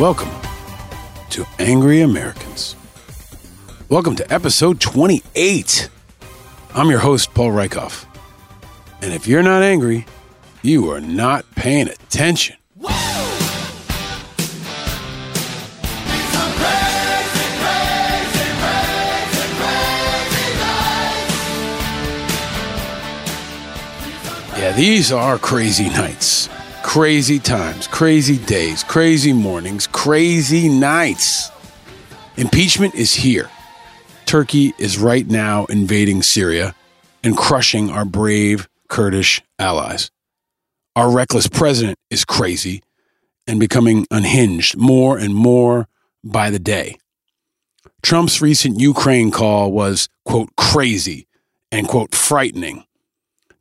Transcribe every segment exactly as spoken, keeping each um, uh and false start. Welcome to Angry Americans. Welcome to episode twenty-eight. I'm your host, Paul Rieckhoff. And if you're not angry, you are not paying attention. Yeah, these are crazy nights, crazy times, crazy days, crazy mornings, crazy nights. Impeachment is here. Turkey is right now invading Syria and crushing our brave Kurdish allies. Our reckless president is crazy and becoming unhinged more and more by the day. Trump's recent Ukraine call was, quote, crazy and, quote, frightening.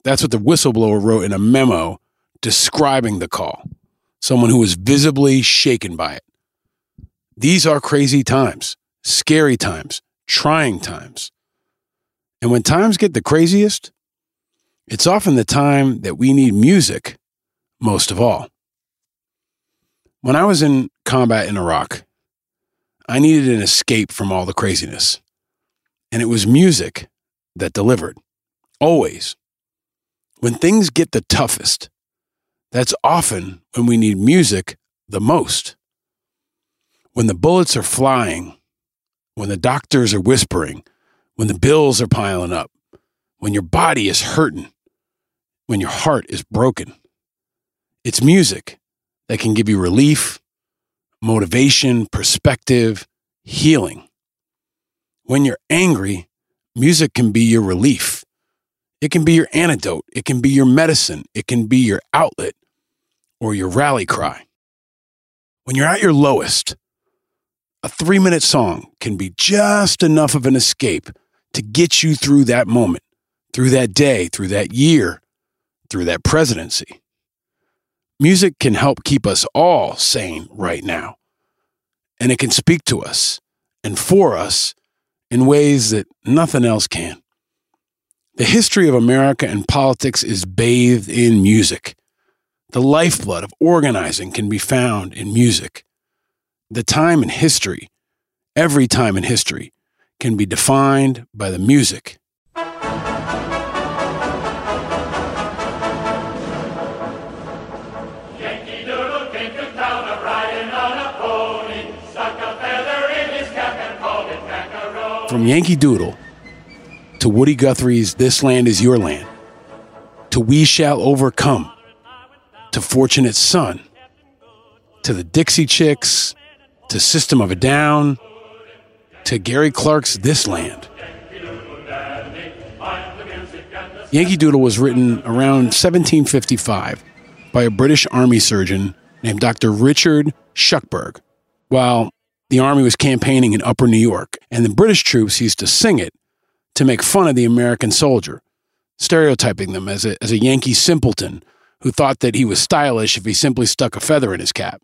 That's what the whistleblower wrote in a memo describing the call, someone who was visibly shaken by it. These are crazy times, scary times, trying times. And when times get the craziest, it's often the time that we need music most of all. When I was in combat in Iraq, I needed an escape from all the craziness. And it was music that delivered, always. When things get the toughest, that's often when we need music the most. When the bullets are flying, when the doctors are whispering, when the bills are piling up, when your body is hurting, when your heart is broken, it's music that can give you relief, motivation, perspective, healing. When you're angry, music can be your relief. It can be your antidote, it can be your medicine, it can be your outlet or your rally cry. When you're at your lowest, a three-minute song can be just enough of an escape to get you through that moment, through that day, through that year, through that presidency. Music can help keep us all sane right now, and it can speak to us and for us in ways that nothing else can. The history of America and politics is bathed in music. The lifeblood of organizing can be found in music. The time in history, every time in history, can be defined by the music. From Yankee Doodle to Woody Guthrie's This Land Is Your Land, to We Shall Overcome, to Fortunate Son, to the Dixie Chicks, to System of a Down, to Gary Clark's This Land. Yankee Doodle was written around seventeen fifty-five by a British Army surgeon named Doctor Richard Shuckburgh, while the Army was campaigning in Upper New York, and the British troops used to sing it to make fun of the American soldier, stereotyping them as a, as a Yankee simpleton who thought that he was stylish if he simply stuck a feather in his cap.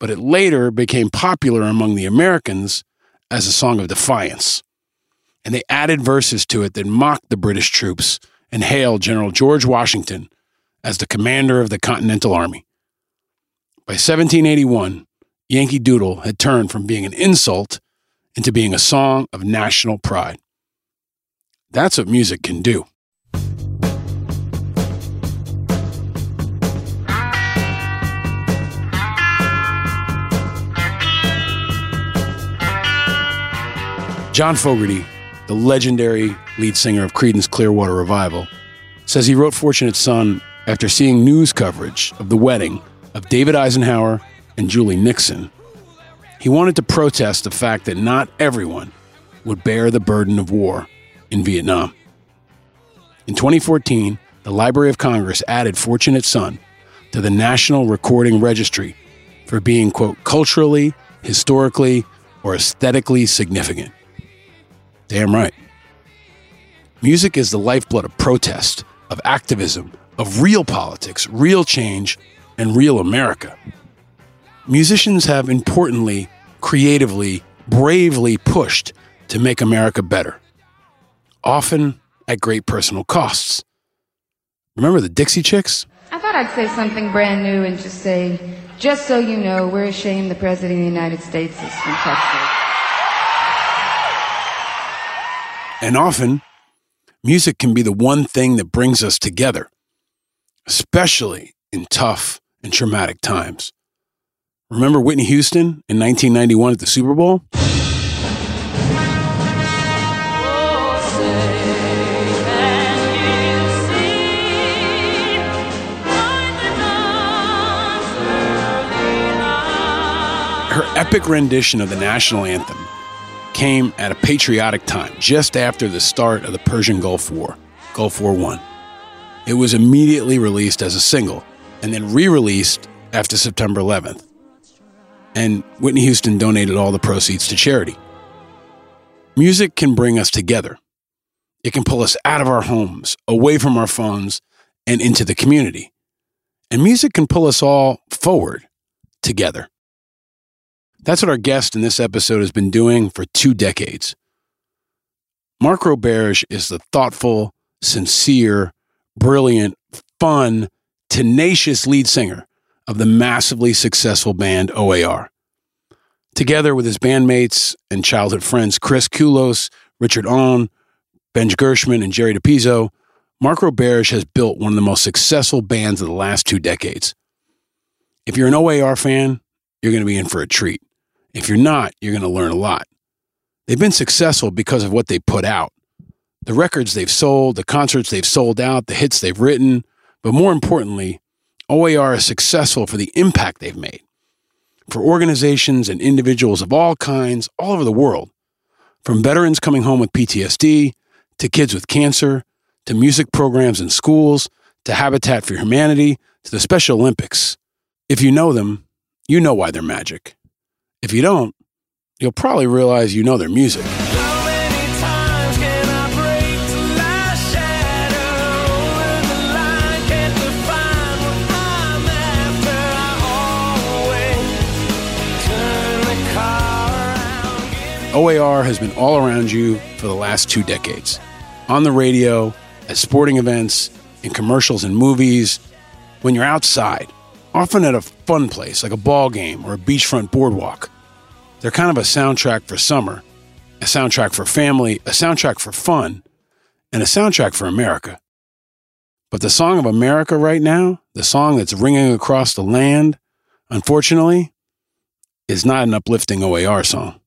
But it later became popular among the Americans as a song of defiance, and they added verses to it that mocked the British troops and hailed General George Washington as the commander of the Continental Army. By seventeen eighty-one, Yankee Doodle had turned from being an insult into being a song of national pride. That's what music can do. John Fogerty, the legendary lead singer of Creedence Clearwater Revival, says he wrote Fortunate Son after seeing news coverage of the wedding of David Eisenhower and Julie Nixon. He wanted to protest the fact that not everyone would bear the burden of war in Vietnam. In twenty fourteen, the Library of Congress added Fortunate Son to the National Recording Registry for being, quote, culturally, historically, or aesthetically significant. Damn right. Music is the lifeblood of protest, of activism, of real politics, real change, and real America. Musicians have importantly, creatively, bravely pushed to make America better, often at great personal costs. Remember the Dixie Chicks? I thought I'd say something brand new and just say, Just so you know, we're ashamed the President of the United States is from Texas. And often, music can be the one thing that brings us together, especially in tough and traumatic times. Remember Whitney Houston in nineteen ninety-one at the Super Bowl? Her epic rendition of the national anthem came at a patriotic time, just after the start of the Persian Gulf War, Gulf War One. It was immediately released as a single and then re-released after September eleventh. And Whitney Houston donated all the proceeds to charity. Music can bring us together. It can pull us out of our homes, away from our phones, and into the community. And music can pull us all forward together. That's what our guest in this episode has been doing for two decades. Mark Roberge is the thoughtful, sincere, brilliant, fun, tenacious lead singer of the massively successful band O A R. Together with his bandmates and childhood friends Chris Kulos, Richard Ohn, Benj Gershman, and Jerry DePizzo, Mark Roberge has built one of the most successful bands of the last two decades. If you're an O A R fan, you're going to be in for a treat. If you're not, you're going to learn a lot. They've been successful because of what they put out. The records they've sold, the concerts they've sold out, the hits they've written. But more importantly, O A R is successful for the impact they've made. For organizations and individuals of all kinds, all over the world. From veterans coming home with P T S D, to kids with cancer, to music programs in schools, to Habitat for Humanity, to the Special Olympics. If you know them, you know why they're magic. If you don't, you'll probably realize you know their music. How many times can I break till I shadow and the light can't define what I'm after? I always turn the car around. O A R has been all around you for the last two decades. On the radio, at sporting events, in commercials and movies, when you're outside. Often at a fun place like a ball game or a beachfront boardwalk. They're kind of a soundtrack for summer, a soundtrack for family, a soundtrack for fun, and a soundtrack for America. But the song of America right now, the song that's ringing across the land, unfortunately, is not an uplifting O A R song.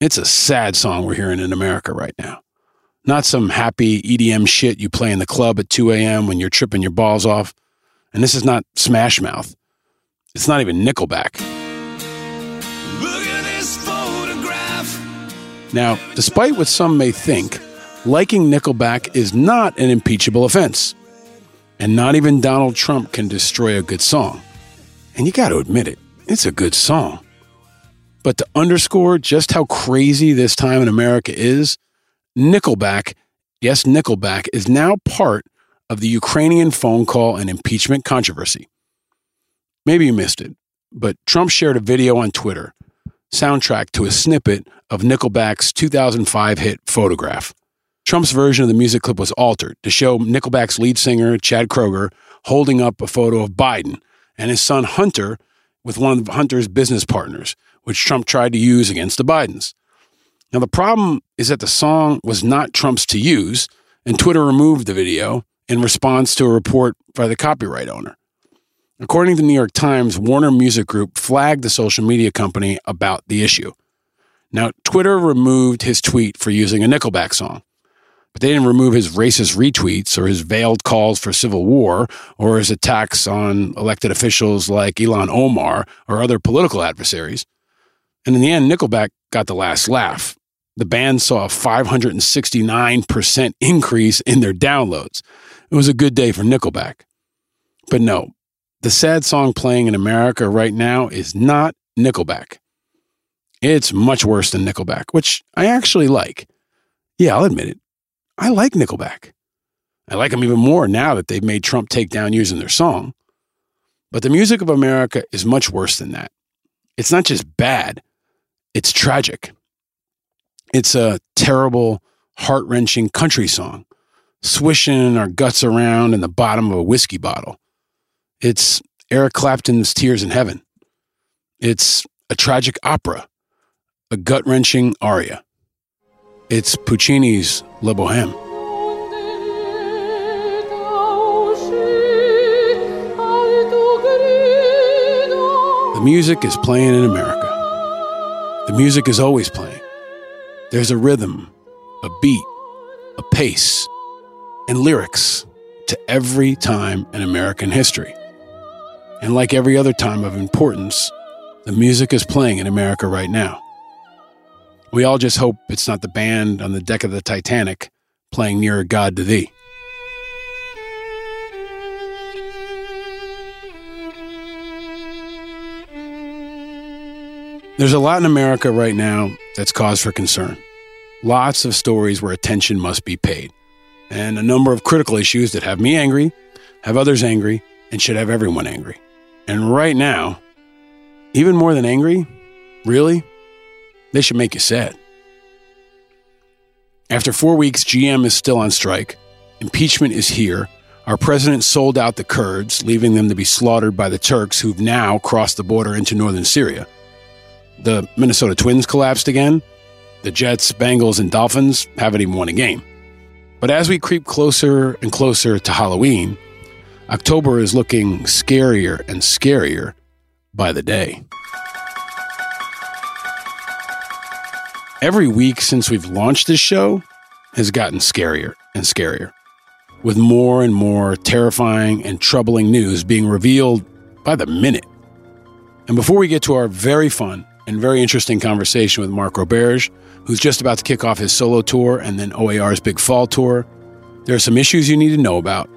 It's a sad song we're hearing in America right now. Not some happy E D M shit you play in the club at two a.m. when you're tripping your balls off. And this is not Smash Mouth. It's not even Nickelback. Look at this photograph. Now, despite what some may think, liking Nickelback is not an impeachable offense. And not even Donald Trump can destroy a good song. And you got to admit it, it's a good song. But to underscore just how crazy this time in America is, Nickelback, yes, Nickelback, is now part of the Ukrainian phone call and impeachment controversy. Maybe you missed it, but Trump shared a video on Twitter, soundtrack to a snippet of Nickelback's two thousand five hit Photograph. Trump's version of the music clip was altered to show Nickelback's lead singer, Chad Kroeger, holding up a photo of Biden and his son Hunter with one of Hunter's business partners, which Trump tried to use against the Bidens. Now, the problem is that the song was not Trump's to use, and Twitter removed the video in response to a report by the copyright owner. According to the New York Times, Warner Music Group flagged the social media company about the issue. Now, Twitter removed his tweet for using a Nickelback song, but they didn't remove his racist retweets or his veiled calls for civil war or his attacks on elected officials like Ilhan Omar or other political adversaries. And in the end, Nickelback got the last laugh. The band saw a five hundred sixty-nine percent increase in their downloads. It was a good day for Nickelback. But no, the sad song playing in America right now is not Nickelback. It's much worse than Nickelback, which I actually like. Yeah, I'll admit it. I like Nickelback. I like them even more now that they've made Trump take down using their song. But the music of America is much worse than that. It's not just bad. It's tragic. It's a terrible, heart-wrenching country song, swishing our guts around in the bottom of a whiskey bottle. It's Eric Clapton's Tears in Heaven. It's a tragic opera, a gut-wrenching aria. It's Puccini's La Bohème. The music is playing in America. The music is always playing. There's a rhythm, a beat, a pace, and lyrics to every time in American history. And like every other time of importance, the music is playing in America right now. We all just hope it's not the band on the deck of the Titanic playing Nearer God to Thee. There's a lot in America right now that's cause for concern. Lots of stories where attention must be paid, and a number of critical issues that have me angry, have others angry, and should have everyone angry. And right now, even more than angry, really, they should make you sad. After four weeks, G M is still on strike. Impeachment is here. Our president sold out the Kurds, leaving them to be slaughtered by the Turks, who've now crossed the border into northern Syria. The Minnesota Twins collapsed again. The Jets, Bengals, and Dolphins haven't even won a game. But as we creep closer and closer to Halloween, October is looking scarier and scarier by the day. Every week since we've launched this show has gotten scarier and scarier, with more and more terrifying and troubling news being revealed by the minute. And before we get to our very fun and very interesting conversation with Mark Roberge, who's just about to kick off his solo tour and then O A R's big fall tour, there are some issues you need to know about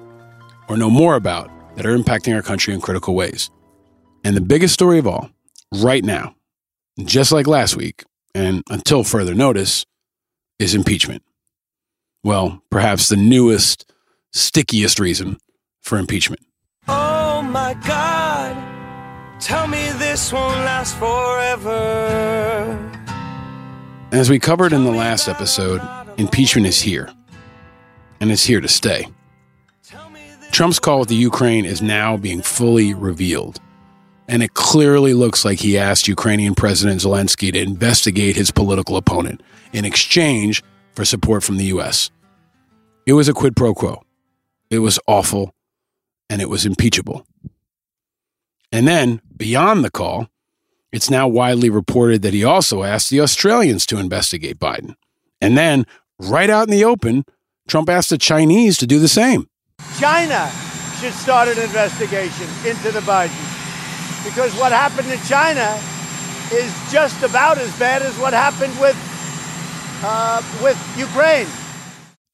or know more about that are impacting our country in critical ways. And the biggest story of all, right now, just like last week, and until further notice, is impeachment. Well, perhaps the newest, stickiest reason for impeachment. Oh my God. Tell me this won't last forever. As we covered in the last episode, impeachment is here. And it's here to stay. Trump's call with the Ukraine is now being fully revealed. And it clearly looks like he asked Ukrainian President Zelensky to investigate his political opponent in exchange for support from the U S. It was a quid pro quo. It was awful. And it was impeachable. And then, beyond the call, it's now widely reported that he also asked the Australians to investigate Biden. And then, right out in the open, Trump asked the Chinese to do the same. China should start an investigation into the Bidens, because what happened to China is just about as bad as what happened with, uh, with Ukraine.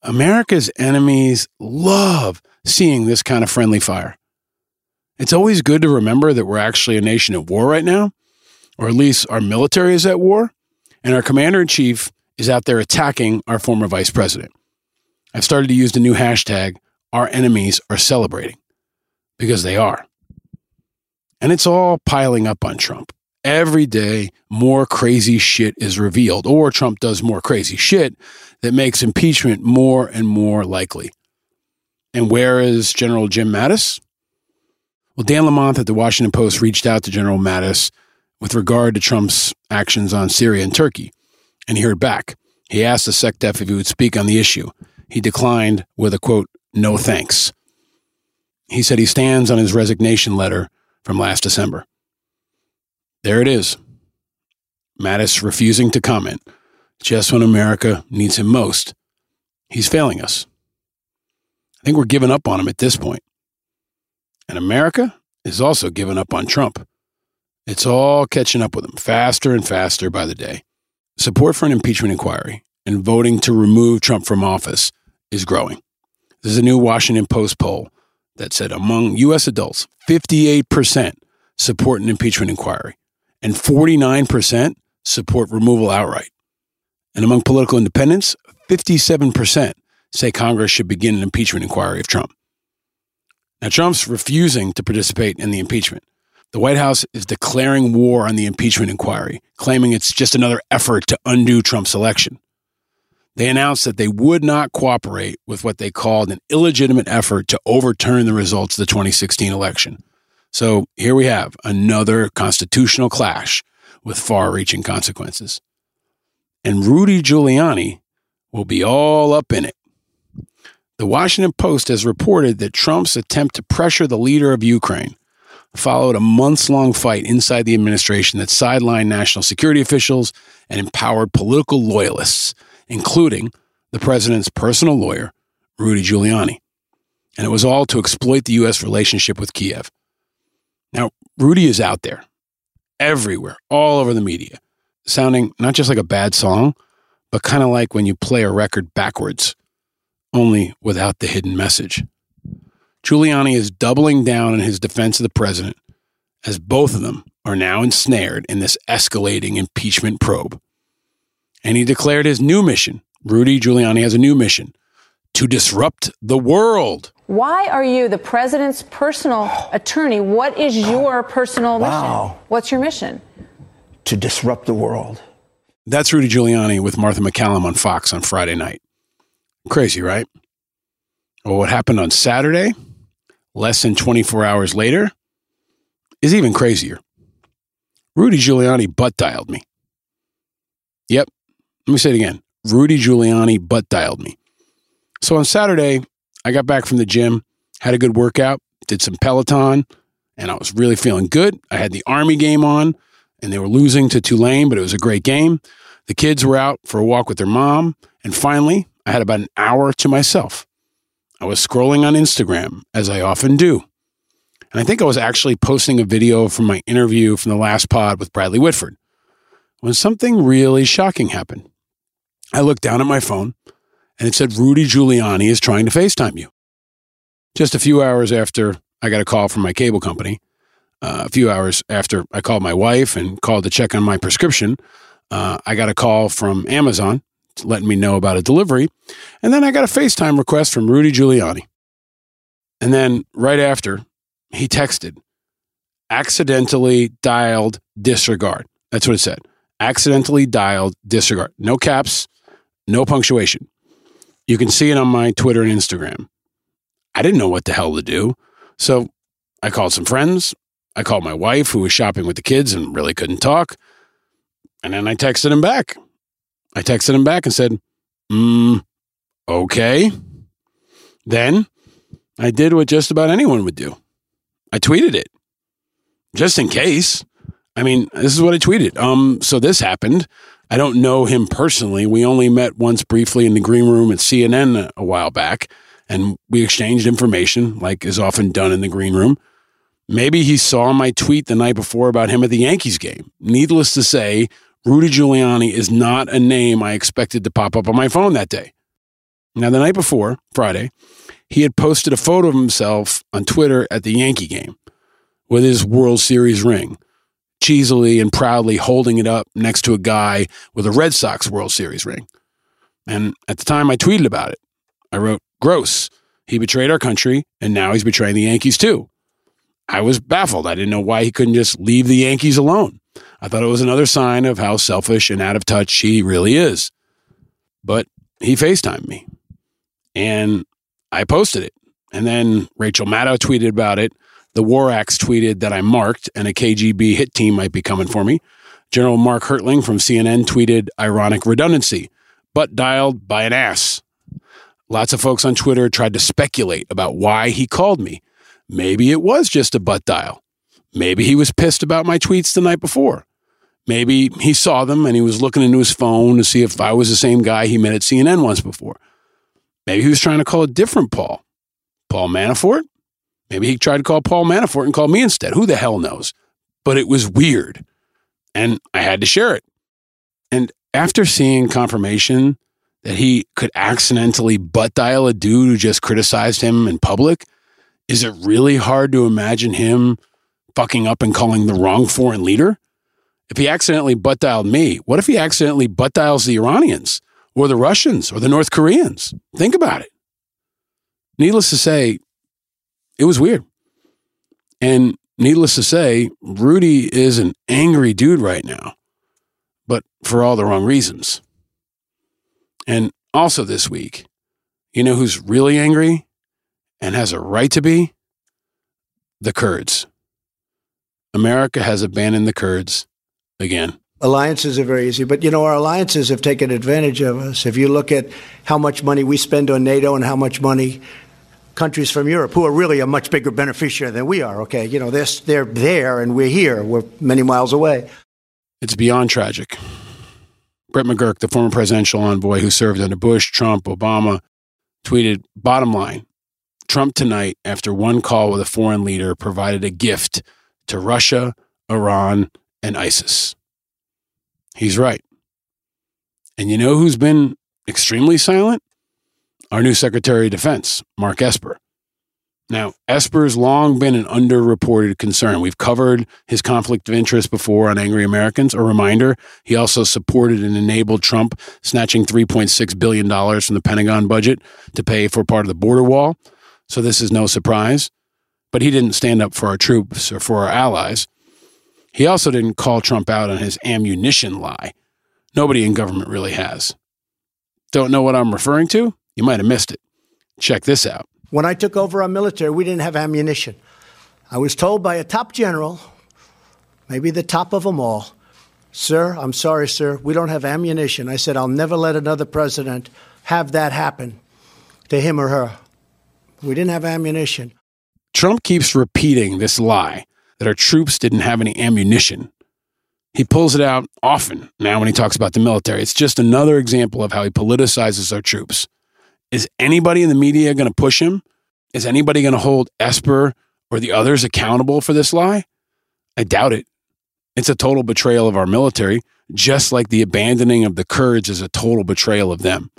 America's enemies love seeing this kind of friendly fire. It's always good to remember that we're actually a nation at war right now, or at least our military is at war, and our commander-in-chief is out there attacking our former vice president. I've started to use the new hashtag, our enemies are celebrating, because they are. And it's all piling up on Trump. Every day, more crazy shit is revealed, or Trump does more crazy shit that makes impeachment more and more likely. And where is General Jim Mattis? Well, Dan Lamont at the Washington Post reached out to General Mattis with regard to Trump's actions on Syria and Turkey, and he heard back. He asked the SecDef if he would speak on the issue. He declined with a, quote, no thanks. He said he stands on his resignation letter from last December. There it is. Mattis refusing to comment just when America needs him most. He's failing us. I think we're giving up on him at this point. And America is also giving up on Trump. It's all catching up with him faster and faster by the day. Support for an impeachment inquiry and voting to remove Trump from office is growing. There's a new Washington Post poll that said among U S adults, fifty-eight percent support an impeachment inquiry and forty-nine percent support removal outright. And among political independents, fifty-seven percent say Congress should begin an impeachment inquiry of Trump. Now, Trump's refusing to participate in the impeachment. The White House is declaring war on the impeachment inquiry, claiming it's just another effort to undo Trump's election. They announced that they would not cooperate with what they called an illegitimate effort to overturn the results of the twenty sixteen election. So here we have another constitutional clash with far-reaching consequences. And Rudy Giuliani will be all up in it. The Washington Post has reported that Trump's attempt to pressure the leader of Ukraine followed a months-long fight inside the administration that sidelined national security officials and empowered political loyalists, including the president's personal lawyer, Rudy Giuliani. And it was all to exploit the U S relationship with Kiev. Now, Rudy is out there, everywhere, all over the media, sounding not just like a bad song, but kind of like when you play a record backwards, only without the hidden message. Giuliani is doubling down in his defense of the president, as both of them are now ensnared in this escalating impeachment probe. And he declared his new mission. Rudy Giuliani has a new mission: to disrupt the world. Why are you the president's personal attorney? What is your personal wow. mission? What's your mission? To disrupt the world. That's Rudy Giuliani with Martha McCallum on Fox on Friday night. Crazy, right? Well, what happened on Saturday, less than twenty-four hours later, is even crazier. Rudy Giuliani butt-dialed me. Yep. Let me say it again. Rudy Giuliani butt-dialed me. So on Saturday, I got back from the gym, had a good workout, did some Peloton, and I was really feeling good. I had the Army game on, and they were losing to Tulane, but it was a great game. The kids were out for a walk with their mom, and finally, I had about an hour to myself. I was scrolling on Instagram, as I often do. And I think I was actually posting a video from my interview from the last pod with Bradley Whitford, when something really shocking happened. I looked down at my phone, and it said, Rudy Giuliani is trying to FaceTime you. Just a few hours after I got a call from my cable company, uh, a few hours after I called my wife and called to check on my prescription, uh, I got a call from Amazon letting me know about a delivery. And then I got a FaceTime request from Rudy Giuliani. And then right after, he texted, accidentally dialed disregard. That's what it said. Accidentally dialed disregard. No caps, no punctuation. You can see it on my Twitter and Instagram. I didn't know what the hell to do. So I called some friends. I called my wife, who was shopping with the kids and really couldn't talk. And then I texted him back. I texted him back and said, mm, okay. Then I did what just about anyone would do. I tweeted it. Just in case. I mean, this is what I tweeted. Um, so this happened. I don't know him personally. We only met once briefly in the green room at C N N a while back, and we exchanged information, like is often done in the green room. Maybe he saw my tweet the night before about him at the Yankees game. Needless to say, Rudy Giuliani is not a name I expected to pop up on my phone that day. Now, the night before, Friday, he had posted a photo of himself on Twitter at the Yankee game with his World Series ring, cheesily and proudly holding it up next to a guy with a Red Sox World Series ring. And at the time, I tweeted about it. I wrote, gross. He betrayed our country, and now he's betraying the Yankees too. I was baffled. I didn't know why he couldn't just leave the Yankees alone. I thought it was another sign of how selfish and out of touch he really is. But he FaceTimed me, and I posted it. And then Rachel Maddow tweeted about it. The War Axe tweeted that I marked, and a K G B hit team might be coming for me. General Mark Hertling from C N N tweeted, ironic redundancy, but dialed by an ass. Lots of folks on Twitter tried to speculate about why he called me. Maybe it was just a butt dial. Maybe he was pissed about my tweets the night before. Maybe he saw them and he was looking into his phone to see if I was the same guy he met at C N N once before. Maybe he was trying to call a different Paul. Paul Manafort? Maybe he tried to call Paul Manafort and called me instead. Who the hell knows? But it was weird. And I had to share it. And after seeing confirmation that he could accidentally butt dial a dude who just criticized him in public, is it really hard to imagine him fucking up and calling the wrong foreign leader? If he accidentally butt-dialed me, what if he accidentally butt-dials the Iranians or the Russians or the North Koreans? Think about it. Needless to say, it was weird. And needless to say, Rudy is an angry dude right now, but for all the wrong reasons. And also this week, you know who's really angry and has a right to be? The Kurds. America has abandoned the Kurds again. Alliances are very easy, but, you know, our alliances have taken advantage of us. If you look at how much money we spend on NATO and how much money countries from Europe, who are really a much bigger beneficiary than we are, okay, you know, they're, they're there and we're here. We're many miles away. It's beyond tragic. Brett McGurk, the former presidential envoy who served under Bush, Trump, Obama, tweeted, bottom line, Trump tonight, after one call with a foreign leader, provided a gift to Russia, Iran, and ISIS. He's right. And you know who's been extremely silent? Our new Secretary of Defense, Mark Esper. Now, Esper's long been an underreported concern. We've covered his conflict of interest before on Angry Americans. A reminder, he also supported and enabled Trump snatching three point six billion dollars from the Pentagon budget to pay for part of the border wall. So this is no surprise. But he didn't stand up for our troops or for our allies. He also didn't call Trump out on his ammunition lie. Nobody in government really has. Don't know what I'm referring to? You might have missed it. Check this out. When I took over our military, we didn't have ammunition. I was told by a top general, maybe the top of them all, sir, I'm sorry, sir, we don't have ammunition. I said, I'll never let another president have that happen to him or her. We didn't have ammunition. Trump keeps repeating this lie that our troops didn't have any ammunition. He pulls it out often now when he talks about the military. It's just another example of how he politicizes our troops. Is anybody in the media going to push him? Is anybody going to hold Esper or the others accountable for this lie? I doubt it. It's a total betrayal of our military, just like the abandoning of the Kurds is a total betrayal of them.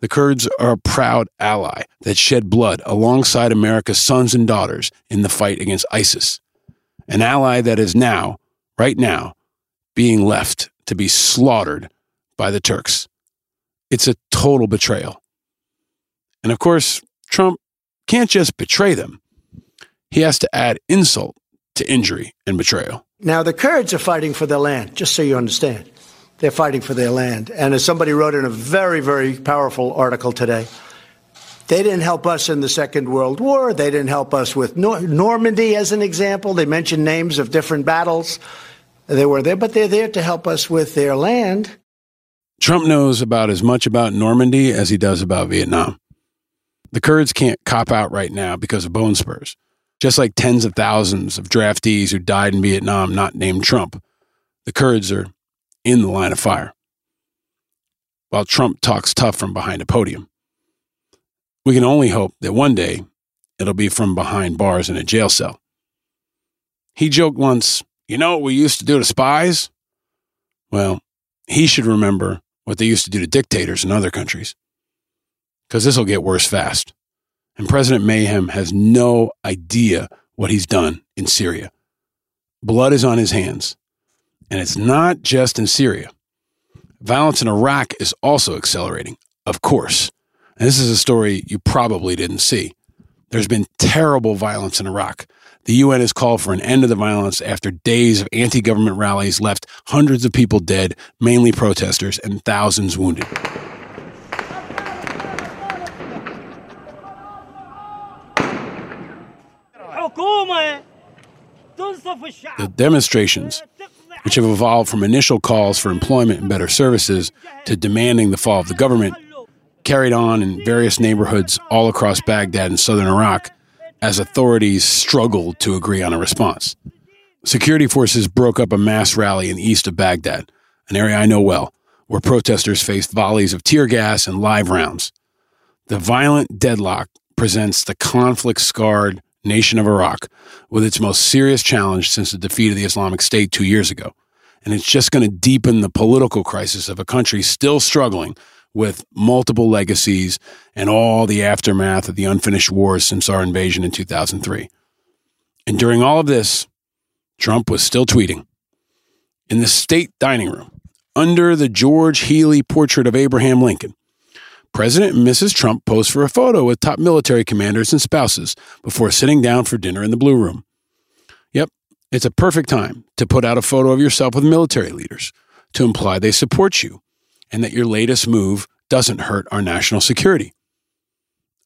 The Kurds are a proud ally that shed blood alongside America's sons and daughters in the fight against ISIS. An ally that is now, right now, being left to be slaughtered by the Turks. It's a total betrayal. And of course, Trump can't just betray them. He has to add insult to injury and betrayal. Now, the Kurds are fighting for their land, just so you understand. They're fighting for their land. And as somebody wrote in a very, very powerful article today, they didn't help us in the Second World War. They didn't help us with Nor- Normandy, as an example. They mentioned names of different battles. They were there, but they're there to help us with their land. Trump knows about as much about Normandy as he does about Vietnam. The Kurds can't cop out right now because of bone spurs, just like tens of thousands of draftees who died in Vietnam not named Trump. The Kurds are in the line of fire, while Trump talks tough from behind a podium. We can only hope that one day it'll be from behind bars in a jail cell. He joked once, you know what we used to do to spies? Well, he should remember what they used to do to dictators in other countries, because this will get worse fast. And President Mayhem has no idea what he's done in Syria. Blood is on his hands. And it's not just in Syria. Violence in Iraq is also accelerating, of course. And this is a story you probably didn't see. There's been terrible violence in Iraq. The U N has called for an end to the violence after days of anti-government rallies left hundreds of people dead, mainly protesters, and thousands wounded. The demonstrations, which have evolved from initial calls for employment and better services to demanding the fall of the government, carried on in various neighborhoods all across Baghdad and southern Iraq as authorities struggled to agree on a response. Security forces broke up a mass rally in the east of Baghdad, an area I know well, where protesters faced volleys of tear gas and live rounds. The violent deadlock presents the conflict-scarred nation of Iraq with its most serious challenge since the defeat of the Islamic State two years ago. And it's just going to deepen the political crisis of a country still struggling with multiple legacies and all the aftermath of the unfinished wars since our invasion in two thousand three. And during all of this, Trump was still tweeting. In the state dining room, under the George Healy portrait of Abraham Lincoln, President and Missus Trump posed for a photo with top military commanders and spouses before sitting down for dinner in the Blue Room. Yep, it's a perfect time to put out a photo of yourself with military leaders to imply they support you and that your latest move doesn't hurt our national security.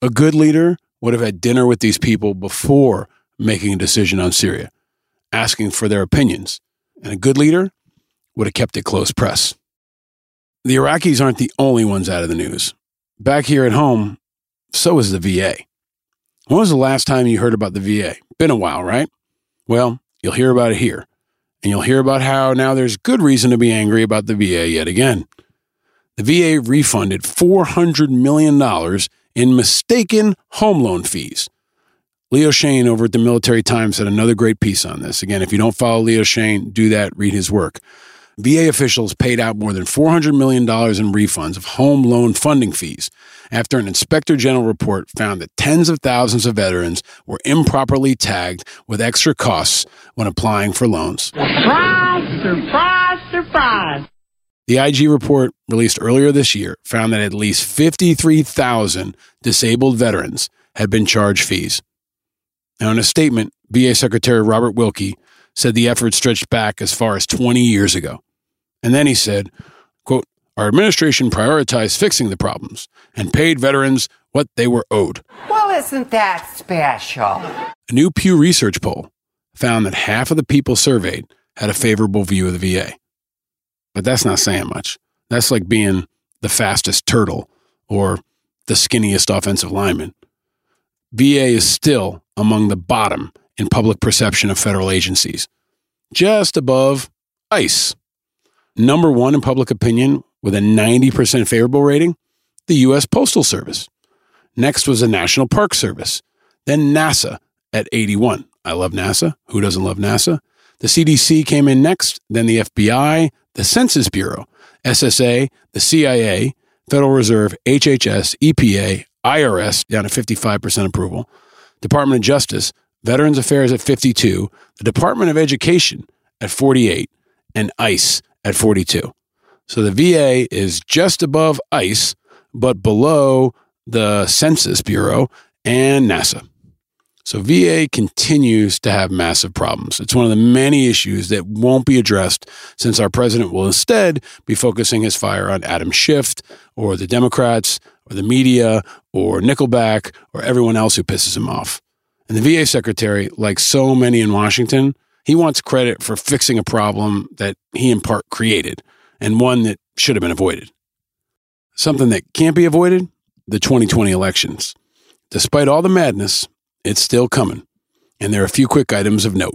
A good leader would have had dinner with these people before making a decision on Syria, asking for their opinions, and a good leader would have kept it close press. The Iraqis aren't the only ones out of the news. Back here at home, so is the V A. When was the last time you heard about the V A? Been a while, right? Well, you'll hear about it here, and you'll hear about how now there's good reason to be angry about the V A yet again. The V A refunded four hundred million dollars in mistaken home loan fees. Leo Shane over at the Military Times had another great piece on this. Again, if you don't follow Leo Shane, do that, read his work. V A officials paid out more than four hundred million dollars in refunds of home loan funding fees after an Inspector General report found that tens of thousands of veterans were improperly tagged with extra costs when applying for loans. Surprise, surprise, surprise. The I G report released earlier this year found that at least fifty-three thousand disabled veterans had been charged fees. Now, in a statement, V A Secretary Robert Wilkie said the effort stretched back as far as twenty years ago. And then he said, quote, "Our administration prioritized fixing the problems and paid veterans what they were owed." Well, isn't that special? A new Pew Research poll found that half of the people surveyed had a favorable view of the V A. But that's not saying much. That's like being the fastest turtle or the skinniest offensive lineman. V A is still among the bottom in public perception of federal agencies, just above ICE. Number one in public opinion with a ninety percent favorable rating, the U S Postal Service. Next was the National Park Service. Then NASA at eighty-one. I love NASA. Who doesn't love NASA? The C D C came in next, then the F B I, the Census Bureau, S S A, the C I A, Federal Reserve, H H S, E P A, I R S, down to fifty-five percent approval, Department of Justice, Veterans Affairs at fifty-two, the Department of Education at forty-eight, and ICE at forty-two. So the V A is just above ICE, but below the Census Bureau and NASA. So V A continues to have massive problems. It's one of the many issues that won't be addressed since our president will instead be focusing his fire on Adam Schiff or the Democrats or the media or Nickelback or everyone else who pisses him off. And the V A secretary, like so many in Washington, he wants credit for fixing a problem that he in part created and one that should have been avoided. Something that can't be avoided, the twenty twenty elections. Despite all the madness, it's still coming. And there are a few quick items of note.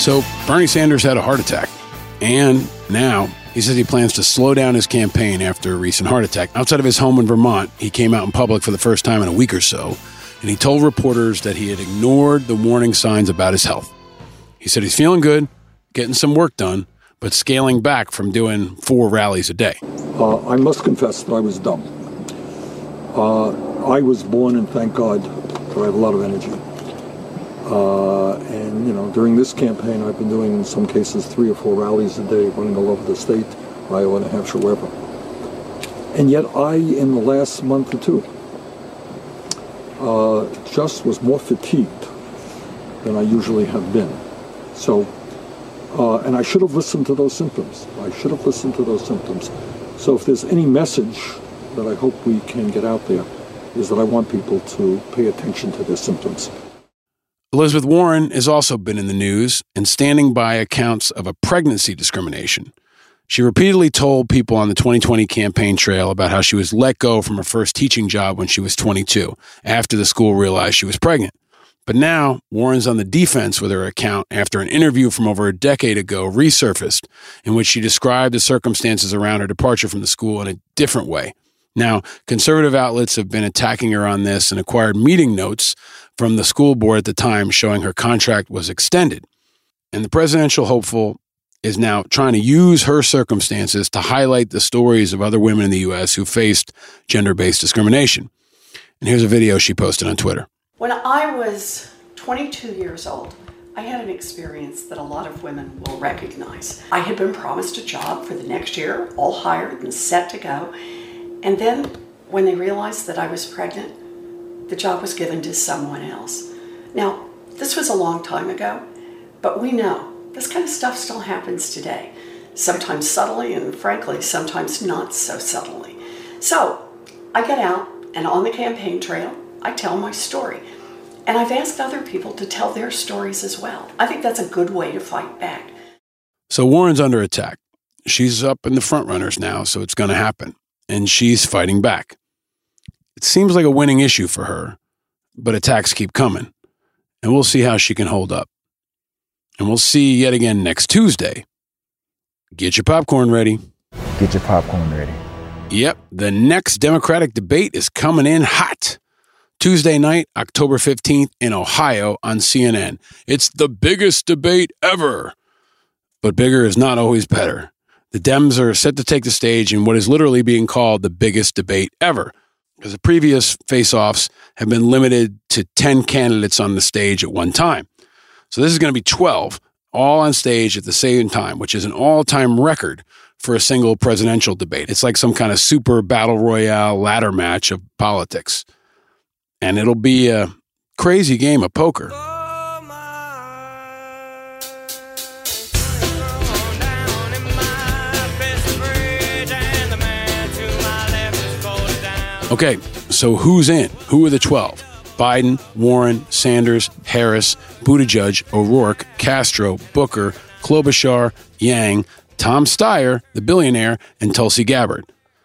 So Bernie Sanders had a heart attack. And now he says he plans to slow down his campaign after a recent heart attack. Outside of his home in Vermont, he came out in public for the first time in a week or so. And he told reporters that he had ignored the warning signs about his health. He said he's feeling good, getting some work done, but scaling back from doing four rallies a day. Uh, I must confess that I was dumb. Uh, I was born, and thank God, for I have a lot of energy. Uh, and, you know, during this campaign, I've been doing, in some cases, three or four rallies a day, running all over the state, Iowa, New Hampshire, wherever. And yet I, in the last month or two, uh, just was more fatigued than I usually have been. So... Uh, and I should have listened to those symptoms. I should have listened to those symptoms. So if there's any message that I hope we can get out there, is that I want people to pay attention to their symptoms. Elizabeth Warren has also been in the news and standing by accounts of a pregnancy discrimination. She repeatedly told people on the twenty twenty campaign trail about how she was let go from her first teaching job when she was twenty-two, after the school realized she was pregnant. But now, Warren's on the defense with her account after an interview from over a decade ago resurfaced, in which she described the circumstances around her departure from the school in a different way. Now, conservative outlets have been attacking her on this and acquired meeting notes from the school board at the time showing her contract was extended. And the presidential hopeful is now trying to use her circumstances to highlight the stories of other women in the U S who faced gender-based discrimination. And here's a video she posted on Twitter. When I was twenty-two years old, I had an experience that a lot of women will recognize. I had been promised a job for the next year, all hired and set to go. And then when they realized that I was pregnant, the job was given to someone else. Now, this was a long time ago, but we know this kind of stuff still happens today, sometimes subtly and frankly, sometimes not so subtly. So I get out and on the campaign trail, I tell my story. And I've asked other people to tell their stories as well. I think that's a good way to fight back. So Warren's under attack. She's up in the front runners now, so it's going to happen. And she's fighting back. It seems like a winning issue for her, but attacks keep coming. And we'll see how she can hold up. And we'll see yet again next Tuesday. Get your popcorn ready. Get your popcorn ready. Yep, the next Democratic debate is coming in hot. Tuesday night, October fifteenth in Ohio on C N N. It's the biggest debate ever. But bigger is not always better. The Dems are set to take the stage in what is literally being called the biggest debate ever, because the previous face-offs have been limited to ten candidates on the stage at one time. So this is going to be twelve, all on stage at the same time, which is an all-time record for a single presidential debate. It's like some kind of super battle royale ladder match of politics. And it'll be a crazy game of poker. Okay, so who's in? Who are the twelve? Biden, Warren, Sanders, Harris, Buttigieg, O'Rourke, Castro, Booker, Klobuchar, Yang, Tom Steyer, the billionaire, and Tulsi Gabbard.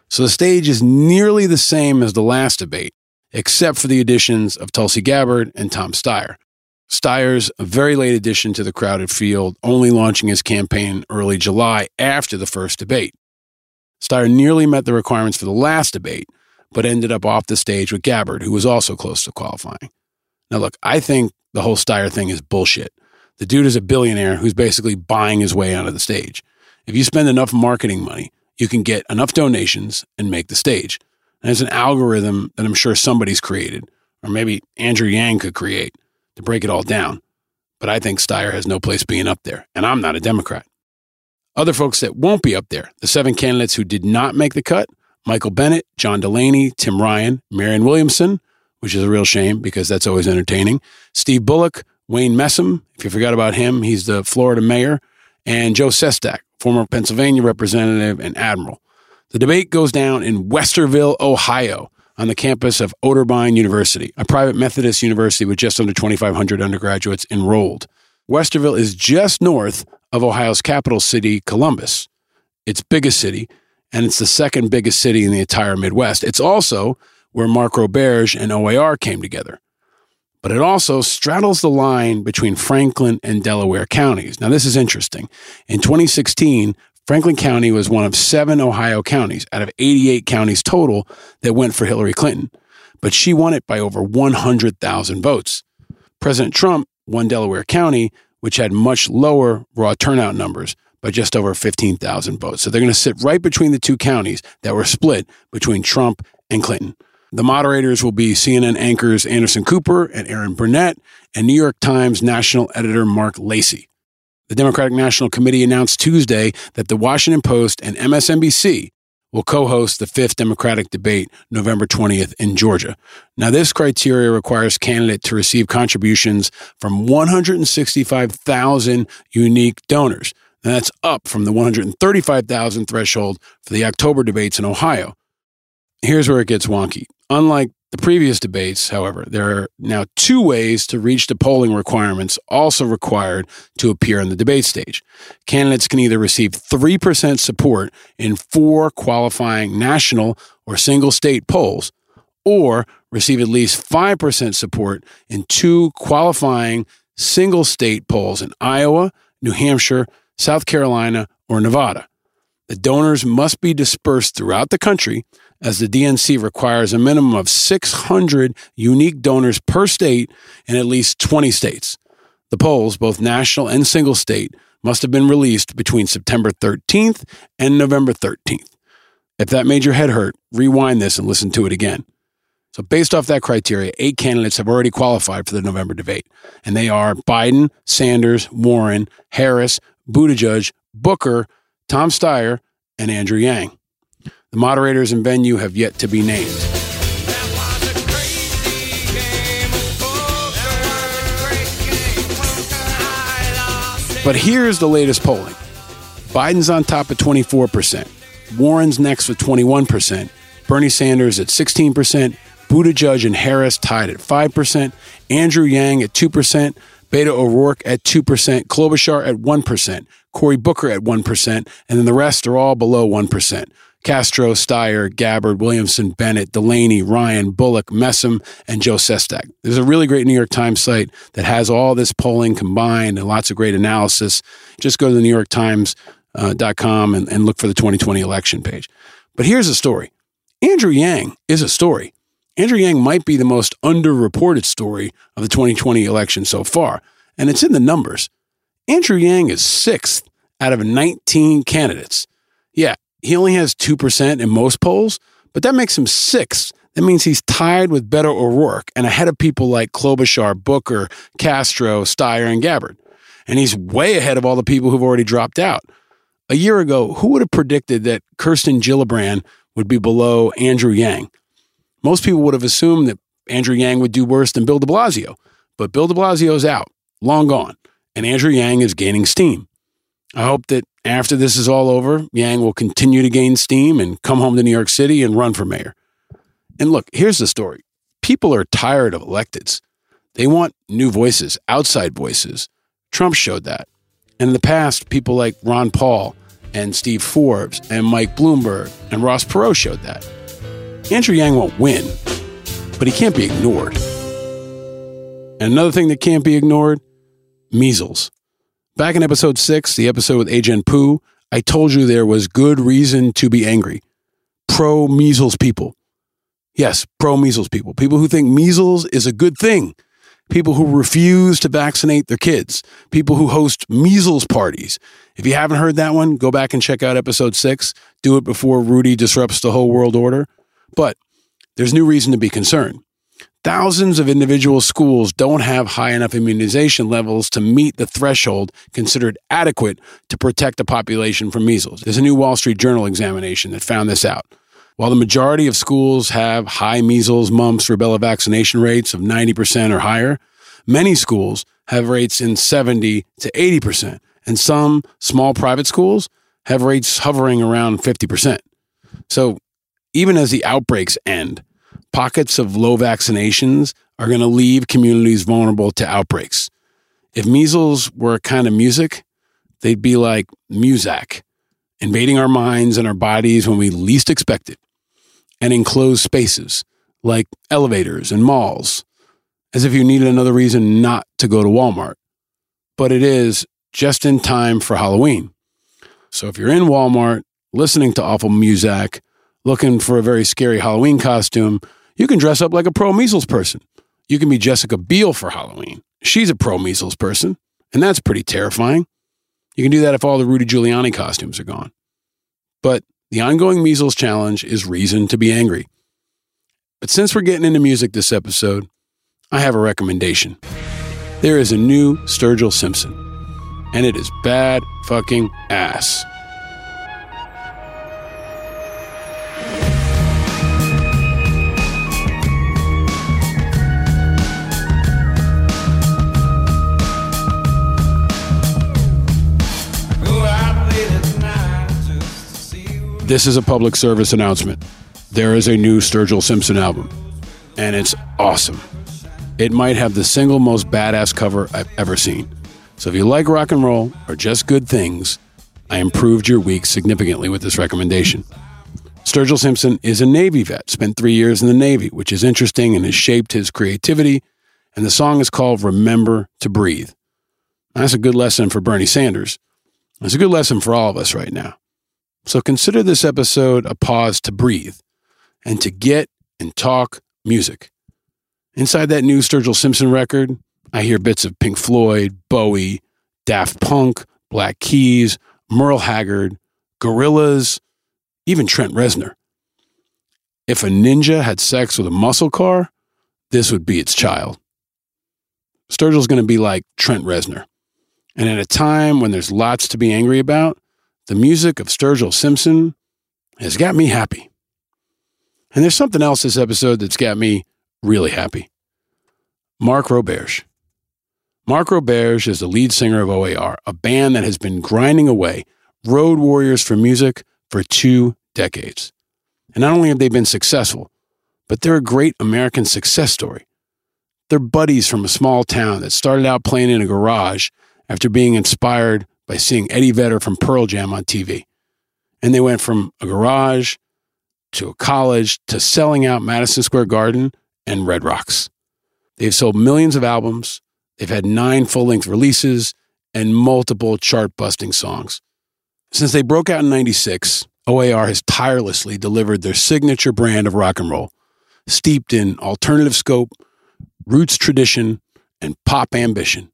So the stage is nearly the same as the last debate, except for the additions of Tulsi Gabbard and Tom Steyer. Steyer's a very late addition to the crowded field, only launching his campaign early July after the first debate. Steyer nearly met the requirements for the last debate, but ended up off the stage with Gabbard, who was also close to qualifying. Now, look, I think the whole Steyer thing is bullshit. The dude is a billionaire who's basically buying his way onto the stage. If you spend enough marketing money, you can get enough donations and make the stage. And it's an algorithm that I'm sure somebody's created, or maybe Andrew Yang could create, to break it all down. But I think Steyer has no place being up there, and I'm not a Democrat. Other folks that won't be up there, the seven candidates who did not make the cut, Michael Bennett, John Delaney, Tim Ryan, Marianne Williamson, which is a real shame because that's always entertaining, Steve Bullock, Wayne Messam, if you forgot about him, he's the Florida mayor, and Joe Sestak, former Pennsylvania representative and admiral. The debate goes down in Westerville, Ohio, on the campus of Otterbein University, a private Methodist university with just under twenty-five hundred undergraduates enrolled. Westerville is just north of Ohio's capital city, Columbus, its biggest city, and it's the second biggest city in the entire Midwest. It's also where Mark Roberge and O A R came together. But it also straddles the line between Franklin and Delaware counties. Now, this is interesting. In twenty sixteen, Franklin County was one of seven Ohio counties out of eighty-eight counties total that went for Hillary Clinton. But she won it by over one hundred thousand votes. President Trump won Delaware County, which had much lower raw turnout numbers, by just over fifteen thousand votes. So they're going to sit right between the two counties that were split between Trump and Clinton. The moderators will be C N N anchors Anderson Cooper and Aaron Burnett and New York Times national editor Mark Lacey. The Democratic National Committee announced Tuesday that the Washington Post and M S N B C will co-host the fifth Democratic debate November twentieth in Georgia. Now, this criteria requires candidate to receive contributions from one hundred sixty-five thousand unique donors. And that's up from the one hundred thirty-five thousand threshold for the October debates in Ohio. Here's where it gets wonky. Unlike the previous debates, however, there are now two ways to reach the polling requirements also required to appear on the debate stage. Candidates can either receive three percent support in four qualifying national or single state polls, or receive at least five percent support in two qualifying single state polls in Iowa, New Hampshire, South Carolina, or Nevada. The donors must be dispersed throughout the country, as the D N C requires a minimum of six hundred unique donors per state in at least twenty states. The polls, both national and single state, must have been released between September thirteenth and November thirteenth. If that made your head hurt, rewind this and listen to it again. So based off that criteria, eight candidates have already qualified for the November debate, and they are Biden, Sanders, Warren, Harris, Buttigieg, Booker, Tom Steyer, and Andrew Yang. The moderators and venue have yet to be named. But here's the latest polling. Biden's on top at twenty-four percent. Warren's next with twenty-one percent. Bernie Sanders at sixteen percent. Buttigieg and Harris tied at five percent, Andrew Yang at two percent, Beto O'Rourke at two percent, Klobuchar at one percent, Cory Booker at one percent, and then the rest are all below one percent. Castro, Steyer, Gabbard, Williamson, Bennett, Delaney, Ryan, Bullock, Messam, and Joe Sestak. There's a really great New York Times site that has all this polling combined and lots of great analysis. Just go to the New York Times dot com uh, and, and look for the twenty twenty election page. But here's the story. Andrew Yang is a story. Andrew Yang might be the most underreported story of the twenty twenty election so far, and it's in the numbers. Andrew Yang is sixth out of nineteen candidates. Yeah, he only has two percent in most polls, but that makes him sixth. That means he's tied with Beto O'Rourke and ahead of people like Klobuchar, Booker, Castro, Steyer, and Gabbard. And he's way ahead of all the people who've already dropped out. A year ago, who would have predicted that Kirsten Gillibrand would be below Andrew Yang? Most people would have assumed that Andrew Yang would do worse than Bill de Blasio, but Bill de Blasio's out, long gone, and Andrew Yang is gaining steam. I hope that after this is all over, Yang will continue to gain steam and come home to New York City and run for mayor. And look, here's the story. People are tired of electeds. They want new voices, outside voices. Trump showed that. And in the past, people like Ron Paul and Steve Forbes and Mike Bloomberg and Ross Perot showed that. Andrew Yang won't win, but he can't be ignored. And another thing that can't be ignored, measles. Back in episode six, the episode with Ajahn Poo, I told you there was good reason to be angry. Pro-measles people. Yes, pro-measles people. People who think measles is a good thing. People who refuse to vaccinate their kids. People who host measles parties. If you haven't heard that one, go back and check out episode six. Do it before Rudy disrupts the whole world order. But there's new reason to be concerned. Thousands of individual schools don't have high enough immunization levels to meet the threshold considered adequate to protect the population from measles. There's a new Wall Street Journal examination that found this out. While the majority of schools have high measles, mumps, rubella vaccination rates of ninety percent or higher, many schools have rates in seventy to eighty percent, and some small private schools have rates hovering around fifty percent. So, even as the outbreaks end, pockets of low vaccinations are going to leave communities vulnerable to outbreaks. If measles were a kind of music, they'd be like Muzak, invading our minds and our bodies when we least expect it, and enclosed spaces like elevators and malls, as if you needed another reason not to go to Walmart. But it is just in time for Halloween. So if you're in Walmart, listening to awful Muzak, looking for a very scary Halloween costume, you can dress up like a pro-measles person. You can be Jessica Biel for Halloween. She's a pro-measles person, and that's pretty terrifying. You can do that if all the Rudy Giuliani costumes are gone. But the ongoing measles challenge is reason to be angry. But since we're getting into music this episode, I have a recommendation. There is a new Sturgill Simpson, and it is bad fucking ass. This is a public service announcement. There is a new Sturgill Simpson album, and it's awesome. It might have the single most badass cover I've ever seen. So if you like rock and roll or just good things, I improved your week significantly with this recommendation. Sturgill Simpson is a Navy vet, spent three years in the Navy, which is interesting and has shaped his creativity, and the song is called Remember to Breathe. Now, that's a good lesson for Bernie Sanders. It's a good lesson for all of us right now. So consider this episode a pause to breathe and to get and talk music. Inside that new Sturgill Simpson record, I hear bits of Pink Floyd, Bowie, Daft Punk, Black Keys, Merle Haggard, Gorillaz, even Trent Reznor. If a ninja had sex with a muscle car, this would be its child. Sturgill's going to be like Trent Reznor. And at a time when there's lots to be angry about, the music of Sturgill Simpson has got me happy. And there's something else this episode that's got me really happy. Mark Roberge. Mark Roberge is the lead singer of O A R, a band that has been grinding away, road warriors for music, for two decades. And not only have they been successful, but they're a great American success story. They're buddies from a small town that started out playing in a garage after being inspired by seeing Eddie Vedder from Pearl Jam on T V. And they went from a garage to a college to selling out Madison Square Garden and Red Rocks. They've sold millions of albums. They've had nine full-length releases and multiple chart-busting songs. Since they broke out in ninety-six, O A R has tirelessly delivered their signature brand of rock and roll, steeped in alternative scope, roots tradition, and pop ambition.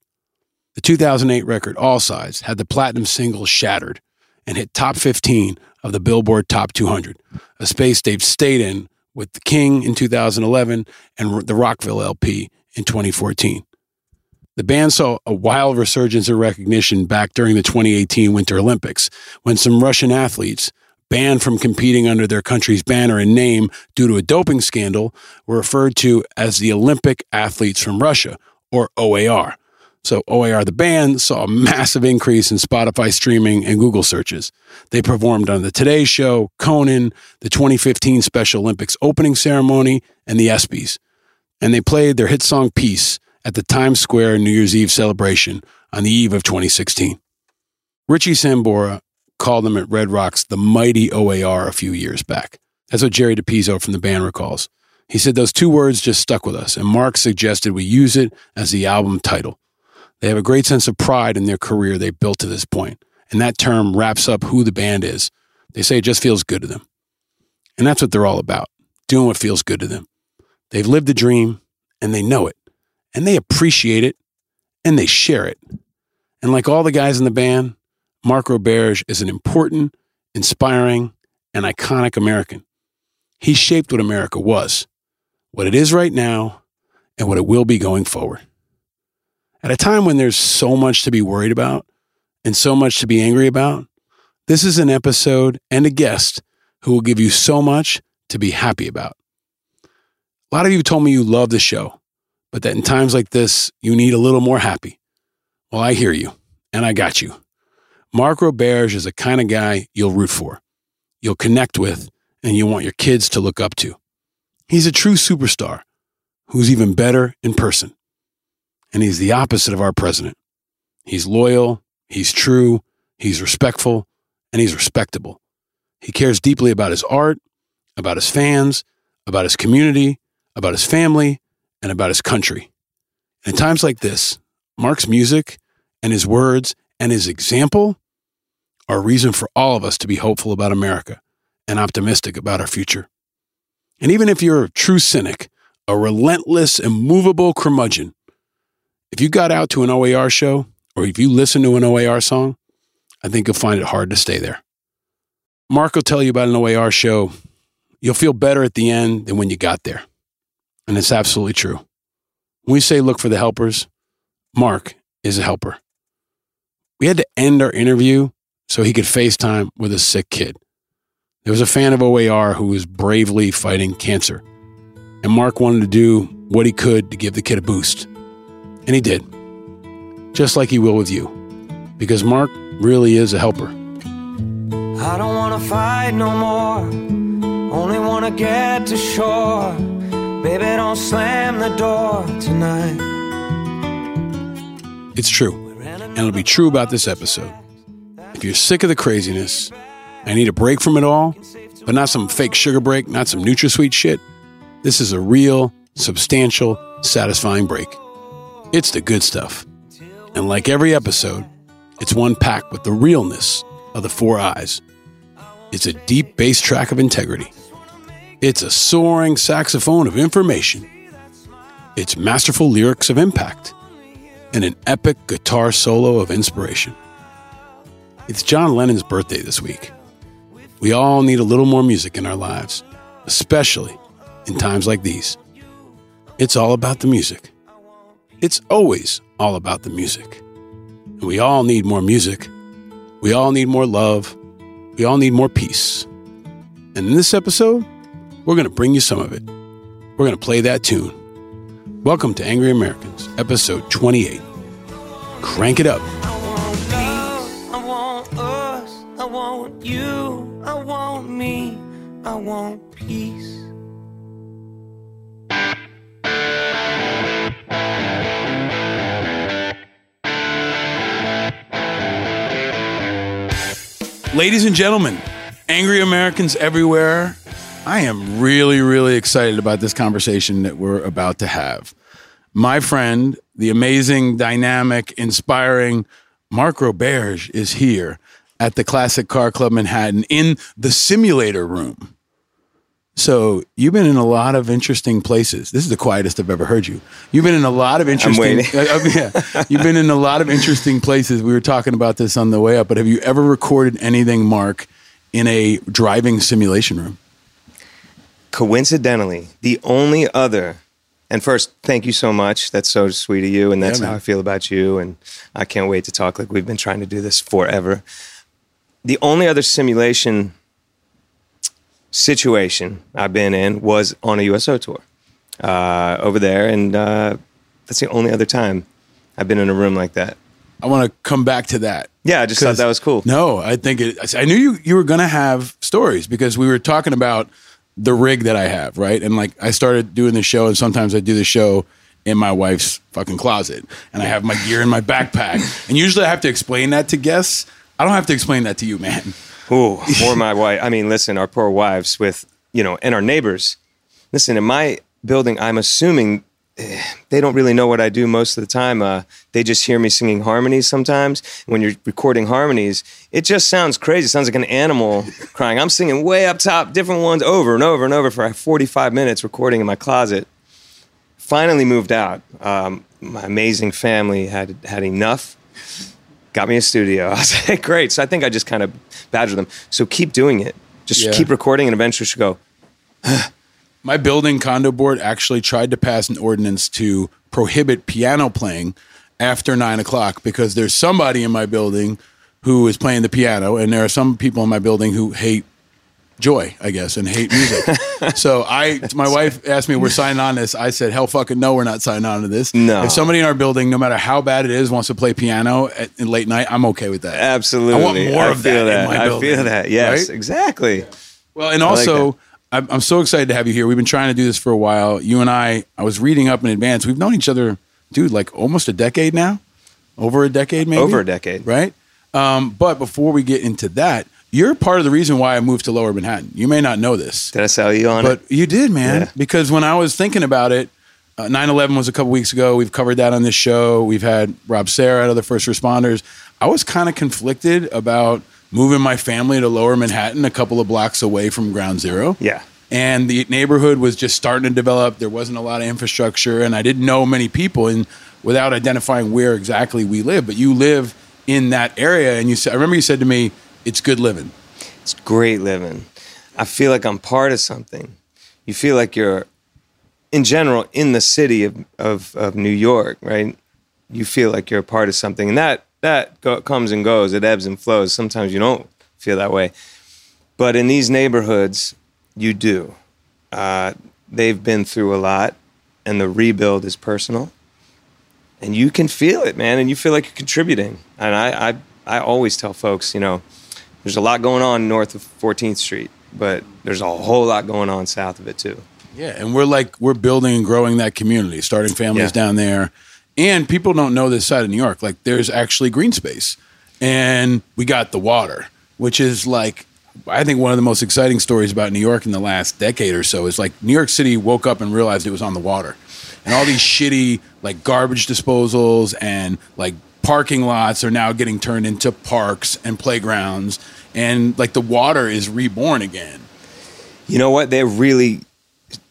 The two thousand eight record, All Sides, had the platinum single Shattered and hit top fifteen of the Billboard Top two hundred, a space they've stayed in with The King in two thousand eleven and the Rockville L P in twenty fourteen. The band saw a wild resurgence of recognition back during the twenty eighteen Winter Olympics, when some Russian athletes, banned from competing under their country's banner and name due to a doping scandal, were referred to as the Olympic Athletes from Russia, or O A R. So O A R, the band, saw a massive increase in Spotify streaming and Google searches. They performed on The Today Show, Conan, the twenty fifteen Special Olympics opening ceremony, and the ESPYs. And they played their hit song Peace at the Times Square New Year's Eve celebration on the eve of twenty sixteen. Richie Sambora called them at Red Rocks the mighty O A R a few years back. That's what Jerry DePizzo from the band recalls. He said those two words just stuck with us, and Mark suggested we use it as the album title. They have a great sense of pride in their career they built to this point, and that term wraps up who the band is. They say it just feels good to them. And that's what they're all about, doing what feels good to them. They've lived the dream, and they know it. And they appreciate it, and they share it. And like all the guys in the band, Mark Roberge is an important, inspiring, and iconic American. He shaped what America was, what it is right now, and what it will be going forward. At a time when there's so much to be worried about and so much to be angry about, this is an episode and a guest who will give you so much to be happy about. A lot of you told me you love the show, but that in times like this, you need a little more happy. Well, I hear you, and I got you. Mark Roberge is the kind of guy you'll root for, you'll connect with, and you want your kids to look up to. He's a true superstar who's even better in person. And he's the opposite of our president. He's loyal, he's true, he's respectful, and he's respectable. He cares deeply about his art, about his fans, about his community, about his family, and about his country. And at times like this, Mark's music and his words and his example are a reason for all of us to be hopeful about America and optimistic about our future. And even if you're a true cynic, a relentless, immovable curmudgeon, if you got out to an O A R show or if you listen to an O A R song, I think you'll find it hard to stay there. Mark will tell you about an O A R show. You'll feel better at the end than when you got there. And it's absolutely true. When we say look for the helpers, Mark is a helper. We had to end our interview so he could FaceTime with a sick kid. There was a fan of O A R who was bravely fighting cancer, and Mark wanted to do what he could to give the kid a boost. And he did, just like he will with you, because Mark really is a helper. I don't want to fight no more, only want to get to shore. Baby, don't slam the door tonight. It's true, and it'll be true about this episode. If you're sick of the craziness, I need a break from it all, but not some fake sugar break, not some NutraSweet shit. This is a real, substantial, satisfying break. It's the good stuff. And like every episode, it's one packed with the realness of the four eyes. It's a deep bass track of integrity. It's a soaring saxophone of information. It's masterful lyrics of impact and an epic guitar solo of inspiration. It's John Lennon's birthday this week. We all need a little more music in our lives, especially in times like these. It's all about the music. It's always all about the music. And we all need more music. We all need more love. We all need more peace. And in this episode, we're going to bring you some of it. We're going to play that tune. Welcome to Angry Americans, episode twenty-eight. Crank it up. I want love, I want us, I want you, I want me, I want peace. Ladies and gentlemen, angry Americans everywhere, I am really, really excited about this conversation that we're about to have. My friend, the amazing, dynamic, inspiring Mark Roberge is here at the Classic Car Club Manhattan in the simulator room. So you've been in a lot of interesting places. This is the quietest I've ever heard you. You've been in a lot of interesting. I'm waiting. yeah, you've been in a lot of interesting places. We were talking about this on the way up, but have you ever recorded anything, Mark, in a driving simulation room? Coincidentally, the only other. And first, thank you so much. That's so sweet of you, and that's yeah, how I feel about you. And I can't wait to talk. Like we've been trying to do this forever. The only other simulation situation I've been in was on a U S O tour uh, over there. And uh, that's the only other time I've been in a room like that. I want to come back to that. Yeah, I just thought that was cool. No, I think it, I knew you, you were going to have stories because we were talking about the rig that I have, right? And like I started doing the show, and sometimes I do the show in my wife's fucking closet. And I have my gear in my backpack. And usually I have to explain that to guests. I don't have to explain that to you, man. Ooh, or my wife. I mean, listen, our poor wives with, you know, and our neighbors. Listen, in my building, I'm assuming they don't really know what I do most of the time. Uh, they just hear me singing harmonies sometimes. When you're recording harmonies, it just sounds crazy. It sounds like an animal crying. I'm singing way up top, different ones over and over and over for forty-five minutes recording in my closet. Finally moved out. Um, my amazing family had had enough. Got me a studio. I was like, great. So I think I just kind of badgered them. So keep doing it. Just yeah. keep recording and eventually should go. My building condo board actually tried to pass an ordinance to prohibit piano playing after nine o'clock because there's somebody in my building who is playing the piano. And there are some people in my building who hate joy, I guess, and hate music. So I, my wife asked me, we're signing on this. I said, hell fucking no, we're not signing on to this. No. If somebody in our building, no matter how bad it is, wants to play piano at, at late night, I'm okay with that. Absolutely. I want more I of feel that, that in my I building. I feel that. Yes, right? Exactly. Yeah. Well, and also, like I'm, I'm so excited to have you here. We've been trying to do this for a while. You and I, I was reading up in advance. We've known each other, dude, like almost a decade now. Over a decade, maybe? Over a decade. Right? Um, but before we get into that, you're part of the reason why I moved to Lower Manhattan. You may not know this. Did I sell you on but it? But you did, man. Yeah. Because when I was thinking about it, uh, nine eleven was a couple weeks ago. We've covered that on this show. We've had Rob Serra and other first responders. I was kind of conflicted about moving my family to Lower Manhattan, a couple of blocks away from Ground Zero. Yeah. And the neighborhood was just starting to develop. There wasn't a lot of infrastructure, and I didn't know many people and without identifying where exactly we live. But you live in that area, and you said, I remember you said to me, it's good living. It's great living. I feel like I'm part of something. You feel like you're, in general, in the city of, of, of New York, right? You feel like you're a part of something. And that, that go, comes and goes. It ebbs and flows. Sometimes you don't feel that way. But in these neighborhoods, you do. Uh, they've been through a lot, and the rebuild is personal. And you can feel it, man, and you feel like you're contributing. And I, I, I always tell folks, you know, there's a lot going on north of fourteenth street, but there's a whole lot going on south of it too. Yeah, and we're like, we're building and growing that community, starting families yeah. down there. And people don't know this side of New York. Like, there's actually green space. And we got the water, which is like, I think one of the most exciting stories about New York in the last decade or so is like New York City woke up and realized it was on the water. And all these shitty, like, garbage disposals and, like, parking lots are now getting turned into parks and playgrounds, and like the water is reborn again. You know what? They're really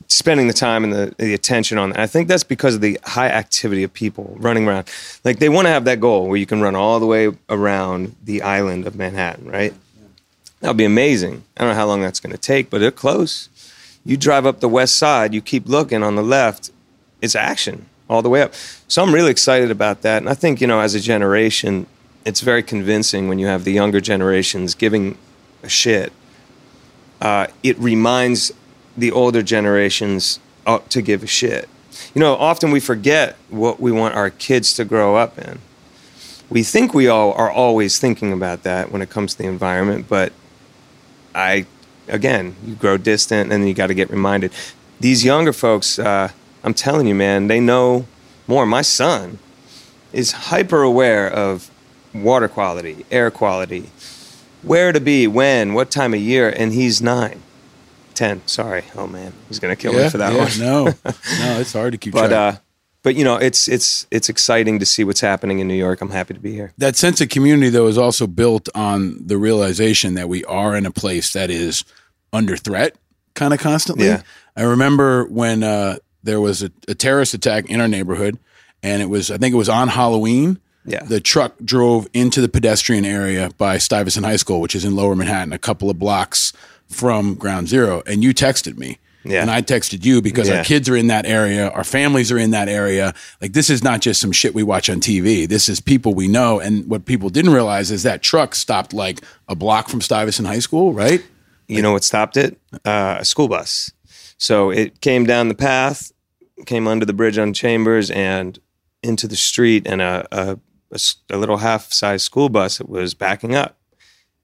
spending the time and the, the attention on that. I think that's because of the high activity of people running around. Like they want to have that goal where you can run all the way around the island of Manhattan, right? Yeah. That would be amazing. I don't know how long that's going to take, but they're close. You drive up the west side, you keep looking on the left, it's action all the way up. So I'm really excited about that. And I think, you know, as a generation, it's very convincing when you have the younger generations giving a shit. Uh, it reminds the older generations to give a shit. You know, often we forget what we want our kids to grow up in. We think we all are always thinking about that when it comes to the environment, but I, again, you grow distant and then you got to get reminded. These younger folks, uh, I'm telling you, man, they know more. My son is hyper aware of water quality, air quality, where to be, when, what time of year, and he's nine. ten, sorry. Oh, man. He's going to kill yeah, me for that yeah, one. no, no, it's hard to keep but, track. Uh, but, you know, it's it's it's exciting to see what's happening in New York. I'm happy to be here. That sense of community, though, is also built on the realization that we are in a place that is under threat kind of constantly. Yeah. I remember when uh, there was a, a terrorist attack in our neighborhood, and it was, I think it was on Halloween. Yeah. The truck drove into the pedestrian area by Stuyvesant High School, which is in Lower Manhattan, a couple of blocks from Ground Zero, and you texted me. Yeah. And I texted you because yeah. our kids are in that area, our families are in that area. Like, this is not just some shit we watch on T V. This is people we know. And what people didn't realize is that truck stopped like a block from Stuyvesant High School, right? You like, know what stopped it? Uh, a school bus. So it came down the path, came under the bridge on Chambers and into the street, and a, a, a, a little half-sized school bus that was backing up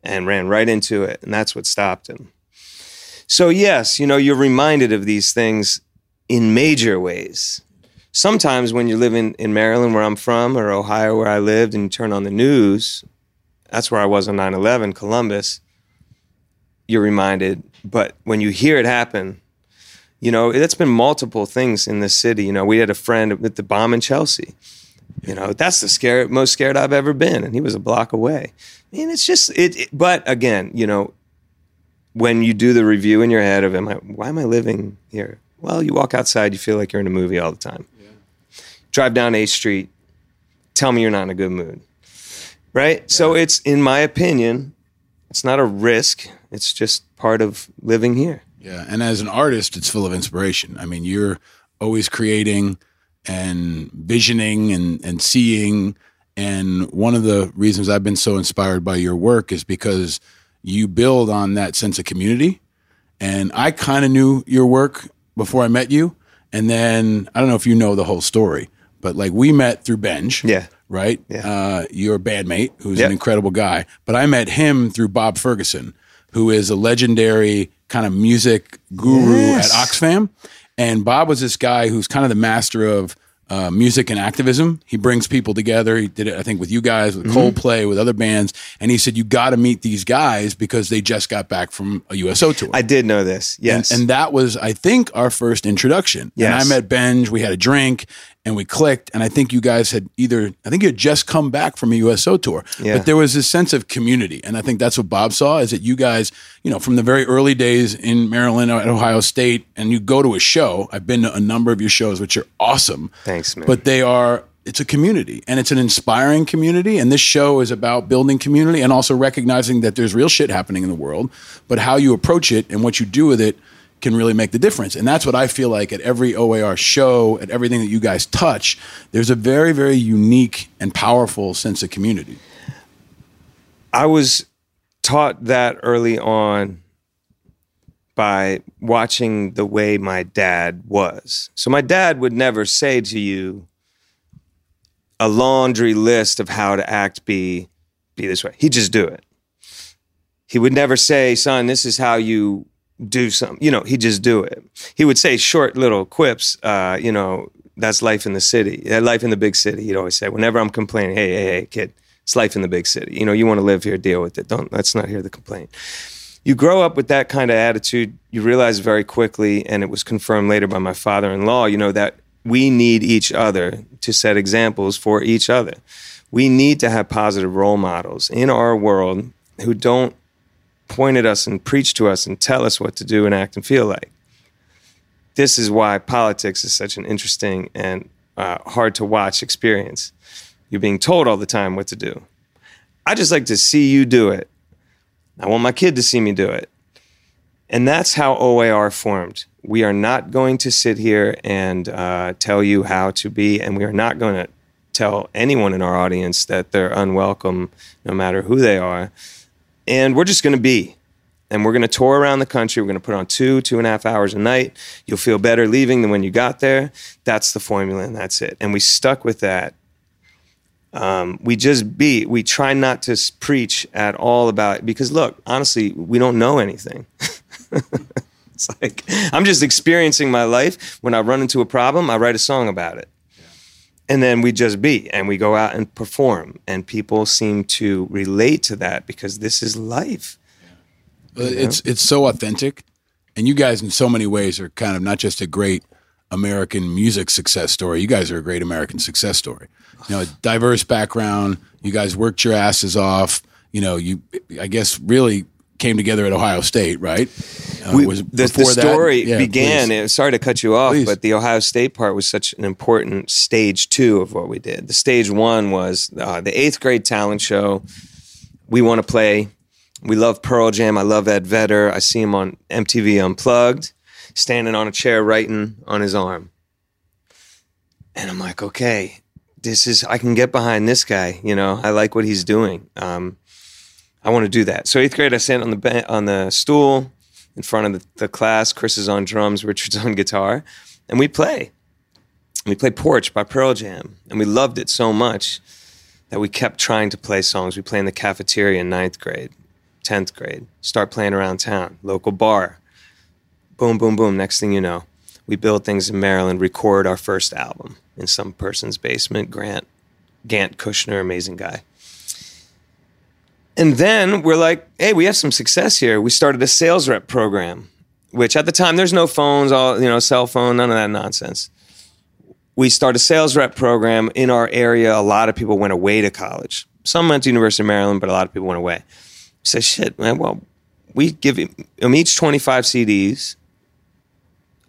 and ran right into it. And that's what stopped him. So yes, you know, you're reminded of these things in major ways. Sometimes when you live in, in Maryland, where I'm from, or Ohio, where I lived, and you turn on the news, that's where I was on nine eleven, Columbus, you're reminded. But when you hear it happen, you know, it's been multiple things in this city. You know, we had a friend with the bomb in Chelsea. You know, that's the scare, most scared I've ever been. And he was a block away. I mean, it's just, it, it but again, you know, when you do the review in your head of, am I, why am I living here? Well, you walk outside, you feel like you're in a movie all the time. Yeah. Drive down eighth Street, tell me you're not in a good mood, right? Yeah. So it's, in my opinion, it's not a risk. It's just part of living here. Yeah, and as an artist, it's full of inspiration. I mean, you're always creating and visioning and, and seeing. And one of the reasons I've been so inspired by your work is because you build on that sense of community. And I kind of knew your work before I met you. And then, I don't know if you know the whole story, but like we met through Benj. Yeah. Right? Yeah. Uh, your bandmate, who's yep. an incredible guy. But I met him through Bob Ferguson, who is a legendary kind of music guru yes. at Oxfam. And Bob was this guy who's kind of the master of uh, music and activism. He brings people together. He did it, I think, with you guys, with mm-hmm. Coldplay, with other bands. And he said, you got to meet these guys because they just got back from a U S O tour. I did know this, yes. And, and that was, I think, our first introduction. Yes. And I met Benj, we had a drink, and we clicked. And I think you guys had either, I think you had just come back from a U S O tour. Yeah. But there was this sense of community. And I think that's what Bob saw, is that you guys, you know, from the very early days in Maryland, at Ohio State, and you go to a show. I've been to a number of your shows, which are awesome. Thanks, man. But they are, it's a community, and it's an inspiring community. And this show is about building community and also recognizing that there's real shit happening in the world, but how you approach it and what you do with it can really make the difference. And that's what I feel like at every O A R show, at everything that you guys touch, there's a very, very unique and powerful sense of community. I was taught that early on by watching the way my dad was. So my dad would never say to you a laundry list of how to act, be, be this way. He'd just do it. He would never say, son, this is how you do something. You know, he'd just do it. He would say short little quips, uh, you know, that's life in the city. That life in the big city, he'd always say, whenever I'm complaining, hey, hey, hey, kid, it's life in the big city. You know, you want to live here, deal with it. Don't, let's not hear the complaint. You grow up with that kind of attitude, you realize very quickly, and it was confirmed later by my father-in-law, you know, that we need each other to set examples for each other. We need to have positive role models in our world who don't point at us and preach to us and tell us what to do and act and feel like. This is why politics is such an interesting and uh, hard to watch experience. You're being told all the time what to do. I just like to see you do it. I want my kid to see me do it. And that's how O A R formed. We are not going to sit here and uh, tell you how to be, and we are not going to tell anyone in our audience that they're unwelcome, no matter who they are. And we're just going to be. And we're going to tour around the country. We're going to put on two, two and a half hours a night. You'll feel better leaving than when you got there. That's the formula, and that's it. And we stuck with that. Um, we just be, we try not to preach at all about it because look, honestly, we don't know anything. It's like, I'm just experiencing my life. When I run into a problem, I write a song about it. Yeah. And then we just be, and we go out and perform. And people seem to relate to that because this is life. Yeah. It's know? It's so authentic. And you guys in so many ways are kind of not just a great American music success story. You guys are a great American success story. You know, a diverse background. You guys worked your asses off. You know, you, I guess, really came together at Ohio State, right? Uh, we, was the, the story that, yeah, began, and sorry to cut you off, please. But the Ohio State part was such an important stage two of what we did. The stage one was uh, the eighth grade talent show. We want to play. We love Pearl Jam. I love Ed Vedder. I see him on M T V Unplugged, standing on a chair writing on his arm. And I'm like, okay, this is, I can get behind this guy. You know, I like what he's doing. Um, I want to do that. So eighth grade, I sat on the ben- on the stool in front of the, the class. Chris is on drums, Richard's on guitar, and we play. We play Porch by Pearl Jam, and we loved it so much that we kept trying to play songs. We play in the cafeteria in ninth grade, tenth grade, start playing around town, local bar. Boom, boom, boom, next thing you know, we build things in Maryland, record our first album in some person's basement. Grant, Gant Kushner, amazing guy. And then we're like, hey, we have some success here. We started a sales rep program, which at the time, there's no phones, all, you know, cell phone, none of that nonsense. We started a sales rep program in our area. A lot of people went away to college. Some went to University of Maryland, but a lot of people went away. We said, shit, man, well, we give them each twenty-five C Ds,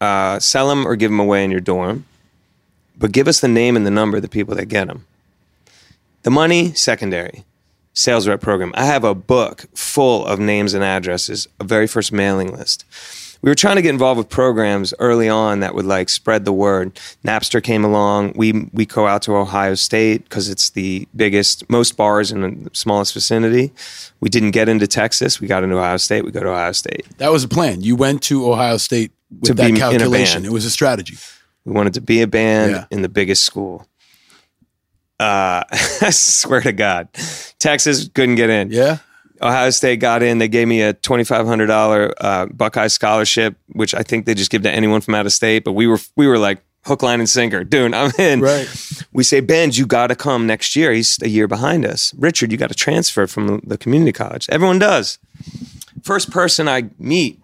uh, sell them or give them away in your dorm, but give us the name and the number of the people that get them. The money, secondary. Sales rep program. I have a book full of names and addresses, a very first mailing list. We were trying to get involved with programs early on that would like spread the word. Napster came along. We we go out to Ohio State because it's the biggest, most bars in the smallest vicinity. We didn't get into Texas. We got into Ohio State. We go to Ohio State. That was the plan. You went to Ohio State with to that be calculation. It was a strategy. We wanted to be a band yeah. in the biggest school. Uh, I swear to God, Texas couldn't get in. Yeah. Ohio State got in. They gave me a twenty-five hundred dollars uh, Buckeye scholarship, which I think they just give to anyone from out of state. But we were, we were like hook, line, and sinker. Dude, I'm in. Right. We say, Benj, you got to come next year. He's a year behind us. Richard, you got to transfer from the community college. Everyone does. First person I meet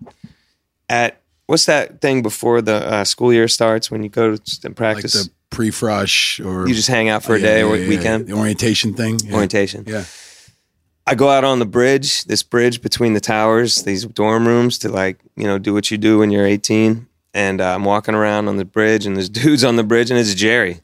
at, what's that thing before the uh, school year starts when you go to practice? Like the- pre-frosh or... You just hang out for oh, a day yeah, or yeah, weekend. Yeah. The orientation thing. Yeah. Orientation. Yeah. I go out on the bridge, this bridge between the towers, these dorm rooms to like, you know, do what you do when you're eighteen. And uh, I'm walking around on the bridge and there's dudes on the bridge and it's Jerry.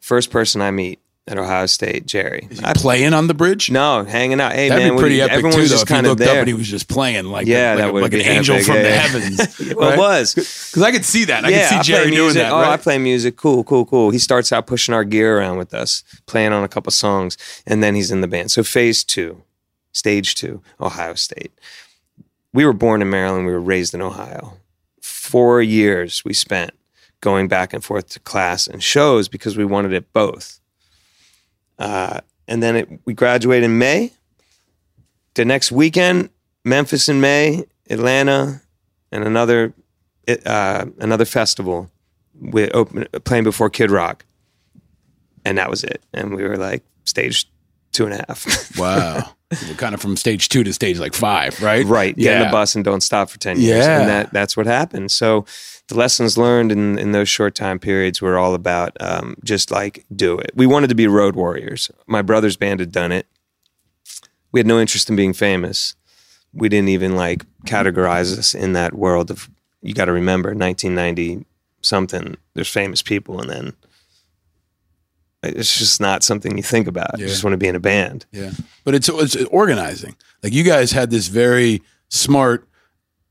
First person I meet at Ohio State, Jerry. Is he I, playing on the bridge? No, hanging out. Hey, That'd man, be pretty you, epic everyone too, was just kind of there. Up and he was just playing like, yeah, a, like, that would a, like an epic, angel from yeah, the yeah. heavens. Well, it was. Because I could see that. I yeah, could see I Jerry doing that. Oh, right? I play music. Cool, cool, cool. He starts out pushing our gear around with us, playing on a couple songs, and then he's in the band. So phase two, stage two, Ohio State. We were born in Maryland. We were raised in Ohio. Four years we spent going back and forth to class and shows because we wanted it both. Uh, and then it, we graduated in May. The next weekend, Memphis in May, Atlanta, and another uh, another festival with open, playing before Kid Rock. And that was it. And we were like stage two and a half. Wow. We're kind of from stage two to stage like five, right? Right. Get yeah. in the bus and don't stop for ten years. Yeah. And that, that's what happened. So the lessons learned in, in those short time periods were all about um, just like, do it. We wanted to be road warriors. My brother's band had done it. We had no interest in being famous. We didn't even like categorize us in that world of, you got to remember, nineteen ninety something, there's famous people. And then it's just not something you think about. Yeah. You just want to be in a band. Yeah. But it's, it's organizing. Like you guys had this very smart,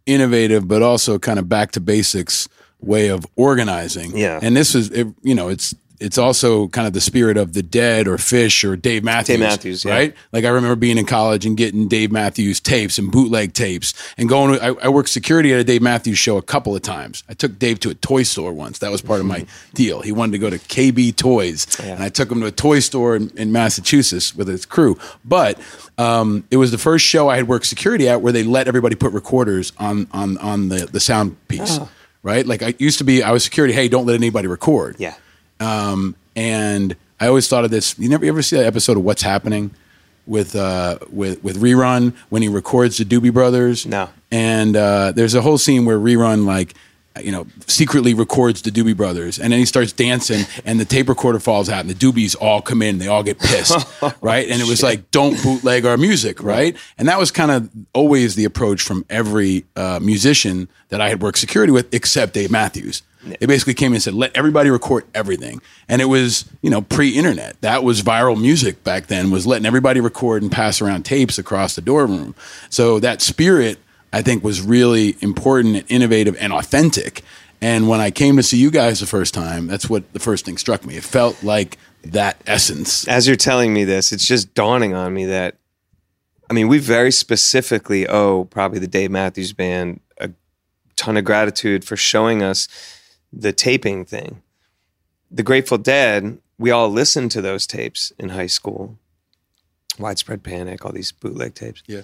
innovative, but also kind of back to basics way of organizing. Yeah. And this is, it, you know, it's it's also kind of the spirit of The Dead or Fish or Dave Matthews. Dave Matthews, right? Yeah. Like I remember being in college and getting Dave Matthews tapes and bootleg tapes and going, I, I worked security at a Dave Matthews show a couple of times. I took Dave to a toy store once. That was part of my deal. He wanted to go to K B Toys yeah. and I took him to a toy store in, in Massachusetts with his crew. But um, it was the first show I had worked security at where they let everybody put recorders on, on, on the, the sound piece, oh. right? Like I used to be, I was security, hey, don't let anybody record. Yeah. Um, And I always thought of this. You never you ever see that episode of What's Happening with uh, with with Rerun when he records the Doobie Brothers? No. And uh, there's a whole scene where Rerun, like, you know, secretly records the Doobie Brothers, and then he starts dancing, and the tape recorder falls out, and the Doobies all come in, and they all get pissed, right? And it was Shit. like, don't bootleg our music, right? And that was kind of always the approach from every uh, musician that I had worked security with, except Dave Matthews. They basically came in and said, let everybody record everything. And it was, you know, pre-internet. That was viral music back then, was letting everybody record and pass around tapes across the dorm room. So that spirit, I think, was really important and innovative and authentic. And when I came to see you guys the first time, that's what the first thing struck me. It felt like that essence. As you're telling me this, it's just dawning on me that, I mean, we very specifically owe probably the Dave Matthews Band a ton of gratitude for showing us the taping thing. The Grateful Dead, we all listened to those tapes in high school. Widespread Panic, all these bootleg tapes. Yeah.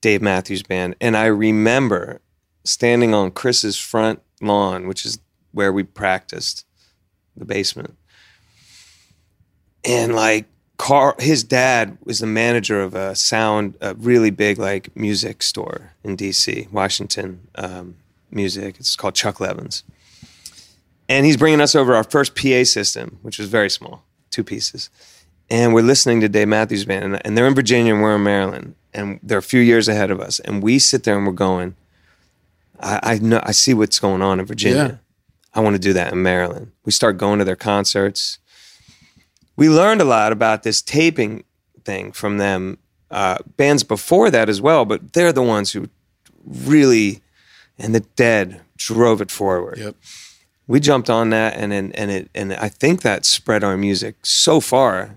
Dave Matthews Band. And I remember standing on Chris's front lawn, which is where we practiced, the basement. And like Carl, his dad was the manager of a sound, a really big like music store in D C, Washington um, Music. It's called Chuck Levin's. And he's bringing us over our first P A system, which was very small, two pieces. And we're listening to Dave Matthews Band, and, and they're in Virginia and we're in Maryland. And they're a few years ahead of us. And we sit there and we're going, I, I know, I see what's going on in Virginia. Yeah. I want to do that in Maryland. We start going to their concerts. We learned a lot about this taping thing from them. Uh, bands before that as well, but they're the ones who really, and the Dead drove it forward. Yep. We jumped on that, and and and it and I think that spread our music so far.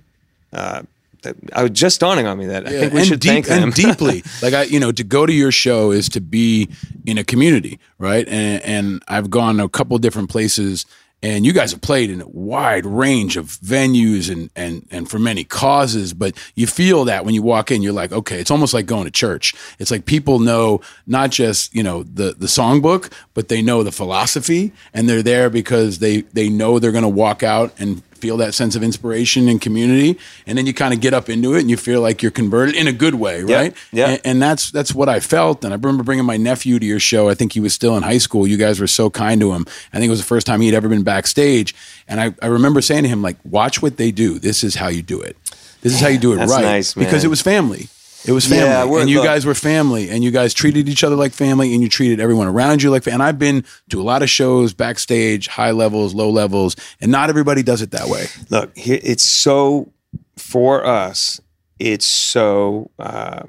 Uh, that I was just dawning on me that yeah, I think we should deep, thank them and deeply. Like I, you know, to go to your show is to be in a community, right? And and I've gone a couple different places, and you guys have played in a wide range of venues and and and for many causes. But you feel that when you walk in, you're like, okay, it's almost like going to church. It's like people know not just, you know, the the songbook, but they know the philosophy, and they're there because they they know they're going to walk out and feel that sense of inspiration and community. And then you kind of get up into it and you feel like you're converted in a good way, right? Yeah. yeah. And, and that's that's what I felt. And I remember bringing my nephew to your show. I think he was still in high school. You guys were so kind to him. I think it was the first time he'd ever been backstage. And I, I remember saying to him, like, watch what they do. This is how you do it. This is how you do it. That's right. Nice, man. Because it was family. It was family, yeah, and you look. guys were family, and you guys treated each other like family, and you treated everyone around you like family. And I've been to a lot of shows, backstage, high levels, low levels, and not everybody does it that way. Look, it's so, for us, it's so, uh,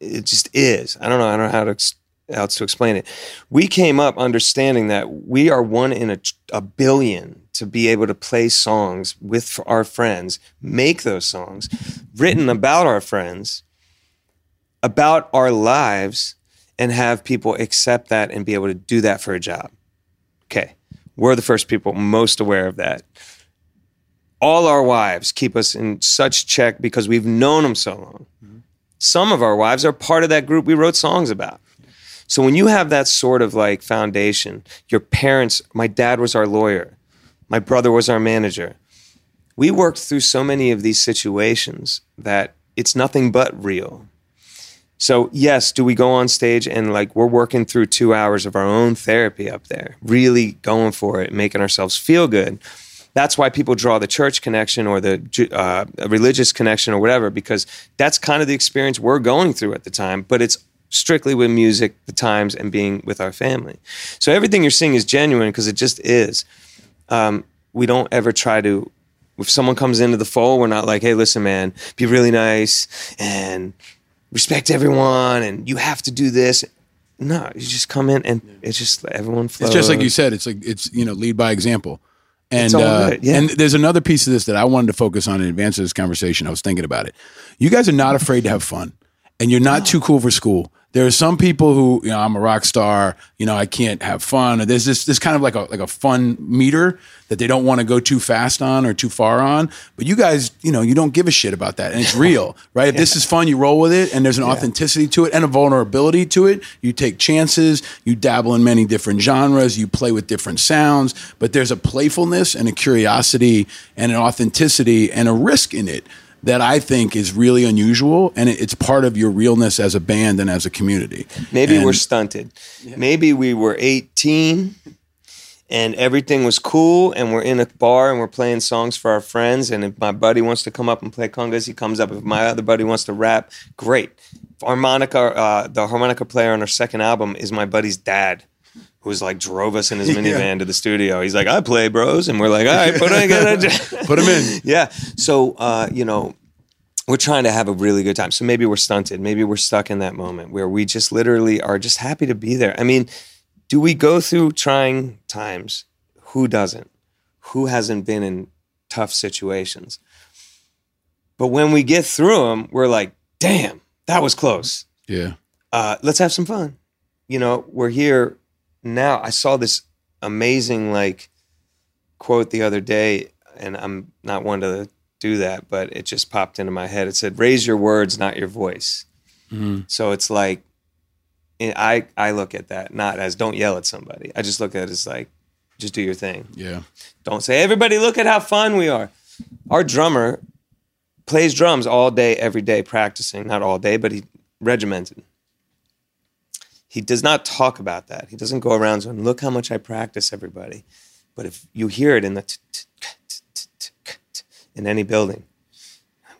it just is. I don't know, I don't know how, to, how else to explain it. We came up understanding that we are one in a, a billion to be able to play songs with our friends, make those songs, written about our friends, about our lives, and have people accept that and be able to do that for a job. Okay, we're the first people most aware of that. All our wives keep us in such check because we've known them so long. Mm-hmm. Some of our wives are part of that group we wrote songs about. So when you have that sort of like foundation, your parents, my dad was our lawyer, my brother was our manager. We worked through so many of these situations that it's nothing but real. So yes, do we go on stage and like we're working through two hours of our own therapy up there, really going for it, making ourselves feel good. That's why people draw the church connection or the uh, religious connection or whatever, because that's kind of the experience we're going through at the time, but it's strictly with music, the times, and being with our family. So everything you're seeing is genuine because it just is. Um, we don't ever try to, if someone comes into the fold, we're not like, hey, listen, man, be really nice and respect everyone and you have to do this. No, you just come in and it's just everyone flows. It's just like you said, it's like, it's, you know, lead by example. And, it's all uh, good, yeah. And there's another piece of this that I wanted to focus on in advance of this conversation. I was thinking about it. You guys are not afraid to have fun and you're not no. too cool for school. there are some people who, you know, I'm a rock star, you know, I can't have fun. Or there's this, this kind of like a, like a fun meter that they don't want to go too fast on or too far on. But you guys, you know, you don't give a shit about that. And it's real, right? If yeah. this is fun, you roll with it. And there's an yeah. authenticity to it and a vulnerability to it. You take chances. You dabble in many different genres. You play with different sounds. But there's a playfulness and a curiosity and an authenticity and a risk in it that I think is really unusual, and it's part of your realness as a band and as a community. Maybe and, we're stunted. Yeah. Maybe we were eighteen, and everything was cool, and we're in a bar, and we're playing songs for our friends, and if my buddy wants to come up and play congas, he comes up. If my other buddy wants to rap, great. Harmonica, uh, the harmonica player on our second album is my buddy's dad, who's like drove us in his minivan yeah. to the studio. He's like, I play, bros. And we're like, all right, put him put him in. Yeah. So, uh, you know, we're trying to have a really good time. So maybe we're stunted. Maybe we're stuck in that moment where we just literally are just happy to be there. I mean, do we go through trying times? Who doesn't? Who hasn't been in tough situations? But when we get through them, we're like, damn, that was close. Yeah. Uh, let's have some fun. You know, we're here. Now, I saw this amazing like quote the other day, and I'm not one to do that, but it just popped into my head. It said, raise your words, not your voice. Mm-hmm. So it's like, I, I look at that not as don't yell at somebody. I just look at it as like, just do your thing. Yeah. Don't say, everybody, look at how fun we are. Our drummer plays drums all day, every day, practicing. Not all day, but he regimented. He does not talk about that. He doesn't go around saying, look how much I practice, everybody. But if you hear it in the in any building,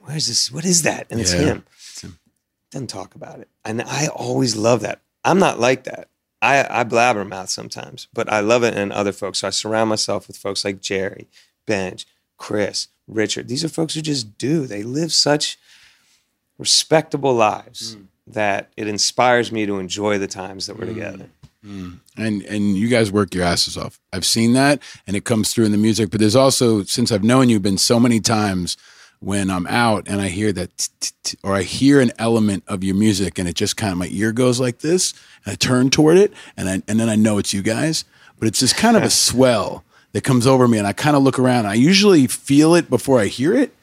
where's this? What is that? And yeah. it's him. Doesn't talk about it. And I always love that. I'm not like that. I, I blabbermouth sometimes, but I love it in other folks. So I surround myself with folks like Jerry, Benj, Chris, Richard. These are folks who just do. They live such respectable lives. Mm. That it inspires me to enjoy the times that we're mm. together. Mm. And and you guys work your asses off. I've seen that, and it comes through in the music. But there's also, since I've known you, been so many times when I'm out and I hear that, or I hear an element of your music, and it just kind of, my ear goes like this, and I turn toward it, and I, and then I know it's you guys. But it's just kind of a swell that comes over me, and I kind of look around. I usually feel it before I hear it.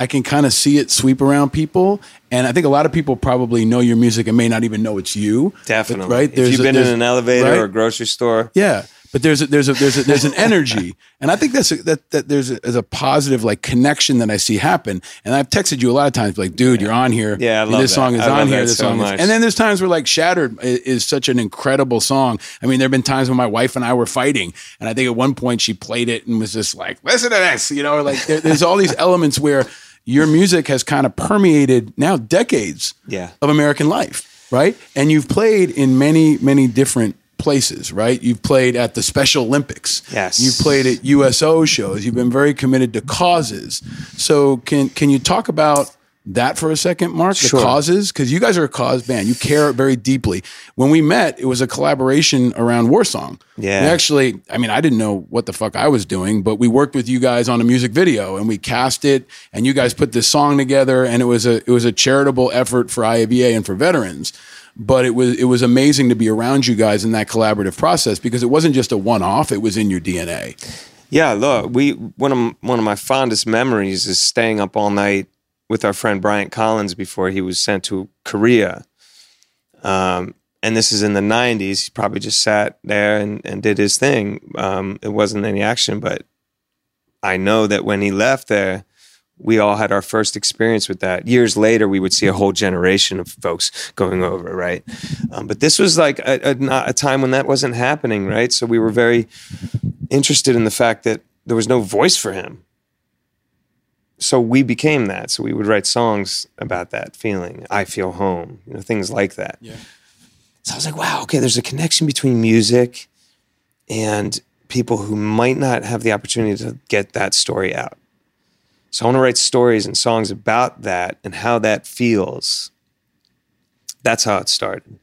I can kind of see it sweep around people. And I think a lot of people probably know your music and may not even know it's you. Definitely. But, right? There's if you've been a, in an elevator right? or a grocery store. Yeah. But there's a, there's a, there's a, there's an energy. And I think that's a, that, that there's a, there's a positive like connection that I see happen. And I've texted you a lot of times like, dude, yeah. you're on here. Yeah, I love this that. Song is I on here. This so song is. And then there's times where like Shattered is, is such an incredible song. I mean, there've been times when my wife and I were fighting, and I think at one point she played it and was just like, listen to this, you know, or like there, there's all these elements where your music has kind of permeated now decades yeah. of American life, right? And you've played in many, many different places, right? You've played at the Special Olympics. Yes. You've played at U S O shows. You've been very committed to causes. So can can you talk about that for a second, Mark? Sure. The causes? Because you guys are a cause band. You care very deeply. When we met, it was a collaboration around War Song. Yeah. We actually, I mean, I didn't know what the fuck I was doing, but we worked with you guys on a music video, and we cast it, and you guys put this song together, and it was a it was a charitable effort for I A V A and for veterans. But it was it was amazing to be around you guys in that collaborative process, because it wasn't just a one-off, it was in your D N A. Yeah, look, we one of one of my fondest memories is staying up all night with our friend Bryant Collins before he was sent to Korea. Um, and this is in the nineties. He probably just sat there and, and did his thing. Um, it wasn't any action, but I know that when he left there, we all had our first experience with that. Years later, we would see a whole generation of folks going over, right? Um, but this was like a, a, a time when that wasn't happening, right? So we were very interested in the fact that there was no voice for him. So we became that. So we would write songs about that feeling. I feel home, you know, things like that. Yeah. So I was like, wow, okay, there's a connection between music and people who might not have the opportunity to get that story out. So I want to write stories and songs about that and how that feels. That's how it started.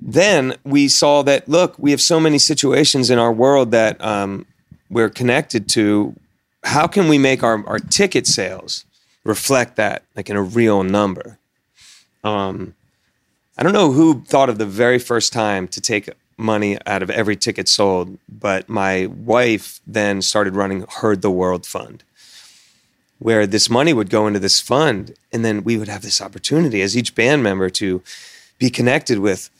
Then we saw that, look, we have so many situations in our world that um, we're connected to. How can we make our, our ticket sales reflect that, like in a real number? Um, I don't know who thought of the very first time to take money out of every ticket sold, but my wife then started running Heard the World Fund, where this money would go into this fund, and then we would have this opportunity as each band member to be connected with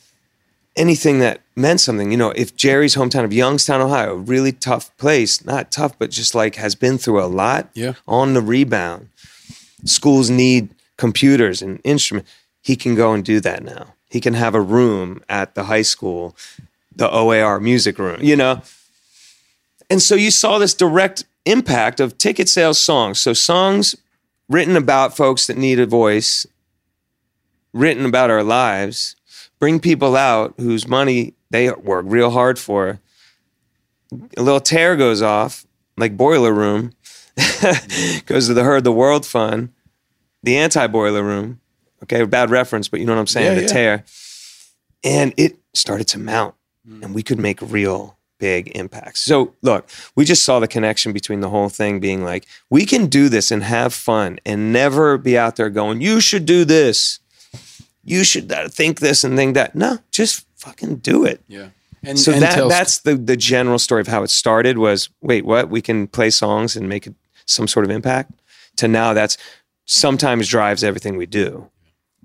anything that meant something. You know, if Jerry's hometown of Youngstown, Ohio, a really tough place, not tough, but just like has been through a lot, yeah, on the rebound, schools need computers and instruments, he can go and do that now. He can have a room at the high school, the O A R music room, you know? And so you saw this direct impact of ticket sales songs. So songs written about folks that need a voice, written about our lives, bring people out whose money they work real hard for. A little tear goes off, like Boiler Room, goes to the Heard the World Fund, the anti-Boiler Room. Okay, bad reference, but you know what I'm saying, yeah, the yeah. tear. And it started to mount, mm. and we could make real big impacts. So look, we just saw the connection between the whole thing being like, we can do this and have fun and never be out there going, you should do this. You should think this and think that. No, just fucking do it. Yeah. And so and that tells- that's the, the general story of how it started was, wait, what? We can play songs and make some sort of impact, to now that's sometimes drives everything we do.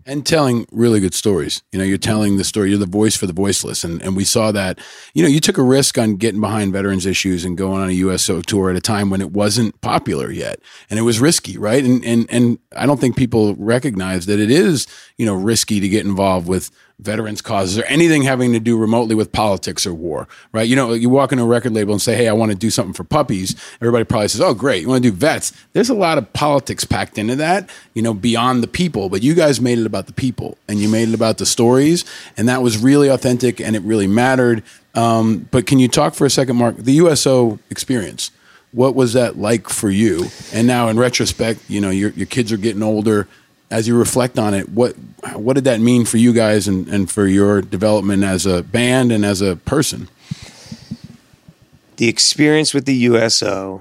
And telling really good stories. You know, you're telling the story. You're the voice for the voiceless. And and we saw that, you know, you took a risk on getting behind veterans issues and going on a U S O tour at a time when it wasn't popular yet. And it was risky, right? And and and I don't think people recognize that it is, you know, risky to get involved with veterans causes or anything having to do remotely with politics or war, right? You know, you walk into a record label and say, hey, I want to do something for puppies. Everybody probably says, oh, great. You want to do vets. There's a lot of politics packed into that, you know, beyond the people, but you guys made it about the people and you made it about the stories. And that was really authentic and it really mattered. Um, but can you talk for a second, Mark, the U S O experience? What was that like for you? And now in retrospect, you know, your, your kids are getting older. As you reflect on it, what what did that mean for you guys and, and for your development as a band and as a person? The experience with the U S O,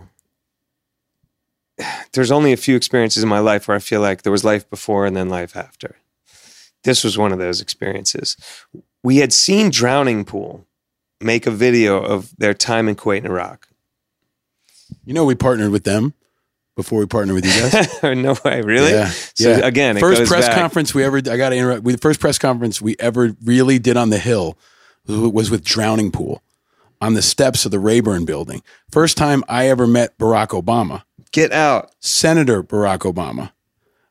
there's only a few experiences in my life where I feel like there was life before and then life after. This was one of those experiences. We had seen Drowning Pool make a video of their time in Kuwait and Iraq. You know, we partnered with them. Before we partner with you guys? No way, really? Yeah. So yeah. Again, it first goes press back. conference we ever. I got to interrupt. We, the first press conference we ever really did on the Hill was with Drowning Pool on the steps of the Rayburn Building. First time I ever met Barack Obama. Get out, Senator Barack Obama,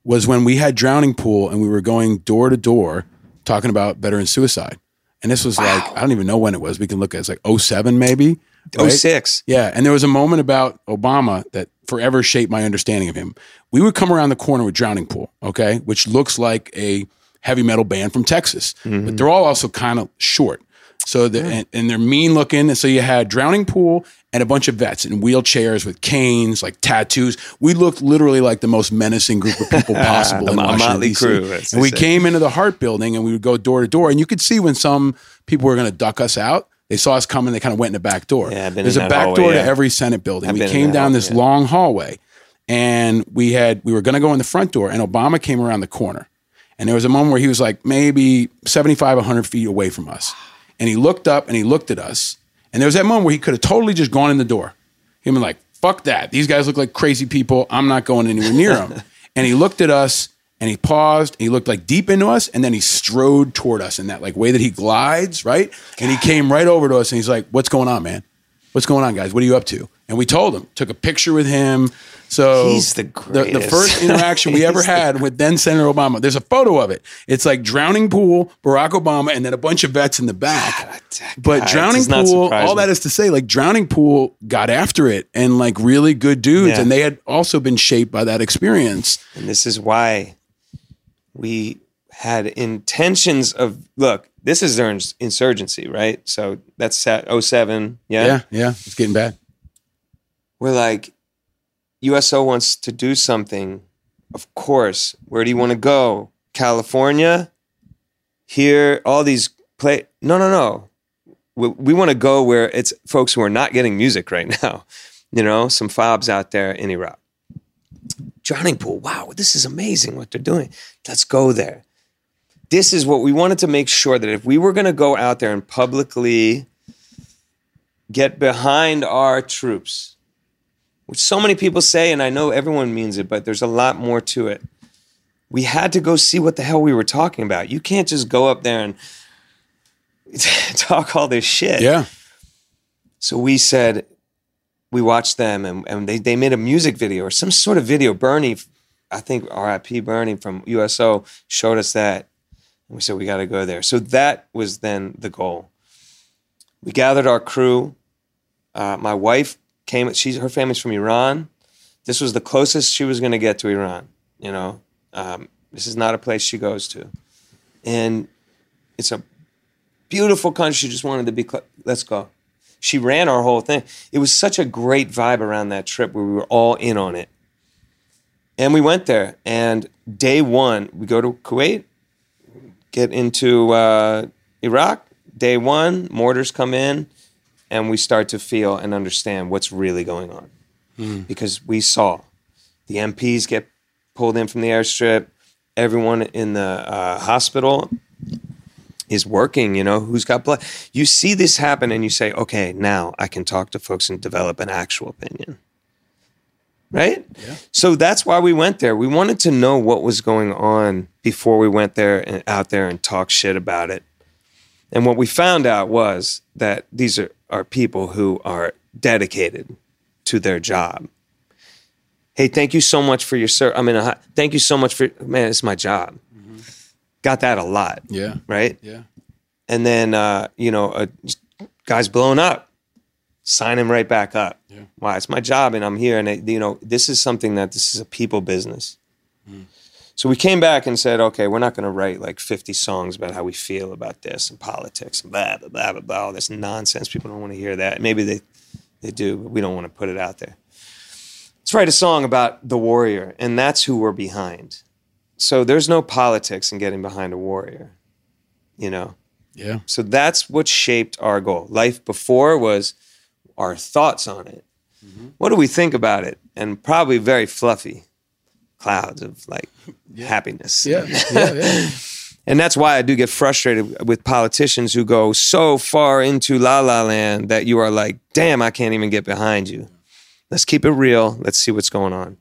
was when we had Drowning Pool and we were going door to door talking about veteran suicide. And this was wow. like I don't even know when it was. We can look at it. It's like oh seven maybe. Right? oh six Yeah. And there was a moment about Obama that forever shaped my understanding of him. We would come around the corner with Drowning Pool, okay, which looks like a heavy metal band from Texas, mm-hmm. but they're all also kind of short. So, the, yeah. and, and they're mean looking. And so you had Drowning Pool and a bunch of vets in wheelchairs with canes, like tattoos. We looked literally like the most menacing group of people possible in Washington, crew, And we say. came into the Hart Building and we would go door to door. And you could see when some people were going to duck us out. They saw us coming. They kind of went in the back door. Yeah, There's a back hallway, door yeah. to every Senate building. I've we came down hallway, this yeah. long hallway, and we had we were going to go in the front door, and Obama came around the corner. And there was a moment where he was like maybe seventy-five, one hundred feet away from us. And he looked up, and he looked at us. And there was that moment where he could have totally just gone in the door. He would have been like, fuck that. These guys look like crazy people. I'm not going anywhere near them. And he looked at us, and he paused, and he looked like deep into us, and then he strode toward us in that like way that he glides, right? And he came right over to us, and he's like, what's going on, man? What's going on, guys? What are you up to? And we told him, took a picture with him. So he's the greatest. The, the first interaction we ever had with then Senator Obama, there's a photo of it. It's like Drowning Pool, Barack Obama, and then a bunch of vets in the back. God, but God, Drowning Pool, all that is to say, like Drowning Pool got after it and like really good dudes, yeah. and they had also been shaped by that experience. And this is why... We had intentions of, look, this is their insurgency, right? So that's oh seven yeah? Yeah, yeah, it's getting bad. We're like, U S O wants to do something, of course. Where do you want to go? California? Here, all these, play. no, no, no. We, we want to go where it's folks who are not getting music right now. You know, some fobs out there in Iraq. Drowning Pool, wow, this is amazing what they're doing. Let's go there. this is what we wanted to make sure, that if we were going to go out there and publicly get behind our troops, which so many people say, and I know everyone means it, but there's a lot more to it. We had to go see what the hell we were talking about. You can't just go up there and talk all this shit. Yeah. So we said, we watched them, and, and they, they made a music video or some sort of video. Bernie, I think R I P Bernie from U S O showed us that. And we said, we got to go there. So that was then the goal. We gathered our crew. Uh, my wife came. She's, her family's from Iran. This was the closest she was going to get to Iran. You know, um, this is not a place she goes to. And it's a beautiful country. She just wanted to be, cl- let's go. She ran our whole thing. It was such a great vibe around that trip where we were all in on it. And we went there. And day one, we go to Kuwait, get into uh, Iraq. Day one, mortars come in, and we start to feel and understand what's really going on. Mm. Because we saw the M Ps get pulled in from the airstrip. Everyone in the uh, hospital is working, you know, who's got blood. You see this happen, and you say, okay, now I can talk to folks and develop an actual opinion. Right? Yeah. So that's why we went there. We wanted to know what was going on before we went there and out there and talked shit about it. And what we found out was that these are, are people who are dedicated to their job. Hey, thank you so much for your service. I mean, uh, thank you so much for, man, it's my job. Mm-hmm. Got that a lot. Yeah. Right? Yeah. And then, uh, you know, a guy's blown up. Sign him right back up. Yeah. Wow, it's my job and I'm here. And, it, you know, this is something that this is a people business. Mm. So we came back and said, okay, we're not going to write like fifty songs about how we feel about this and politics and blah, blah, blah, blah, blah, all this nonsense. People don't want to hear that. Maybe they, they do, but we don't want to put it out there. Let's write a song about the warrior, and that's who we're behind. So there's no politics in getting behind a warrior, you know? Yeah. So that's what shaped our goal. Life before was our thoughts on it. Mm-hmm. What do we think about it? And probably very fluffy clouds of like yeah. happiness. Yeah. yeah, yeah. And that's why I do get frustrated with politicians who go so far into la la land that you are like, damn, I can't even get behind you. Let's keep it real. Let's see what's going on.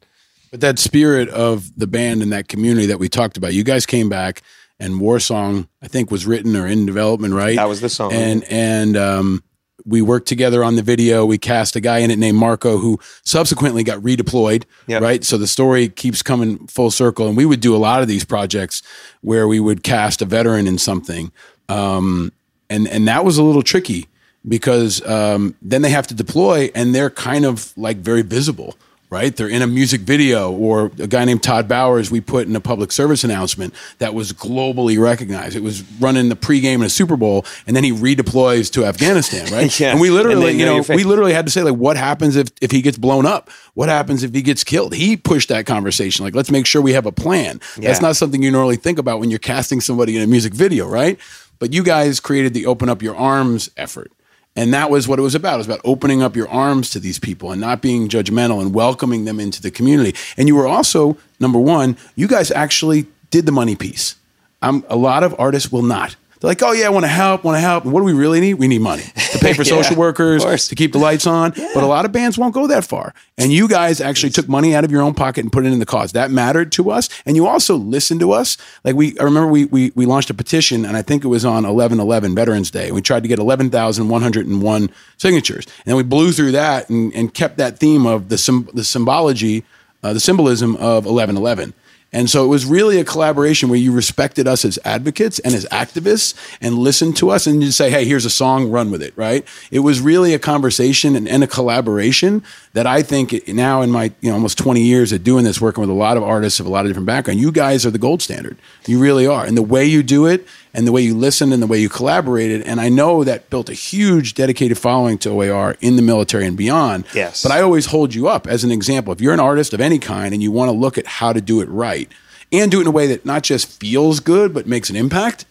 But that spirit of the band and that community that we talked about, you guys came back and War Song, I think, was written or in development, right? That was the song. And, and, um, we worked together on the video. We cast a guy in it named Marco, who subsequently got redeployed, yep. right? So the story keeps coming full circle. And we would do a lot of these projects where we would cast a veteran in something. Um, and, and that was a little tricky because um, then they have to deploy and they're kind of like very visible, right? They're in a music video, or a guy named Todd Bowers we put in a public service announcement that was globally recognized. It was running the pregame in a Super Bowl, and then he redeploys to Afghanistan, right? yeah. And we literally, and you know, we literally had to say, like, what happens if, if he gets blown up? What happens if he gets killed? He pushed that conversation. Like, let's make sure we have a plan. Yeah. That's not something you normally think about when you're casting somebody in a music video, right? But you guys created the Open Up Your Arms effort. And that was what it was about. It was about opening up your arms to these people and not being judgmental and welcoming them into the community. And you were also, number one, you guys actually did the money piece. Um, a lot of artists will not. They're like, oh, yeah, I want to help, want to help. And what do we really need? We need money to pay for yeah, social workers, to keep the lights on. Yeah. But a lot of bands won't go that far. And you guys actually took money out of your own pocket and put it in the cause. That mattered to us. And you also listened to us. Like we, I remember we we we launched a petition, and I think it was on eleven eleven, Veterans Day. We tried to get eleven thousand one hundred one signatures. And we blew through that and, and kept that theme of the, sym- the symbology, uh, the symbolism of eleven eleven. And so it was really a collaboration where you respected us as advocates and as activists and listened to us, and you say, hey, here's a song, run with it, right? It was really a conversation and, and a collaboration that I think now in my, you know, almost twenty years of doing this, working with a lot of artists of a lot of different backgrounds, you guys are the gold standard. You really are. And the way you do it and the way you listened and the way you collaborated, and I know that built a huge dedicated following to O A R in the military and beyond. Yes. But I always hold you up as an example. If you're an artist of any kind and you want to look at how to do it right and do it in a way that not just feels good but makes an impact,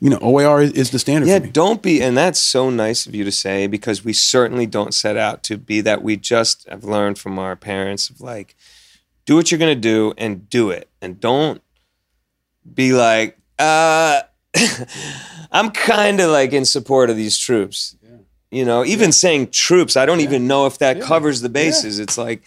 you know, O A R is the standard. Yeah, for me. Don't be, and that's so nice of you to say, because we certainly don't set out to be that. We just have learned from our parents of like, do what you're going to do and do it. And don't be like, Uh, I'm kind of like in support of these troops. Yeah. You know, even yeah. saying troops, I don't yeah. even know if that yeah. covers the bases. Yeah. It's like,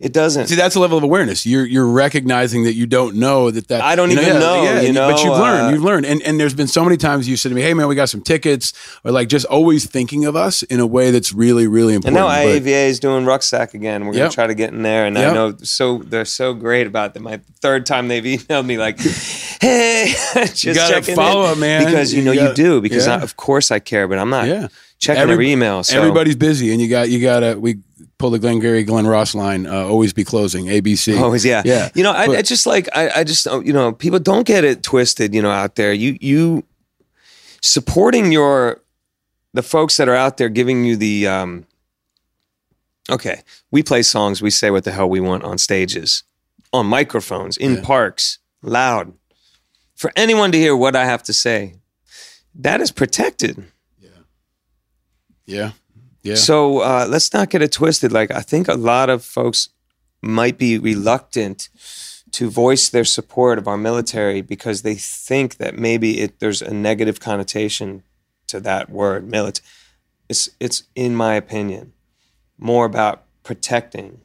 it doesn't. See, that's a level of awareness. You're you're recognizing that you don't know that that. I don't you know, even yeah, know, yeah, you know. But you've learned. Uh, you've learned. And and there's been so many times you said to me, "Hey, man, we got some tickets," or like just always thinking of us in a way that's really, really important. And now but, I A V A is doing Rucksack again. We're yep. gonna try to get in there. And yep. I know so they're so great about them. My third time they've emailed me like, "Hey, just you gotta checking follow in. Up, man," because you, you know gotta, you do because yeah. I, of course I care, but I'm not yeah. checking Every, every email. So. Everybody's busy, and you got you gotta we. Pull the Glengarry Glen Ross line. Uh, always be closing. A B C. Always, yeah, yeah. You know, I, I just like I, I just you know people don't get it twisted. You know, out there, you you supporting your the folks that are out there giving you the. Um, okay, we play songs. We say what the hell we want on stages, on microphones, in yeah. parks, loud, for anyone to hear what I have to say. That is protected. Yeah. Yeah. Yeah. So uh, let's not get it twisted. Like, I think a lot of folks might be reluctant to voice their support of our military because they think that maybe it, there's a negative connotation to that word, military. It's, it's, in my opinion, more about protecting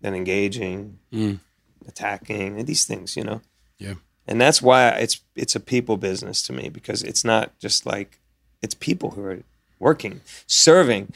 than engaging, mm. attacking, and these things, you know? Yeah. And that's why it's it's a people business to me, because it's not just like, it's people who are... working, serving.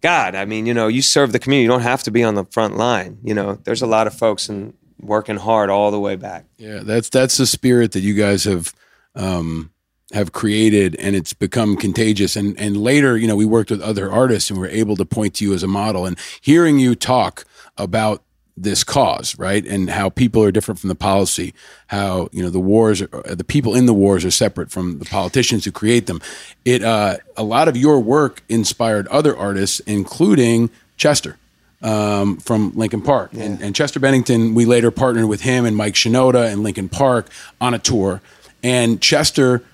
God, I mean, you know, you serve the community. You don't have to be on the front line. You know, there's a lot of folks and working hard all the way back. Yeah, that's that's the spirit that you guys have um, have created, and it's become contagious. And and later, you know, we worked with other artists and were able to point to you as a model. And hearing you talk about this cause, right, and how people are different from the policy, how, you know, the wars, are, the people in the wars are separate from the politicians who create them. It uh, a lot of your work inspired other artists, including Chester um, from Linkin Park. Yeah. And, and Chester Bennington, we later partnered with him and Mike Shinoda and Linkin Park on a tour. And Chester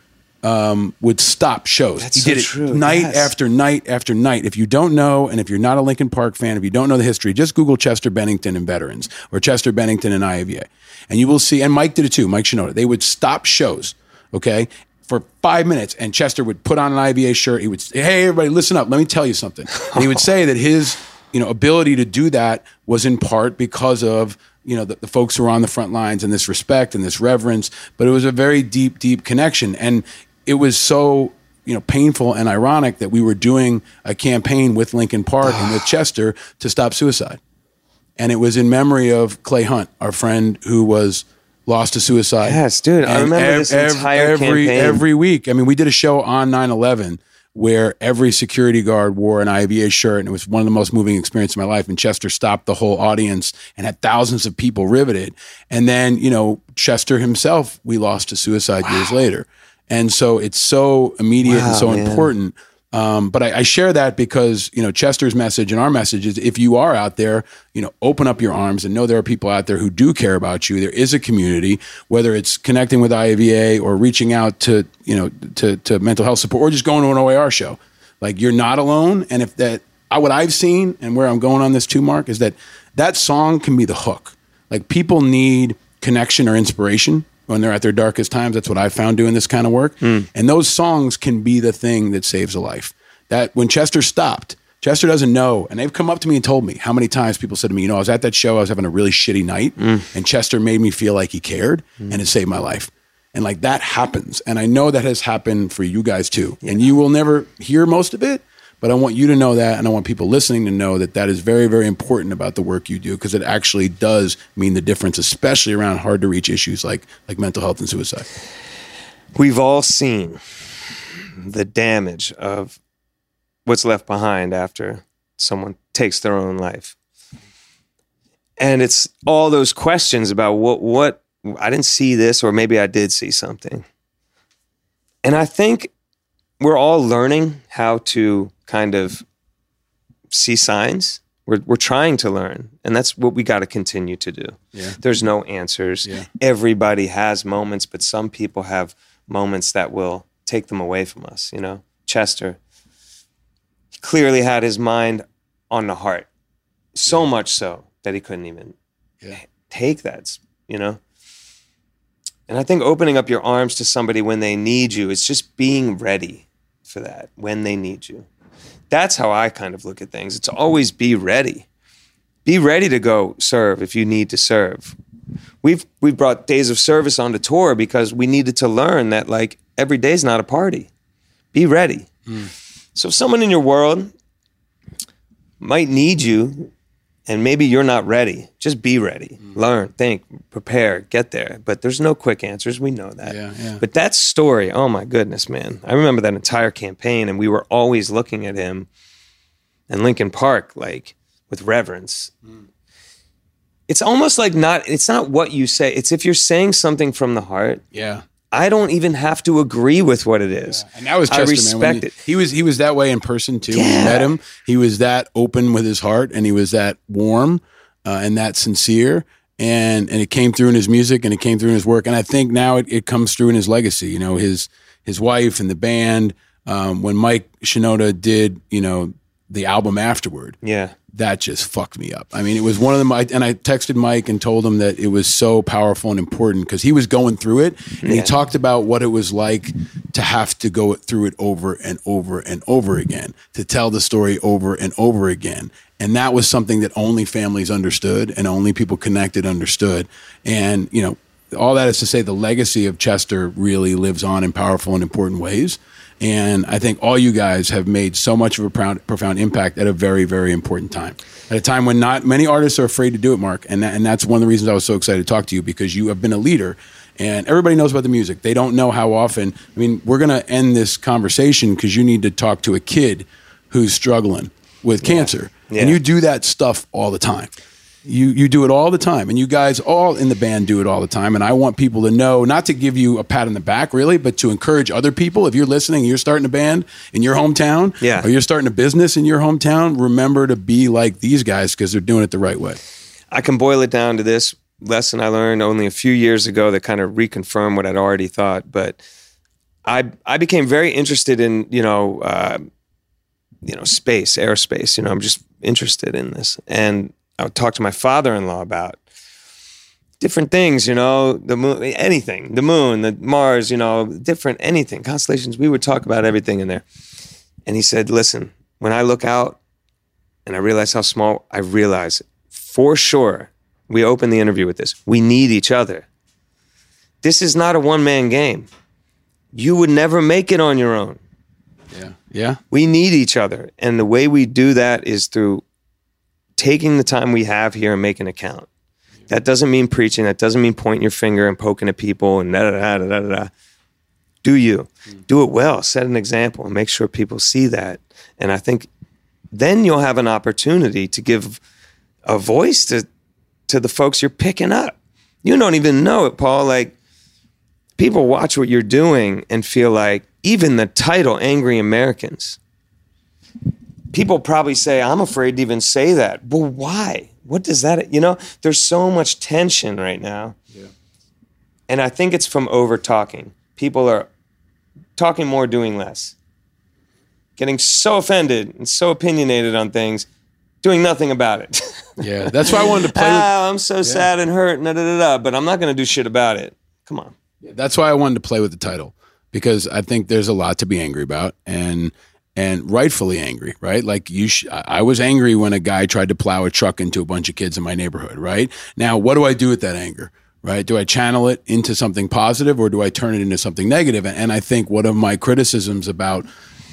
um, would stop shows. That's he so did it true. night yes. after night after night. If you don't know, and if you're not a Linkin Park fan, if you don't know the history, just Google Chester Bennington and veterans, or Chester Bennington and I A V A. And you will see, and Mike did it too, Mike Shinoda. They would stop shows, okay, for five minutes, and Chester would put on an I A V A shirt. He would say, "Hey, everybody, listen up. Let me tell you something." And he would say that his, you know, ability to do that was in part because of, you know, the, the folks who were on the front lines and this respect and this reverence. But it was a very deep, deep connection. And it was so, you know, painful and ironic that we were doing a campaign with Linkin Park and with Chester to stop suicide. And it was in memory of Clay Hunt, our friend who was lost to suicide. Yes, dude. And I remember ev- this entire ev- every, campaign. Every week. I mean, we did a show on nine eleven where every security guard wore an I A V A shirt, and it was one of the most moving experiences of my life. And Chester stopped the whole audience and had thousands of people riveted. And then, you know, Chester himself, we lost to suicide wow. years later. And so it's so immediate wow, and so man. important. Um, but I, I share that because, you know, Chester's message and our message is, if you are out there, you know, open up your arms and know there are people out there who do care about you. There is a community, whether it's connecting with I A V A or reaching out to, you know, to, to mental health support, or just going to an O A R show. Like, you're not alone. And if that, I, what I've seen and where I'm going on this too, Mark, is that that song can be the hook. Like, people need connection or inspiration when they're at their darkest times. That's what I found doing this kind of work. Mm. And those songs can be the thing that saves a life. That when Chester stopped, Chester doesn't know. And they've come up to me and told me how many times people said to me, you know, I was at that show, I was having a really shitty night, mm. and Chester made me feel like he cared, mm. and it saved my life. And like, that happens. And I know that has happened for you guys too. Yeah. And you will never hear most of it, but I want you to know that. And I want people listening to know that that is very, very important about the work you do, because it actually does mean the difference, especially around hard to reach issues like, like mental health and suicide. We've all seen the damage of what's left behind after someone takes their own life. And it's all those questions about what, what, I didn't see this, or maybe I did see something. And I think we're all learning how to kind of see signs. We're we're trying to learn, and that's what we got to continue to do. Yeah. There's no answers. Yeah. Everybody has moments, but some people have moments that will take them away from us. You know, Chester clearly had his mind on the heart, so yeah. much so that he couldn't even yeah. take that. You know, And I think opening up your arms to somebody when they need you is just being ready for that when they need you. That's how I kind of look at things. It's always be ready. Be ready to go serve if you need to serve. We've we've brought days of service on the tour because we needed to learn that, like, every day's not a party. Be ready. Mm. So if someone in your world might need you and maybe you're not ready, just be ready. Mm. Learn, think, prepare, get there. But there's no quick answers. We know that. Yeah, yeah. But that story, oh my goodness, man. I remember that entire campaign, and we were always looking at him in Lincoln Park, like, with reverence. Mm. It's almost like not, it's not what you say. It's if you're saying something from the heart. Yeah. I don't even have to agree with what it is. Yeah. And that was Chester, I respect man. He, it. He was, he was that way in person too. Yeah. When you met him, he was that open with his heart, and he was that warm uh, and that sincere. And, and it came through in his music, and it came through in his work. And I think now it, it comes through in his legacy, you know, his, his wife and the band. Um, when Mike Shinoda did, you know, the album afterward. Yeah. That just fucked me up. I mean, it was one of them. I, and I texted Mike and told him that it was so powerful and important because he was going through it. And yeah. He talked about what it was like to have to go through it over and over and over again, to tell the story over and over again. And that was something that only families understood and only people connected understood. And, you know, all that is to say the legacy of Chester really lives on in powerful and important ways. And I think all you guys have made so much of a profound, profound impact at a very, very important time. At a time when not many artists are afraid to do it, Mark. And that, and that's one of the reasons I was so excited to talk to you, because you have been a leader. And everybody knows about the music. They don't know how often. I mean, we're going to end this conversation because you need to talk to a kid who's struggling with yeah. cancer. Yeah. And you do that stuff all the time. You you do it all the time, and you guys all in the band do it all the time. And I want people to know, not to give you a pat on the back, really, but to encourage other people. If you're listening, you're starting a band in your hometown, yeah. or you're starting a business in your hometown, remember to be like these guys because they're doing it the right way. I can boil it down to this lesson I learned only a few years ago that kind of reconfirmed what I'd already thought. But I I became very interested in, you know, uh, you know, space, aerospace. You know, I'm just interested in this. And I would talk to my father-in-law about different things, you know, the moon, anything, the moon, the Mars, you know, different, anything, constellations. We would talk about everything in there. And he said, listen, when I look out and I realize how small, I realize for sure, we opened the interview with this, we need each other. This is not a one-man game. You would never make it on your own. Yeah, yeah. We need each other. And the way we do that is through taking the time we have here and making it count. That doesn't mean preaching. That doesn't mean pointing your finger and poking at people and da da da da da da. Do you. Mm. Do it well. Set an example and make sure people see that. And I think then you'll have an opportunity to give a voice to, to the folks you're picking up. You don't even know it, Paul. Like, people watch what you're doing and feel like, even the title, Angry Americans, people probably say, I'm afraid to even say that. Well, why? What does that, you know, there's so much tension right now. Yeah. And I think it's from over talking. People are talking more, doing less. Getting so offended and so opinionated on things, doing nothing about it. Yeah, that's why I wanted to play. With- oh, I'm so yeah. sad and hurt, da, da, da, da, but I'm not going to do shit about it. Come on. Yeah, that's why I wanted to play with the title, because I think there's a lot to be angry about. And And rightfully angry, right? Like you, sh- I was angry when a guy tried to plow a truck into a bunch of kids in my neighborhood, right? Now, what do I do with that anger, right? Do I channel it into something positive, or do I turn it into something negative? And I think one of my criticisms about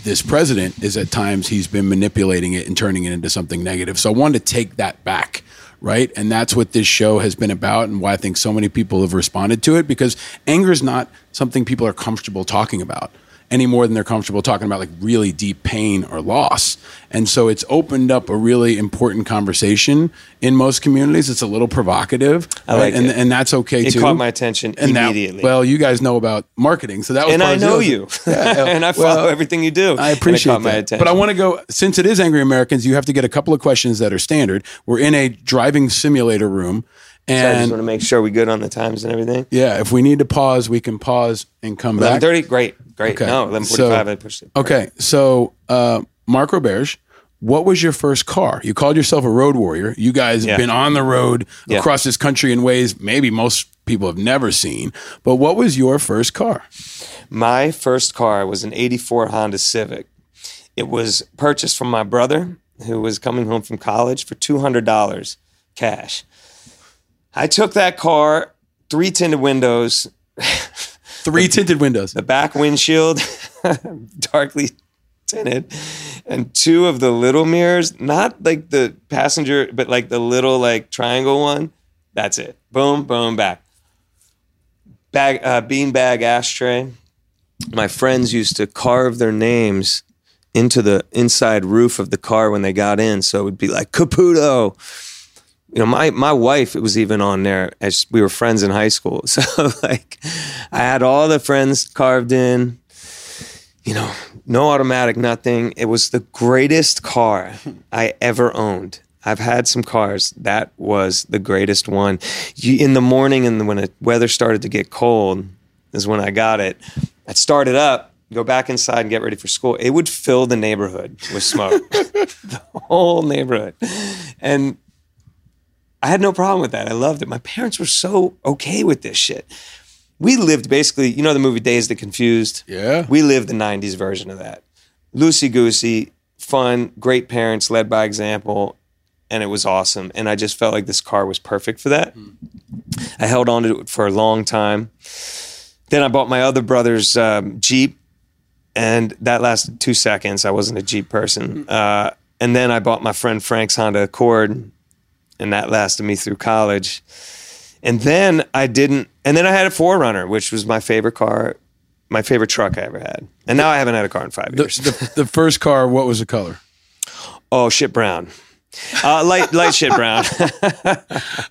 this president is at times he's been manipulating it and turning it into something negative. So I wanted to take that back, right? And that's what this show has been about, and why I think so many people have responded to it, because anger is not something people are comfortable talking about any more than they're comfortable talking about like really deep pain or loss. And so it's opened up a really important conversation in most communities. It's a little provocative. I like right? and, it. And that's okay it too. It caught my attention and immediately. That, well, you guys know about marketing. So that was And I know you. Yeah, and I follow well, everything you do. I appreciate and it caught that. My attention. But I want to go, since it is Angry Americans, you have to get a couple of questions that are standard. We're in a driving simulator room. And so I just want to make sure we're good on the times and everything. Yeah, if we need to pause, we can pause and come back. eleven thirty, great, great. Okay. No, eleven forty-five, so, I pushed it. Okay, right. so uh, Mark Roberge, what was your first car? You called yourself a road warrior. You guys yeah. have been on the road yeah. across this country in ways maybe most people have never seen. But what was your first car? My first car was an eighty-four Honda Civic. It was purchased from my brother, who was coming home from college, for two hundred dollars cash. I took that car, three tinted windows. Three tinted windows. The back windshield, darkly tinted, and two of the little mirrors, not like the passenger, but like the little like triangle one. That's it. Boom, boom, back. Bag, uh, beanbag ashtray. My friends used to carve their names into the inside roof of the car when they got in. So it would be like, Caputo. You know, my, my wife, it was even on there as we were friends in high school. So like I had all the friends carved in, you know, no automatic, nothing. It was the greatest car I ever owned. I've had some cars. That was the greatest one. You, in the morning, and when the weather started to get cold is when I got it. I'd start it up, go back inside and get ready for school. It would fill the neighborhood with smoke, the whole neighborhood. And I had no problem with that. I loved it. My parents were so okay with this shit. We lived basically, you know the movie Dazed and Confused? Yeah. We lived the nineties version of that. Loosey-goosey, fun, great parents, led by example, and it was awesome. And I just felt like this car was perfect for that. Mm. I held on to it for a long time. Then I bought my other brother's um, Jeep, and that lasted two seconds. I wasn't a Jeep person. Mm. Uh, and then I bought my friend Frank's Honda Accord, and that lasted me through college. And then I didn't, and then I had a four runner, which was my favorite car, my favorite truck I ever had. And now I haven't had a car in five years. The, the, the first car, what was the color? Oh, shit brown. Uh, light light shit brown.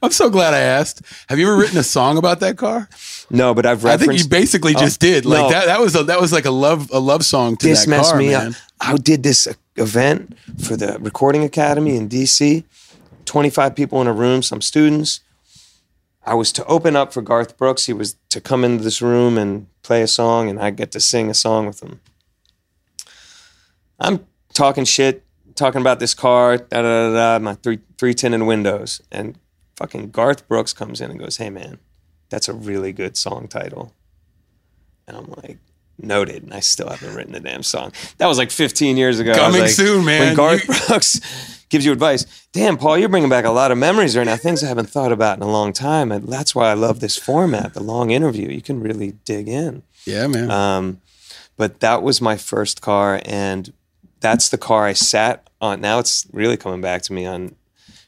I'm so glad I asked. Have you ever written a song about that car? No, but I've referenced. I think you basically just oh, did. Like no. that, that was a, that was like a love a love song to this that messed car, me man. Up. I did this event for the Recording Academy in D C, twenty-five people in a room, some students. I was to open up for Garth Brooks. He was to come into this room and play a song, and I get to sing a song with him. I'm talking shit, talking about this car, da da da, da my three three tin in windows, and fucking Garth Brooks comes in and goes, "Hey man, that's a really good song title." And I'm like, noted, and I still haven't written the damn song. That was like fifteen years ago. Coming like, soon, man. When Garth you... Brooks gives you advice, damn, Paul, you're bringing back a lot of memories right now, things I haven't thought about in a long time. And that's why I love this format, the long interview. You can really dig in. Yeah, man. Um, but that was my first car, and that's the car I sat on. Now it's really coming back to me on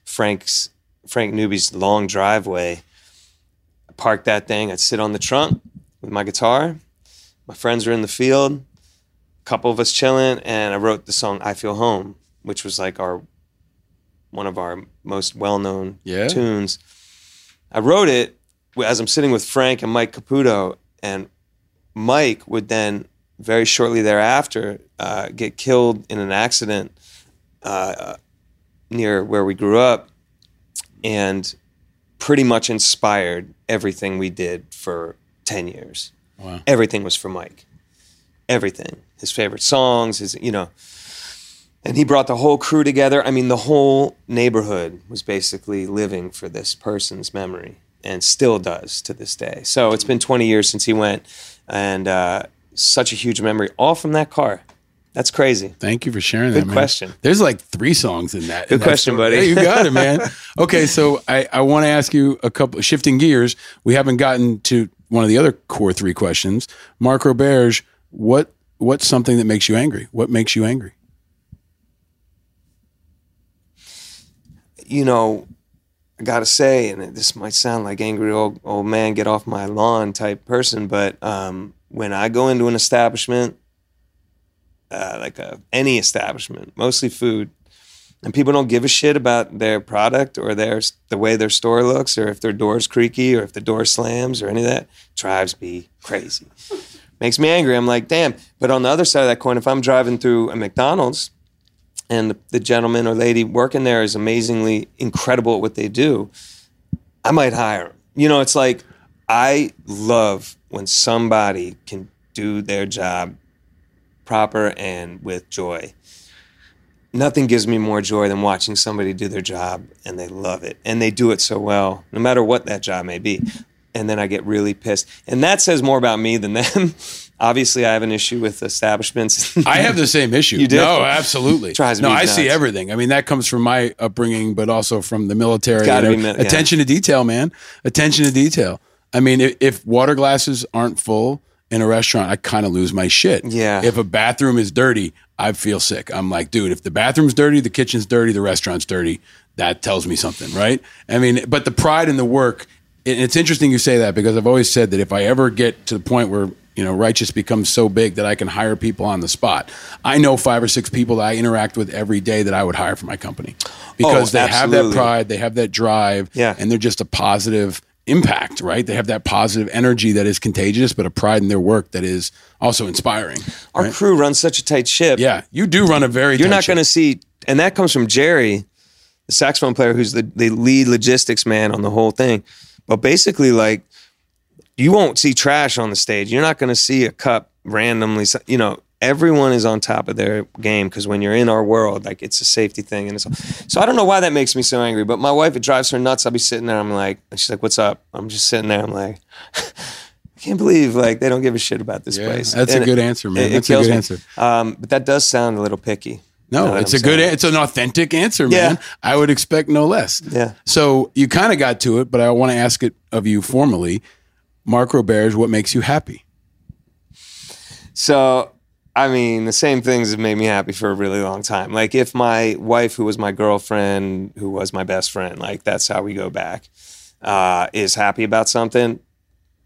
Frank's Frank Newby's long driveway. I parked that thing. I'd sit on the trunk with my guitar. My friends were in the field, a couple of us chilling, and I wrote the song I Feel Home, which was like our one of our most well-known yeah. tunes. I wrote it as I'm sitting with Frank and Mike Caputo, and Mike would then very shortly thereafter uh, get killed in an accident uh, near where we grew up, and pretty much inspired everything we did for ten years. Wow. Everything was for Mike. Everything. His favorite songs, his, you know. And he brought the whole crew together. I mean, the whole neighborhood was basically living for this person's memory, and still does to this day. So it's been twenty years since he went, and uh, such a huge memory, all from that car. That's crazy. Thank you for sharing Good that, man. Good question. There's like three songs in that. Good in that question, story. Buddy. Yeah, you got it, man. Okay, so I, I want to ask you a couple, shifting gears. We haven't gotten to one of the other core three questions. Mark Roberge, what what's something that makes you angry? What makes you angry? You know, I got to say, and this might sound like angry old, old man, get off my lawn type person, but um, when I go into an establishment, Uh, like a, any establishment, mostly food, and people don't give a shit about their product or their the way their store looks, or if their door's creaky, or if the door slams, or any of that, drives me crazy. Makes me angry. I'm like, damn. But on the other side of that coin, if I'm driving through a McDonald's and the, the gentleman or lady working there is amazingly incredible at what they do, I might hire them. You know, it's like, I love when somebody can do their job proper and with joy. Nothing gives me more joy than watching somebody do their job and they love it, and they do it so well, no matter what that job may be. and then I get really pissed. And that says more about me than them. Obviously, I have an issue with establishments. I have the same issue. You do? No, absolutely. It drives me nuts. No, I see everything. I mean, that comes from my upbringing, but also from the military. Gotta be, yeah. Attention to detail, man. Attention to detail. I mean, if, if water glasses aren't full in a restaurant, I kind of lose my shit. Yeah. If a bathroom is dirty, I feel sick. I'm like, dude, if the bathroom's dirty, the kitchen's dirty, the restaurant's dirty, that tells me something, right? I mean, but the pride in the work, and it's interesting you say that, because I've always said that if I ever get to the point where, you know, righteous becomes so big that I can hire people on the spot, I know five or six people that I interact with every day that I would hire for my company, because oh, they absolutely. have that pride, they have that drive, yeah. and they're just a positive impact, right? They have that positive energy that is contagious, but a pride in their work that is also inspiring. Our right? crew runs such a tight ship. Yeah, you do run a very You're tight not going to see, and that comes from Jerry, the saxophone player, who's the, the lead logistics man on the whole thing. But basically, like, you won't see trash on the stage. You're not going to see a cup randomly. You know, everyone is on top of their game, because when you're in our world, like, it's a safety thing. And it's all. So I don't know why that makes me so angry, but my wife, it drives her nuts. I'll be sitting there. I'm like, and she's like, what's up? I'm just sitting there. I'm like, I can't believe, like, they don't give a shit about this yeah, place. That's and a good it, answer, man. It, that's it a good me. answer. Um, but that does sound a little picky. No, it's I'm a saying. good, it's an authentic answer, man. Yeah. I would expect no less. Yeah. So you kind of got to it, but I want to ask it of you formally. Mark Roberge, what makes you happy? So, I mean, the same things have made me happy for a really long time. Like, if my wife, who was my girlfriend, who was my best friend, like, that's how we go back, uh, is happy about something,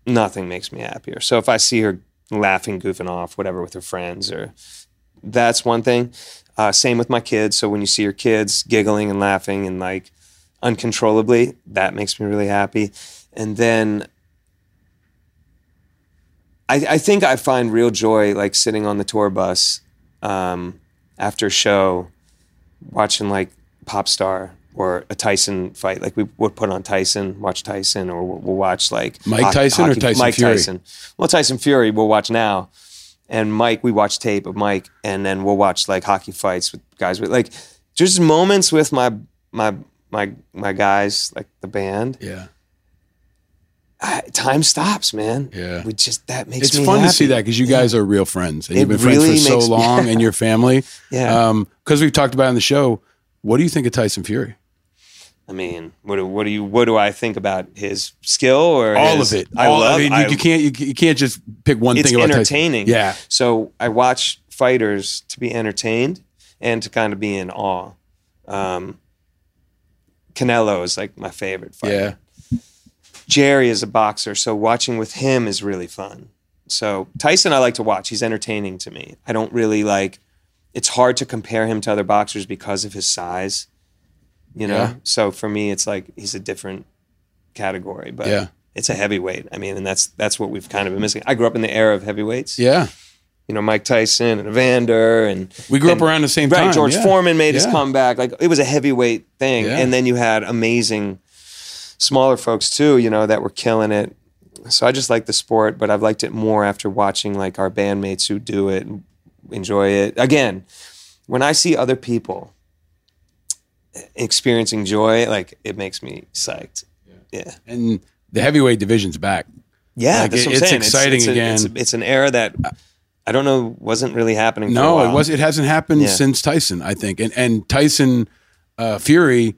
nothing makes me happier. So if I see her laughing, goofing off, whatever, with her friends, or that's one thing. Uh, same with my kids. So when you see your kids giggling and laughing and, like, uncontrollably, that makes me really happy. And then I, I think I find real joy, like, sitting on the tour bus um, after a show, watching, like, Pop Star or a Tyson fight. Like, we would put on Tyson, watch Tyson, or we'll watch, like, Mike hockey, Tyson hockey, or Tyson Mike Fury? Tyson. Well, Tyson Fury we'll watch now. And Mike, we watch tape of Mike, and then we'll watch, like, hockey fights with guys. With, like, just moments with my my my my guys, like, the band. Yeah. I, time stops, man. Yeah. We just, that makes it's me fun happy. to see that, because you guys yeah. are real friends. And it you've been really friends for so long, yeah. and your family. Yeah. Um, because we've talked about it on the show, what do you think of Tyson Fury? I mean, what do, what do you what do I think about his skill or all his, of it? I all, love. I mean, you, I, you can't you, you can't just pick one thing about Tyson. It's entertaining. Yeah. So I watch fighters to be entertained and to kind of be in awe. Um, Canelo is, like, my favorite fighter. Yeah. Jerry is a boxer, so watching with him is really fun. So Tyson, I like to watch. He's entertaining to me. I don't really like, it's hard to compare him to other boxers because of his size, you know? Yeah. So for me, it's like, he's a different category, but yeah. it's a heavyweight. I mean, and that's that's what we've kind of been missing. I grew up in the era of heavyweights. Yeah. You know, Mike Tyson and Evander. and We grew and, up around the same right, time. Right, George yeah. Foreman made yeah. his comeback. Like, it was a heavyweight thing. Yeah. And then you had amazing smaller folks too, you know, that were killing it. So I just like the sport, but I've liked it more after watching, like, our bandmates who do it and enjoy it. Again, when I see other people experiencing joy, like, it makes me psyched. Yeah. yeah. And the heavyweight division's back. Yeah, like, that's what I'm it's saying. exciting it's, it's again. A, it's, a, it's an era that I don't know wasn't really happening. No, for a while. it was. It hasn't happened yeah. since Tyson, I think. And and Tyson uh, Fury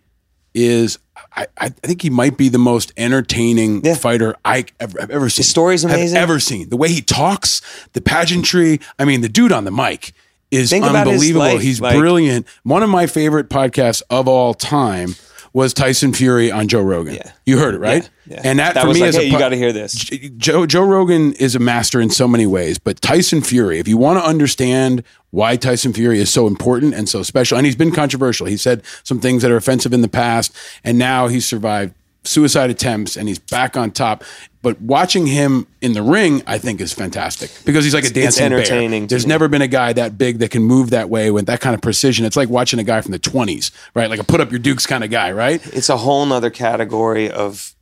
is. I, I think he might be the most entertaining yeah. fighter I ever, I've ever seen. His story's amazing. I've ever seen. The way he talks, the pageantry. I mean, the dude on the mic is Think unbelievable. Life, He's like, brilliant. One of my favorite podcasts of all time was Tyson Fury on Joe Rogan. Yeah. You heard it, right? Yeah, yeah. And that, that for was me, like, is hey, a, you got to hear this. Joe, Joe Rogan is a master in so many ways, but Tyson Fury, if you want to understand why Tyson Fury is so important and so special, and he's been controversial. He said some things that are offensive in the past, and now he's survived suicide attempts, and he's back on top. But watching him in the ring, I think, is fantastic, because he's like a dancing bear. It's entertaining. There's never been a guy that big that can move that way with that kind of precision. It's like watching a guy from the twenties, right? Like a put up your dukes kind of guy, right? It's a whole nother category of,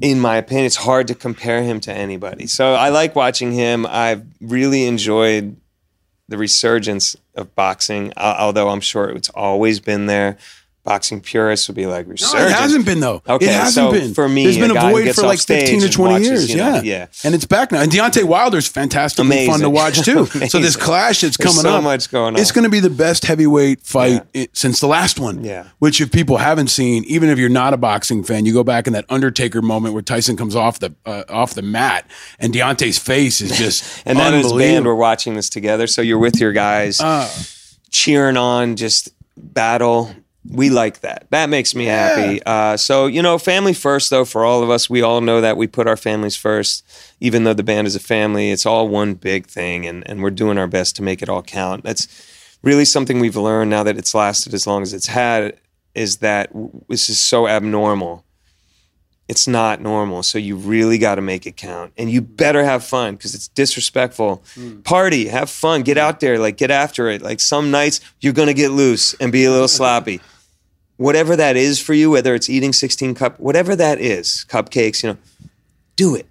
in my opinion, it's hard to compare him to anybody. So I like watching him. I've really enjoyed the resurgence of boxing, although I'm sure it's always been there. boxing purists would be like, resurgence. No, it hasn't been, though. Okay, it hasn't so been. For me, there's been a, a void for like fifteen to twenty watches, years. You know, yeah. yeah. And it's back now. And Deontay Wilder's fantastically Amazing. fun to watch, too. So this clash that's coming so up. so much going on. It's going to be the best heavyweight fight yeah. it, since the last one. Yeah. Which, if people haven't seen, even if you're not a boxing fan, you go back in that Undertaker moment where Tyson comes off the uh, off the mat and Deontay's face is just and then his band were watching this together. So you're with your guys, uh, cheering on, just battle. We like that. That makes me yeah. happy. Uh, so, you know, family first, though, for all of us. We all know that we put our families first, even though the band is a family. It's all one big thing, and, and we're doing our best to make it all count. That's really something we've learned now that it's lasted as long as it's had, is that this is so abnormal. It's not normal, so you really got to make it count. And you better have fun, because it's disrespectful. Mm. Party, have fun, get out there, like get after it. Like some nights, you're going to get loose and be a little sloppy. Whatever that is for you, whether it's eating sixteen cup, whatever that is, cupcakes, you know, do it.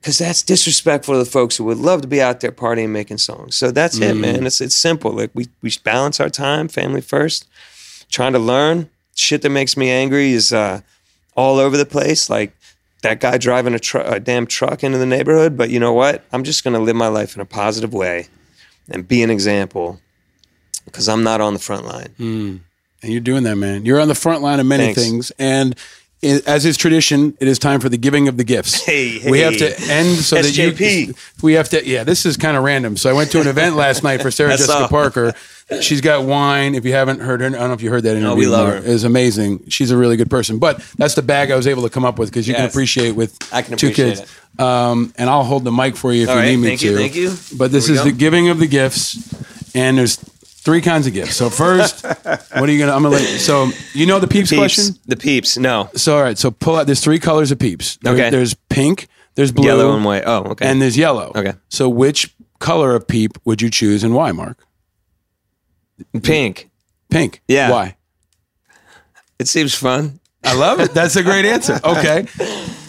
Because that's disrespectful to the folks who would love to be out there partying and making songs. So that's mm. it, man. It's it's simple. Like we, we balance our time, family first, trying to learn. Shit that makes me angry is uh, all over the place. Like that guy driving a, tr- a damn truck into the neighborhood. But you know what? I'm just going to live my life in a positive way and be an example, because I'm not on the front line. Mm. And you're doing that, man. You're on the front line of many Thanks. things. And it, as is tradition, it is time for the giving of the gifts. Hey, hey. We have to end so S J P. That you... We have to... Yeah, this is kind of random. So I went to an event last night for Sarah Jessica all. Parker. She's got wine. If you haven't heard her, I don't know if you heard that interview. No, we love her. It was amazing. She's a really good person. But that's the bag I was able to come up with, because you yes. can appreciate with I can two appreciate kids. It. Um, and I'll hold the mic for you if all you right, need me to. Thank you, thank you. But this is go. the giving of the gifts. And there's... Three kinds of gifts. So first, what are you gonna? I'm gonna let. You, so you know the peeps, peeps question. The peeps. No. So all right. So pull out. There's three colors of peeps. There, okay. There's pink. There's blue. Yellow and white. Oh, okay. And there's yellow. Okay. So which color of peep would you choose and why, Mark? Pink. Pink. Yeah. Why? It seems fun. I love it. That's a great answer. Okay.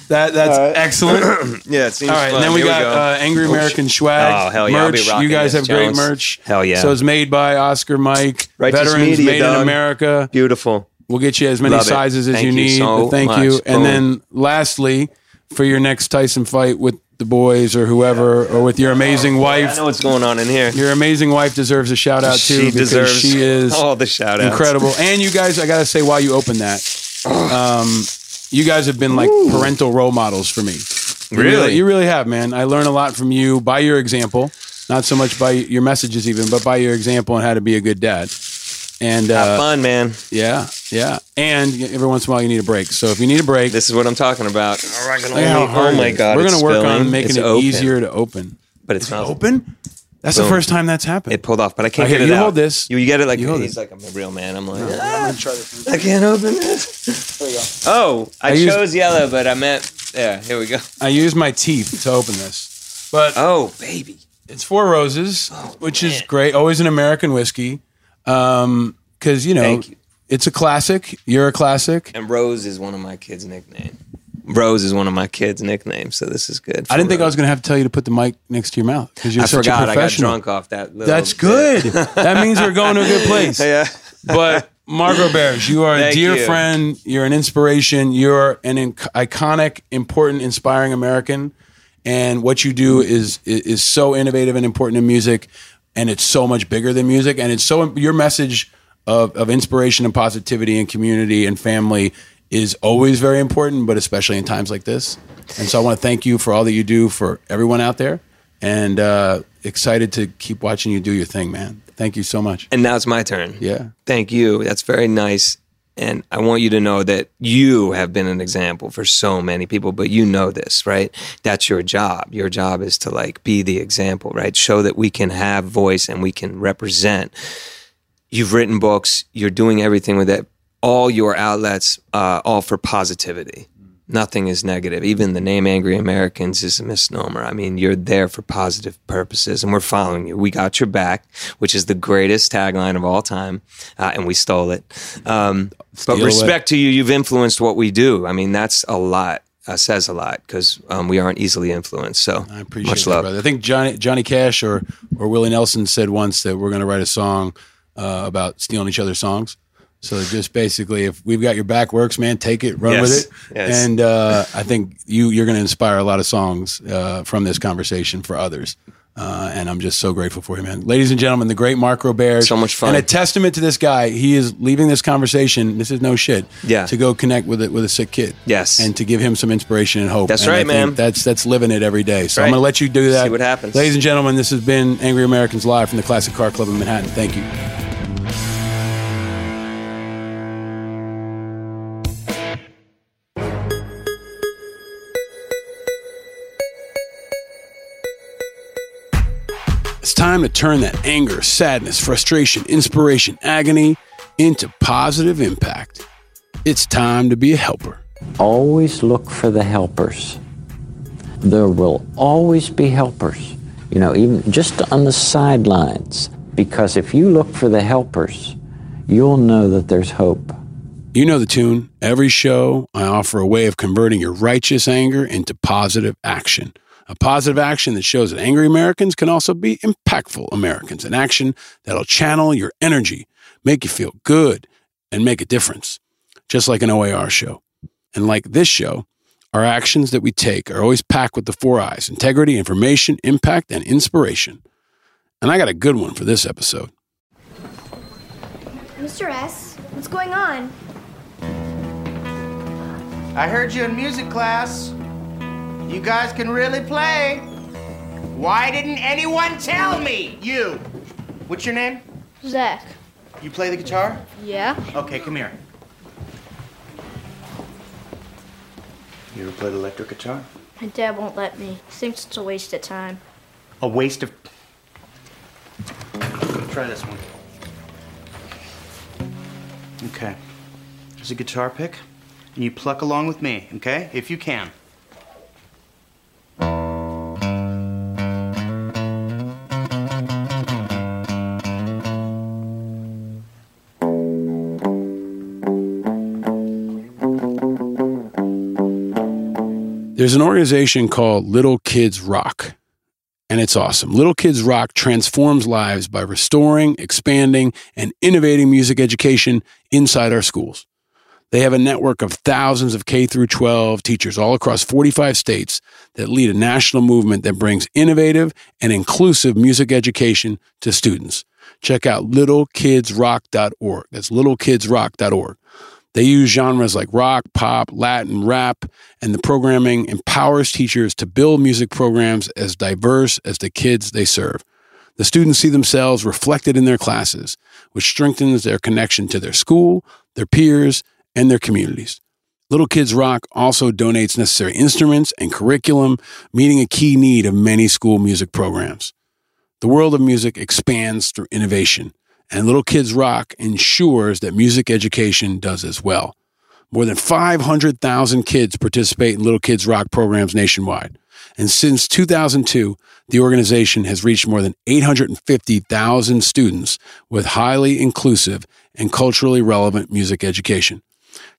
That that's right. excellent. Yeah, it seems all right, fun. And then we Here got we uh, Angry American Schwag. Oh, hell yeah. Merch. I'll be you guys have Jones. great merch. Hell yeah. So it's made by Oscar Mike, Righteous Veterans, Media, Made done. in America. Beautiful. We'll get you as many Love sizes it. as thank you, you need. So thank much. you. And Boom. then lastly, for your next Tyson fight with the boys or whoever, or with your amazing oh, wife. I know what's going on in here. Your amazing wife deserves a shout out too. She deserves she is all the shout outs. Incredible. And you guys, I got to say, while you open that, um, you guys have been like Ooh. parental role models for me. Really? You, really? you really have, man. I learn a lot from you by your example, not so much by your messages even, but by your example on how to be a good dad. And uh, have fun, man. Yeah, yeah. And every once in a while you need a break. So if you need a break. This is what I'm talking about. Oh, I'm gonna oh my God, we're going to work spilling. on making it's it open. easier to open. But it's, it's not open? That's Boom. the first time that's happened. It pulled off, but I can't okay, get it you out. You hold this. You, you get it like, hey, he's like, I'm a real man. I'm like, no, ah, I'm try this. I can't open this. There we go. Oh, I, I chose used, yellow, but I meant, yeah, here we go. I used my teeth to open this. But oh, baby. It's Four Roses, oh, which man. is great. Always an American whiskey. Um, because, you know, Thank you. it's a classic. You're a classic. And Rose is one of my kids' nicknames. Rose is one of my kids' nicknames, so this is good. I didn't Rose. think I was going to have to tell you to put the mic next to your mouth, because you're I such forgot, a professional. I got drunk off that. Little That's good. That means we're going to a good place. Yeah. But Mark Roberge, you are Thank a dear you. friend. You're an inspiration. You're an in- iconic, important, inspiring American, and what you do is, is is so innovative and important in music, and it's so much bigger than music, and it's so your message of of inspiration and positivity and community and family is always very important, but especially in times like this. And so I want to thank you for all that you do for everyone out there, and uh, excited to keep watching you do your thing, man. Thank you so much. And now it's my turn. Yeah. Thank you. That's very nice. And I want you to know that you have been an example for so many people, but you know this, right? That's your job. Your job is to like be the example, right? Show that we can have voice and we can represent. You've written books. You're doing everything with it. All your outlets uh, all for positivity. Nothing is negative. Even the name Angry Americans is a misnomer. I mean, you're there for positive purposes, and we're following you. We got your back, which is the greatest tagline of all time, uh, and we stole it. Um, but respect to you, you've influenced what we do. I mean, that's a lot. Uh, says a lot, because um, we aren't easily influenced. So I appreciate much love. That, brother. I think Johnny, Johnny Cash or, or Willie Nelson said once that we're going to write a song uh, about stealing each other's songs. So just basically, if we've got your back works, man, take it, run yes. with it. Yes. And uh, I think you, you're going to inspire a lot of songs uh, from this conversation for others. Uh, and I'm just so grateful for you, man. Ladies and gentlemen, the great Mark Roberge. So much fun. And a testament to this guy. He is leaving this conversation. This is no shit. Yeah. To go connect with it, with a sick kid. Yes. And to give him some inspiration and hope. That's and right, man. That's, that's living it every day. So right. I'm going to let you do that. See what happens. Ladies and gentlemen, this has been Angry Americans Live from the Classic Car Club in Manhattan. Thank you. It's time to turn that anger, sadness, frustration, inspiration, agony into positive impact. It's time to be a helper. Always look for the helpers. There will always be helpers, you know, even just on the sidelines. Because if you look for the helpers, you'll know that there's hope. You know the tune. Every show, I offer a way of converting your righteous anger into positive action. A positive action that shows that angry Americans can also be impactful Americans. An action that'll channel your energy, make you feel good, and make a difference. Just like an O A R show. And like this show, our actions that we take are always packed with the four I's. Integrity, information, impact, and inspiration. And I got a good one for this episode. Mister S, what's going on? I heard you in music class. You guys can really play. Why didn't anyone tell me? You. What's your name? Zach. You play the guitar? Yeah. Okay, come here. You ever played electric guitar? My dad won't let me. He thinks it's a waste of time. A waste of... Try this one. Okay. There's a guitar pick, and you pluck along with me, okay? If you can. There's an organization called Little Kids Rock, and it's awesome. Little Kids Rock transforms lives by restoring, expanding, and innovating music education inside our schools. They have a network of thousands of K through twelve teachers all across forty-five states that lead a national movement that brings innovative and inclusive music education to students. Check out little kids rock dot org. That's little kids rock dot org. They use genres like rock, pop, Latin, rap, and the programming empowers teachers to build music programs as diverse as the kids they serve. The students see themselves reflected in their classes, which strengthens their connection to their school, their peers, and their communities. Little Kids Rock also donates necessary instruments and curriculum, meeting a key need of many school music programs. The world of music expands through innovation. And Little Kids Rock ensures that music education does as well. More than five hundred thousand kids participate in Little Kids Rock programs nationwide. And since two thousand two, the organization has reached more than eight hundred fifty thousand students with highly inclusive and culturally relevant music education.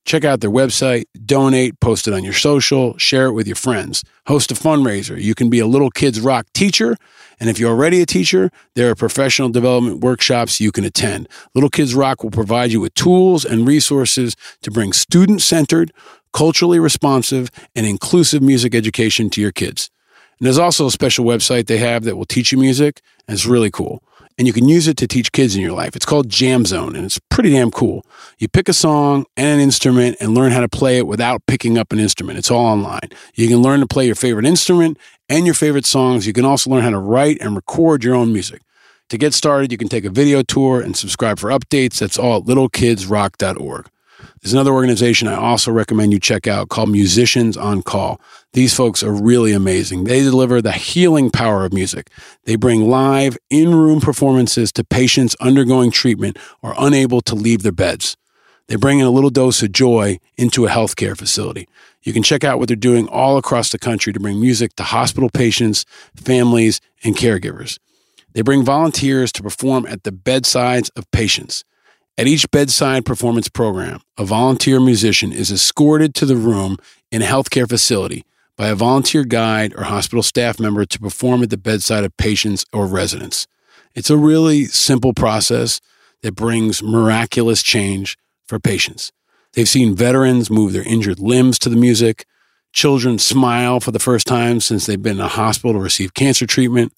Check out their website, donate, post it on your social, share it with your friends, host a fundraiser. You can be a Little Kids Rock teacher, and if you're already a teacher, there are professional development workshops you can attend. Little Kids Rock will provide you with tools and resources to bring student-centered, culturally responsive, and inclusive music education to your kids. And there's also a special website they have that will teach you music, and it's really cool. And you can use it to teach kids in your life. It's called Jam Zone, and it's pretty damn cool. You pick a song and an instrument and learn how to play it without picking up an instrument. It's all online. You can learn to play your favorite instrument and your favorite songs. You can also learn how to write and record your own music. To get started, you can take a video tour and subscribe for updates. That's all at little kids rock dot org. There's another organization I also recommend you check out called Musicians on Call. These folks are really amazing. They deliver the healing power of music. They bring live, in-room performances to patients undergoing treatment or unable to leave their beds. They bring in a little dose of joy into a healthcare facility. You can check out what they're doing all across the country to bring music to hospital patients, families, and caregivers. They bring volunteers to perform at the bedsides of patients. At each bedside performance program, a volunteer musician is escorted to the room in a healthcare facility by a volunteer guide or hospital staff member to perform at the bedside of patients or residents. It's a really simple process that brings miraculous change for patients. They've seen veterans move their injured limbs to the music, children smile for the first time since they've been in a hospital to receive cancer treatment.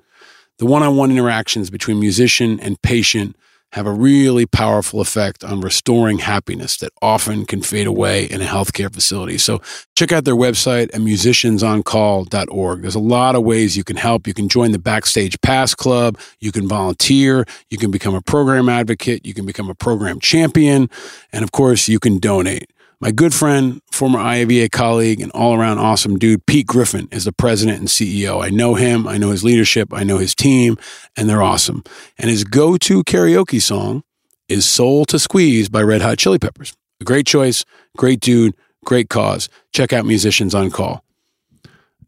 The one-on-one interactions between musician and patient have a really powerful effect on restoring happiness that often can fade away in a healthcare facility. So check out their website at musicians on call dot org. There's a lot of ways you can help. You can join the Backstage Pass Club. You can volunteer. You can become a program advocate. You can become a program champion. And of course, you can donate. My good friend, former I A V A colleague, and all-around awesome dude, Pete Griffin, is the president and C E O. I know him, I know his leadership, I know his team, and they're awesome. And his go-to karaoke song is Soul to Squeeze by Red Hot Chili Peppers. A great choice, great dude, great cause. Check out Musicians on Call.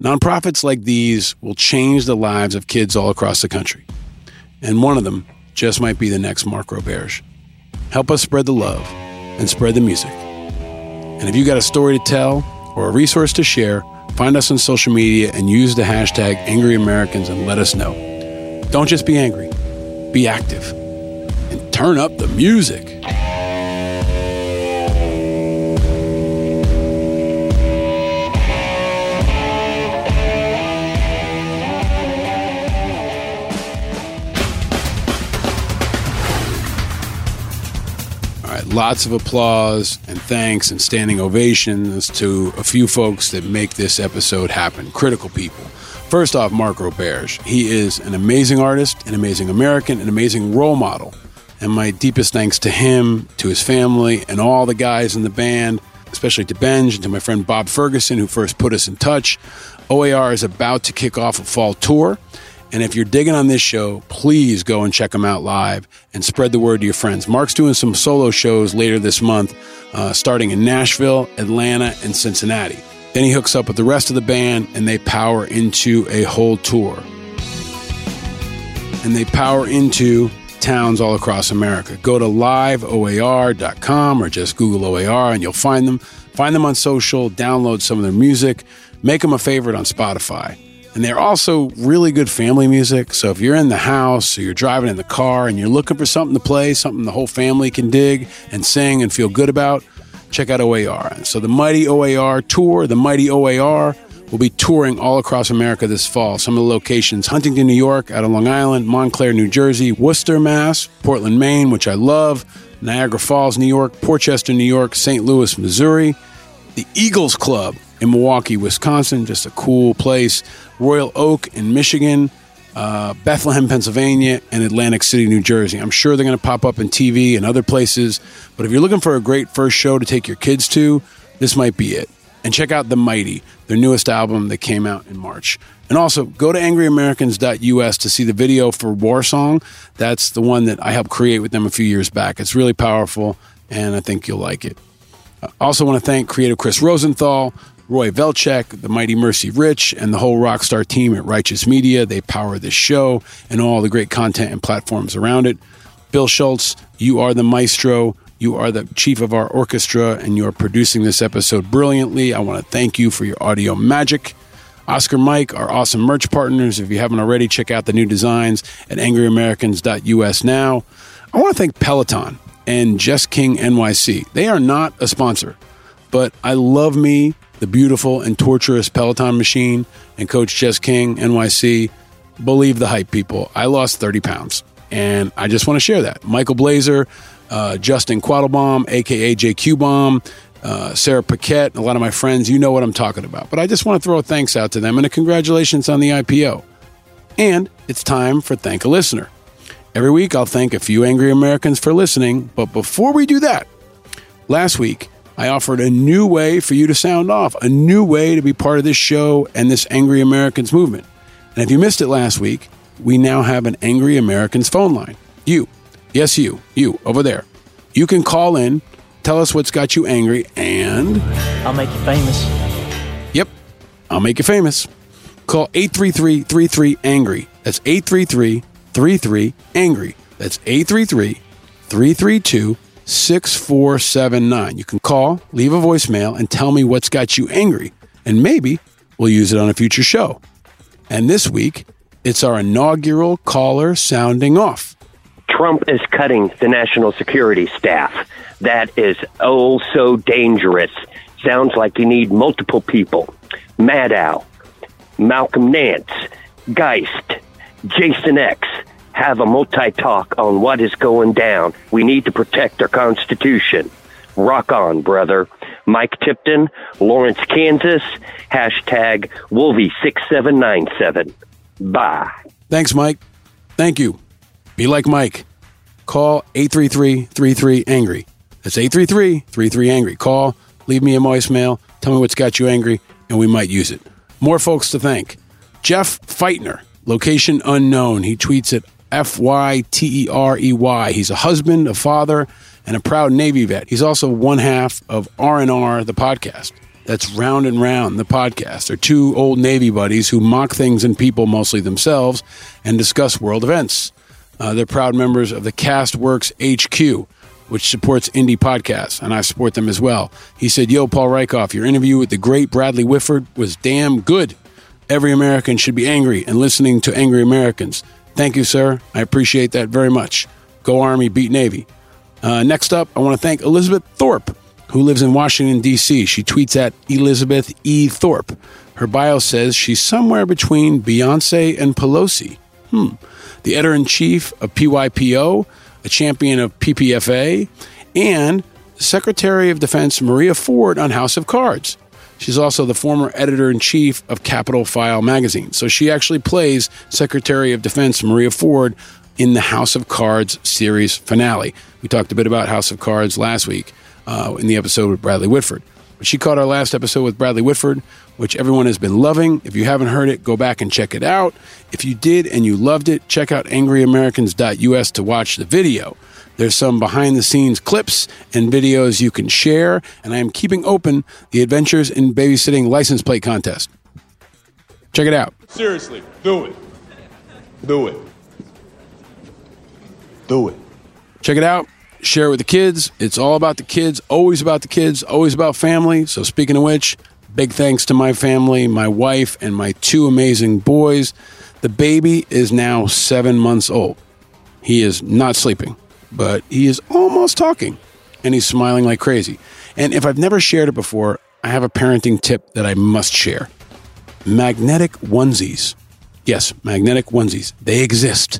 Nonprofits like these will change the lives of kids all across the country. And one of them just might be the next Mark Roberge. Help us spread the love and spread the music. And if you got a story to tell or a resource to share, find us on social media and use the hashtag AngryAmericans and let us know. Don't just be angry, be active and turn up the music. Lots of applause and thanks and standing ovations to a few folks that make this episode happen. Critical people. First off, Mark Roberge. He is an amazing artist, an amazing American, an amazing role model. And my deepest thanks to him, to his family, and all the guys in the band, especially to Benj and to my friend Bob Ferguson, who first put us in touch. O A R is about to kick off a fall tour. And if you're digging on this show, please go and check them out live and spread the word to your friends. Mark's doing some solo shows later this month, uh, starting in Nashville, Atlanta, and Cincinnati. Then he hooks up with the rest of the band, and they power into a whole tour. And they power into towns all across America. Go to live O A R dot com or just Google O A R, and you'll find them. Find them on social, download some of their music, make them a favorite on Spotify. And they're also really good family music. So if you're in the house or you're driving in the car and you're looking for something to play, something the whole family can dig and sing and feel good about, check out O A R. And so the Mighty O A R Tour, the Mighty O A R, will be touring all across America this fall. Some of the locations, Huntington, New York, out on Long Island, Montclair, New Jersey, Worcester, Mass, Portland, Maine, which I love, Niagara Falls, New York, Port Chester, New York, Saint Louis, Missouri, the Eagles Club in Milwaukee, Wisconsin, just a cool place, Royal Oak in Michigan, uh, Bethlehem, Pennsylvania, and Atlantic City, New Jersey. I'm sure they're going to pop up in T V and other places, but if you're looking for a great first show to take your kids to, this might be it. And check out The Mighty, their newest album that came out in March. And also, go to angry americans dot U S to see the video for War Song. That's the one that I helped create with them a few years back. It's really powerful, and I think you'll like it. I also want to thank creative Chris Rosenthal, Roy Velchek, the Mighty Mercy Rich, and the whole Rockstar team at Righteous Media. They power this show and all the great content and platforms around it. Bill Schultz, you are the maestro. You are the chief of our orchestra, and you are producing this episode brilliantly. I want to thank you for your audio magic. Oscar Mike, our awesome merch partners. If you haven't already, check out the new designs at angry americans dot U S now. I want to thank Peloton and Just King N Y C. They are not a sponsor, but I love me the beautiful and torturous Peloton machine, and Coach Jess King, N Y C. Believe the hype, people. I lost thirty pounds, and I just want to share that. Michael Blazer, uh, Justin Quattlebaum, a k a. J Q Bomb, uh, Sarah Paquette, a lot of my friends, you know what I'm talking about. But I just want to throw a thanks out to them and a congratulations on the I P O. And it's time for Thank a Listener. Every week, I'll thank a few angry Americans for listening, but before we do that, last week, I offered a new way for you to sound off, a new way to be part of this show and this Angry Americans movement. And if you missed it last week, we now have an Angry Americans phone line. You, yes, you, you, over there. You can call in, tell us what's got you angry, and I'll make you famous. Yep, I'll make you famous. Call eight three three, three three, A N G R Y. That's eight three three, three three, A N G R Y. That's eight three three, three three two, A N G R Y. six four seven nine. You can call, leave a voicemail, and tell me what's got you angry. And maybe we'll use it on a future show. And this week, it's our inaugural caller sounding off. Trump is cutting the national security staff. that is oh so dangerous. Sounds like you need multiple people. Maddow, Malcolm Nance, Geist, Jason X, have a multi-talk on what is going down. We need to protect our Constitution. Rock on, brother. Mike Tipton, Lawrence, Kansas, hashtag Wolvie six seven nine seven. Bye. Thanks, Mike. Thank you. Be like Mike. Call eight three three, three three, angry. That's eight three three, three three, angry. Call, leave me a voicemail, tell me what's got you angry, and we might use it. More folks to thank. Jeff Feitner, location unknown. He tweets at F Y T E R E Y. He's a husband, a father, and a proud Navy vet. He's also one half of R and R, the podcast. That's Round and Round, the podcast. They're two old Navy buddies who mock things and people, mostly themselves, and discuss world events. Uh, they're proud members of the CastWorks H Q, which supports indie podcasts, and I support them as well. He said, yo, Paul Rieckhoff, your interview with the great Bradley Whitford was damn good. Every American should be angry and listening to angry Americans. Thank you, sir. I appreciate that very much. Go Army, beat Navy. Uh, next up, I want to thank Elizabeth Thorpe, who lives in Washington, D C. She tweets at Elizabeth E. Thorpe. Her bio says she's somewhere between Beyonce and Pelosi. Hmm. The editor-in-chief of P Y P O, a champion of P P F A, and Secretary of Defense Maria Ford on House of Cards. She's also the former editor-in-chief of Capitol File magazine. So she actually plays Secretary of Defense Maria Ford in the House of Cards series finale. We talked a bit about House of Cards last week. Uh, in the episode with Bradley Whitford. But she caught our last episode with Bradley Whitford, which everyone has been loving. If you haven't heard it, go back and check it out. If you did and you loved it, check out angry americans dot U S to watch the video. There's some behind-the-scenes clips and videos you can share, and I am keeping open the Adventures in Babysitting license plate contest. Check it out. Seriously, do it. Do it. Do it. Check it out. Share it with the kids. It's all about the kids, always about the kids, always about family. So speaking of which, big thanks to my family, my wife, and my two amazing boys. The baby is now seven months old. He is not sleeping, but he is almost talking, and he's smiling like crazy. And if I've never shared it before, I have a parenting tip that I must share. Magnetic onesies. Yes, magnetic onesies. They exist.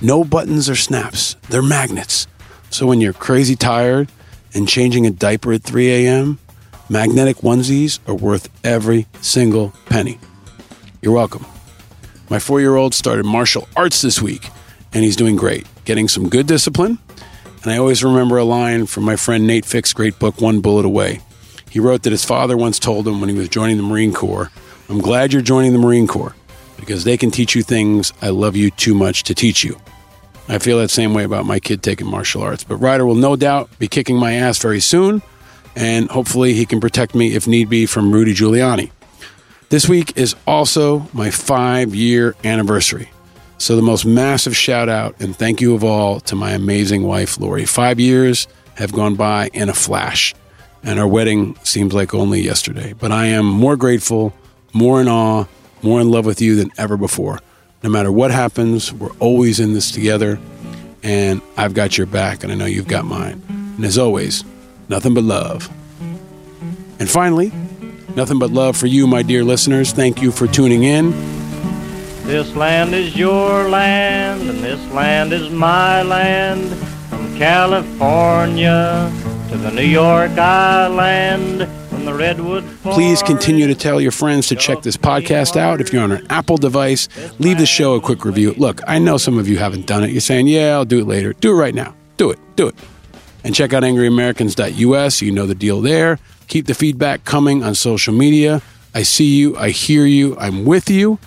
No buttons or snaps. They're magnets. So when you're crazy tired and changing a diaper at three a.m., magnetic onesies are worth every single penny. You're welcome. My four-year-old started martial arts this week, and he's doing great, getting some good discipline. And I always remember a line from my friend Nate Fick's great book, One Bullet Away. He wrote that his father once told him when he was joining the Marine Corps, I'm glad you're joining the Marine Corps because they can teach you things I love you too much to teach you. I feel that same way about my kid taking martial arts. But Ryder will no doubt be kicking my ass very soon, and hopefully he can protect me, if need be, from Rudy Giuliani. This week is also my five-year anniversary. So the most massive shout-out and thank you of all to my amazing wife, Lori. Five years have gone by in a flash, and our wedding seems like only yesterday. But I am more grateful, more in awe, more in love with you than ever before. No matter what happens, we're always in this together, and I've got your back, and I know you've got mine. And as always, nothing but love. And finally, nothing but love for you, my dear listeners. Thank you for tuning in. This land is your land, and this land is my land. From California to the New York Island. Please continue to tell your friends to check this podcast out. If you're on an Apple device, leave the show a quick review. Look, I know some of you haven't done it. You're saying, yeah, I'll do it later. Do it right now. Do it. Do it. And check out angry americans dot U S. You know the deal there. Keep the feedback coming on social media. I see you. I hear you. I'm with you.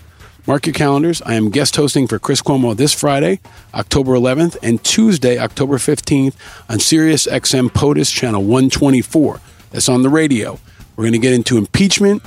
Mark your calendars. I am guest hosting for Chris Cuomo this Friday, October eleventh, and Tuesday, October fifteenth on Sirius X M POTUS Channel one twenty-four. That's on the radio. We're going to get into impeachment,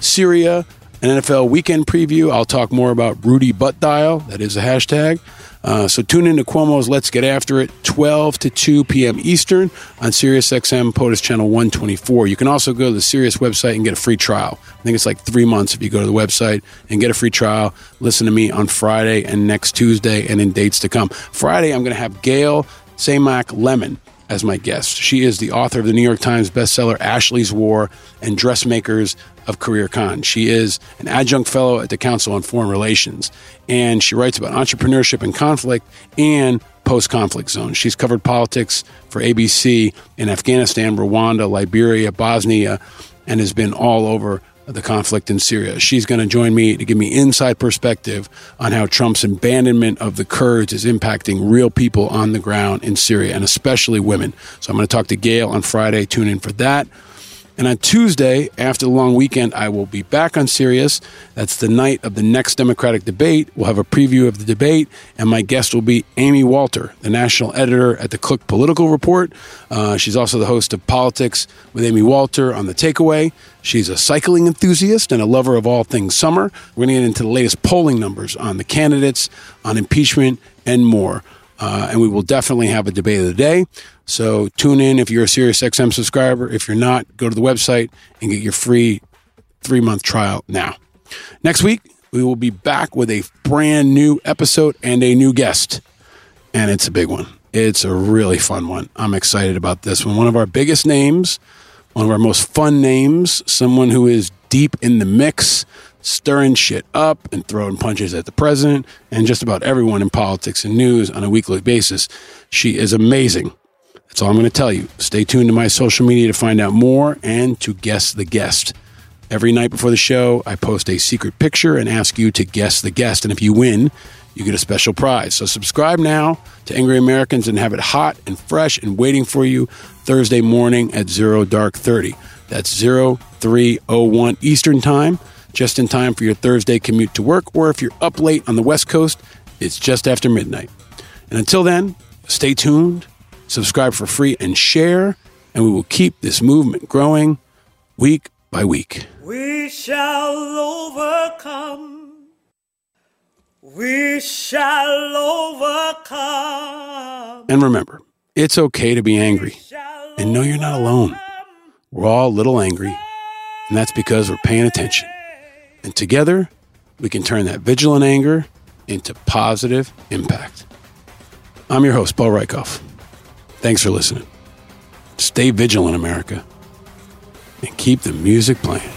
Syria, an N F L weekend preview. I'll talk more about Rudy Butt Dial. That is a hashtag. Uh, so tune in to Cuomo's Let's Get After It, twelve to two p.m. Eastern on SiriusXM POTUS Channel one twenty-four. You can also go to the Sirius website and get a free trial. I think it's like three months if you go to the website and get a free trial. Listen to me on Friday and next Tuesday and in dates to come. Friday, I'm going to have Gail Samak Lemon. as my guest. She is the author of the New York Times bestseller Ashley's War and Dressmakers of Career Con. She is an adjunct fellow at the Council on Foreign Relations, and she writes about entrepreneurship and conflict and post-conflict zones. She's covered politics for A B C in Afghanistan, Rwanda, Liberia, Bosnia, and has been all over the conflict in Syria. She's going to join me to give me inside perspective on how Trump's abandonment of the Kurds is impacting real people on the ground in Syria, and especially women. So I'm going to talk to Gail on Friday. Tune in for that. And on Tuesday, after the long weekend, I will be back on Sirius. That's the night of the next Democratic debate. We'll have a preview of the debate, and my guest will be Amy Walter, the national editor at the Cook Political Report. Uh, she's also the host of Politics with Amy Walter on The Takeaway. She's a cycling enthusiast and a lover of all things summer. We're going to get into the latest polling numbers on the candidates, on impeachment, and more. Uh, and we will definitely have a debate of the day. So tune in if you're a SiriusXM subscriber. If you're not, go to the website and get your free three-month trial now. Next week, we will be back with a brand new episode and a new guest. And it's a big one. It's a really fun one. I'm excited about this one. One of our biggest names, one of our most fun names, someone who is deep in the mix, stirring shit up and throwing punches at the president and just about everyone in politics and news on a weekly basis. She is amazing. That's all I'm going to tell you. Stay tuned to my social media to find out more and to guess the guest. Every night before the show, I post a secret picture and ask you to guess the guest. And if you win, you get a special prize. So subscribe now to Angry Americans and have it hot and fresh and waiting for you Thursday morning at zero dark thirty. That's zero three oh one Eastern Time, just in time for your Thursday commute to work, or if you're up late on the West Coast, it's just after midnight. And until then, stay tuned, subscribe for free, and share, and we will keep this movement growing week by week. We shall overcome. We shall overcome. And remember, it's okay to be angry. And no, you're not alone. We're all a little angry, and that's because we're paying attention. And together, we can turn that vigilant anger into positive impact. I'm your host, Paul Rieckhoff. Thanks for listening. Stay vigilant, America, and keep the music playing.